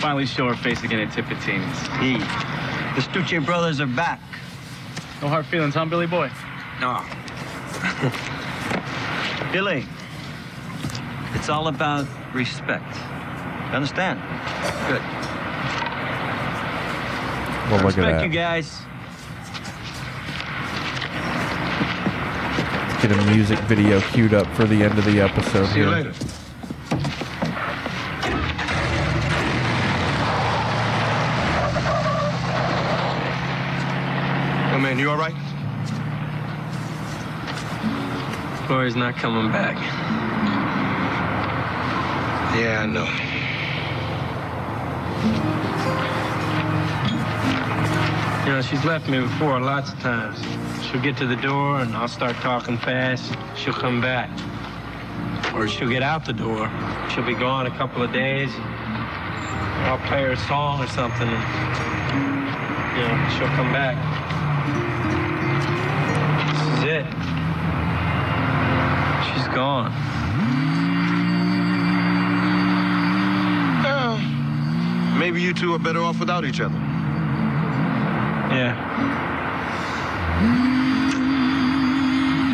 Finally show her face again at Tipitina's. Hey, the Stucci brothers are back. No hard feelings, huh, Billy Boy? No. Billy, it's all about respect. Understand? Good. Well, look at that. Respect you guys. Get a music video queued up for the end of the episode. See you later. Oh, man, you all right? Corey's not coming back. Yeah, I know. You know, she's left me before lots of times. She'll get to the door, and I'll start talking fast. She'll come back. Or she'll get out the door. She'll be gone a couple of days. I'll play her a song or something. And, you know, she'll come back. This is it. She's gone. Maybe you two are better off without each other. Yeah.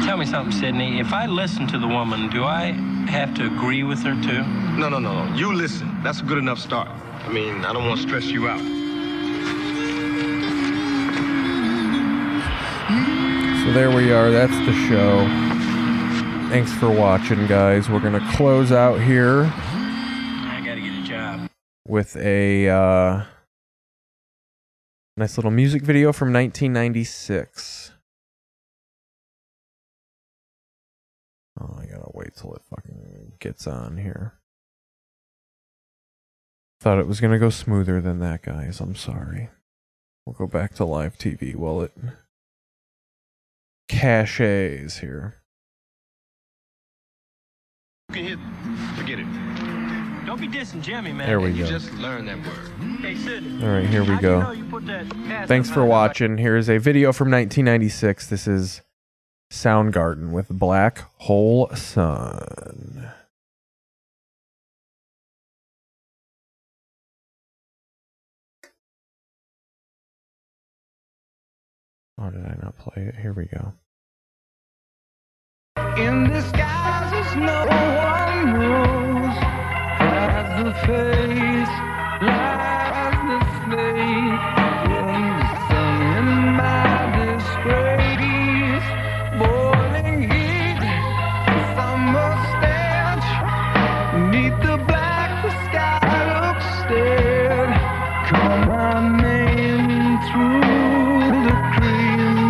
Tell me something, Sydney. If I listen to the woman, do I have to agree with her, too? No. You listen. That's a good enough start. I mean, I don't want to stress you out. So there we are. That's the show. Thanks for watching, guys. We're going to close out here. I got to get a job. With a nice little music video from 1996. Oh, I gotta wait till it fucking gets on here. Thought it was gonna go smoother than that, guys. I'm sorry. We'll go back to live TV while it caches here. You can hit. Forget it. Don't be dissing Jimmy, man. There we go. You just learned that word. Hey, Sydney. All right, here we go. Thanks for watching. Here's a video from 1996. This is Soundgarden with Black Hole Sun. Or did I not play it? Here we go. In the skies is no one knows. Lies the face, lies the faith. When the sun in my disgrace. Through the cream.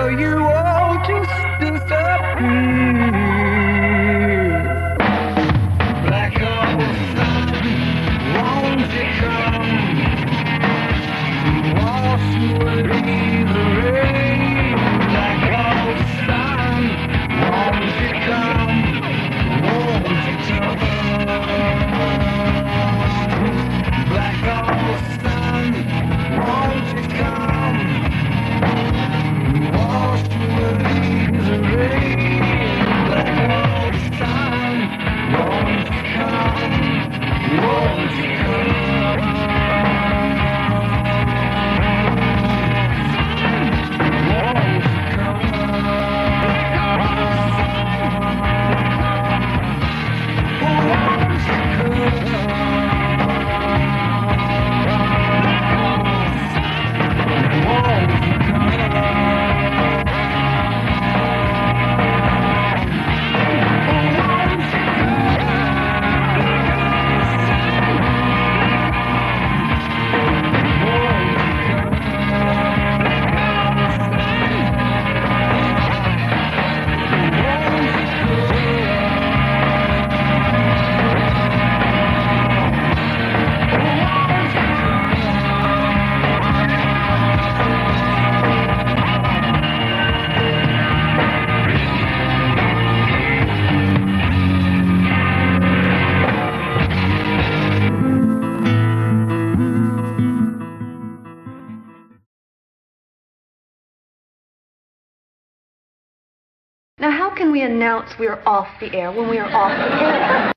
so you won't just disappear. Black old sun, won't you come? Wash away the rain. Black old sun, won't you come? Won't you come? Black old sun, won't you come? Now, how can we announce we're off the air when we are off the air?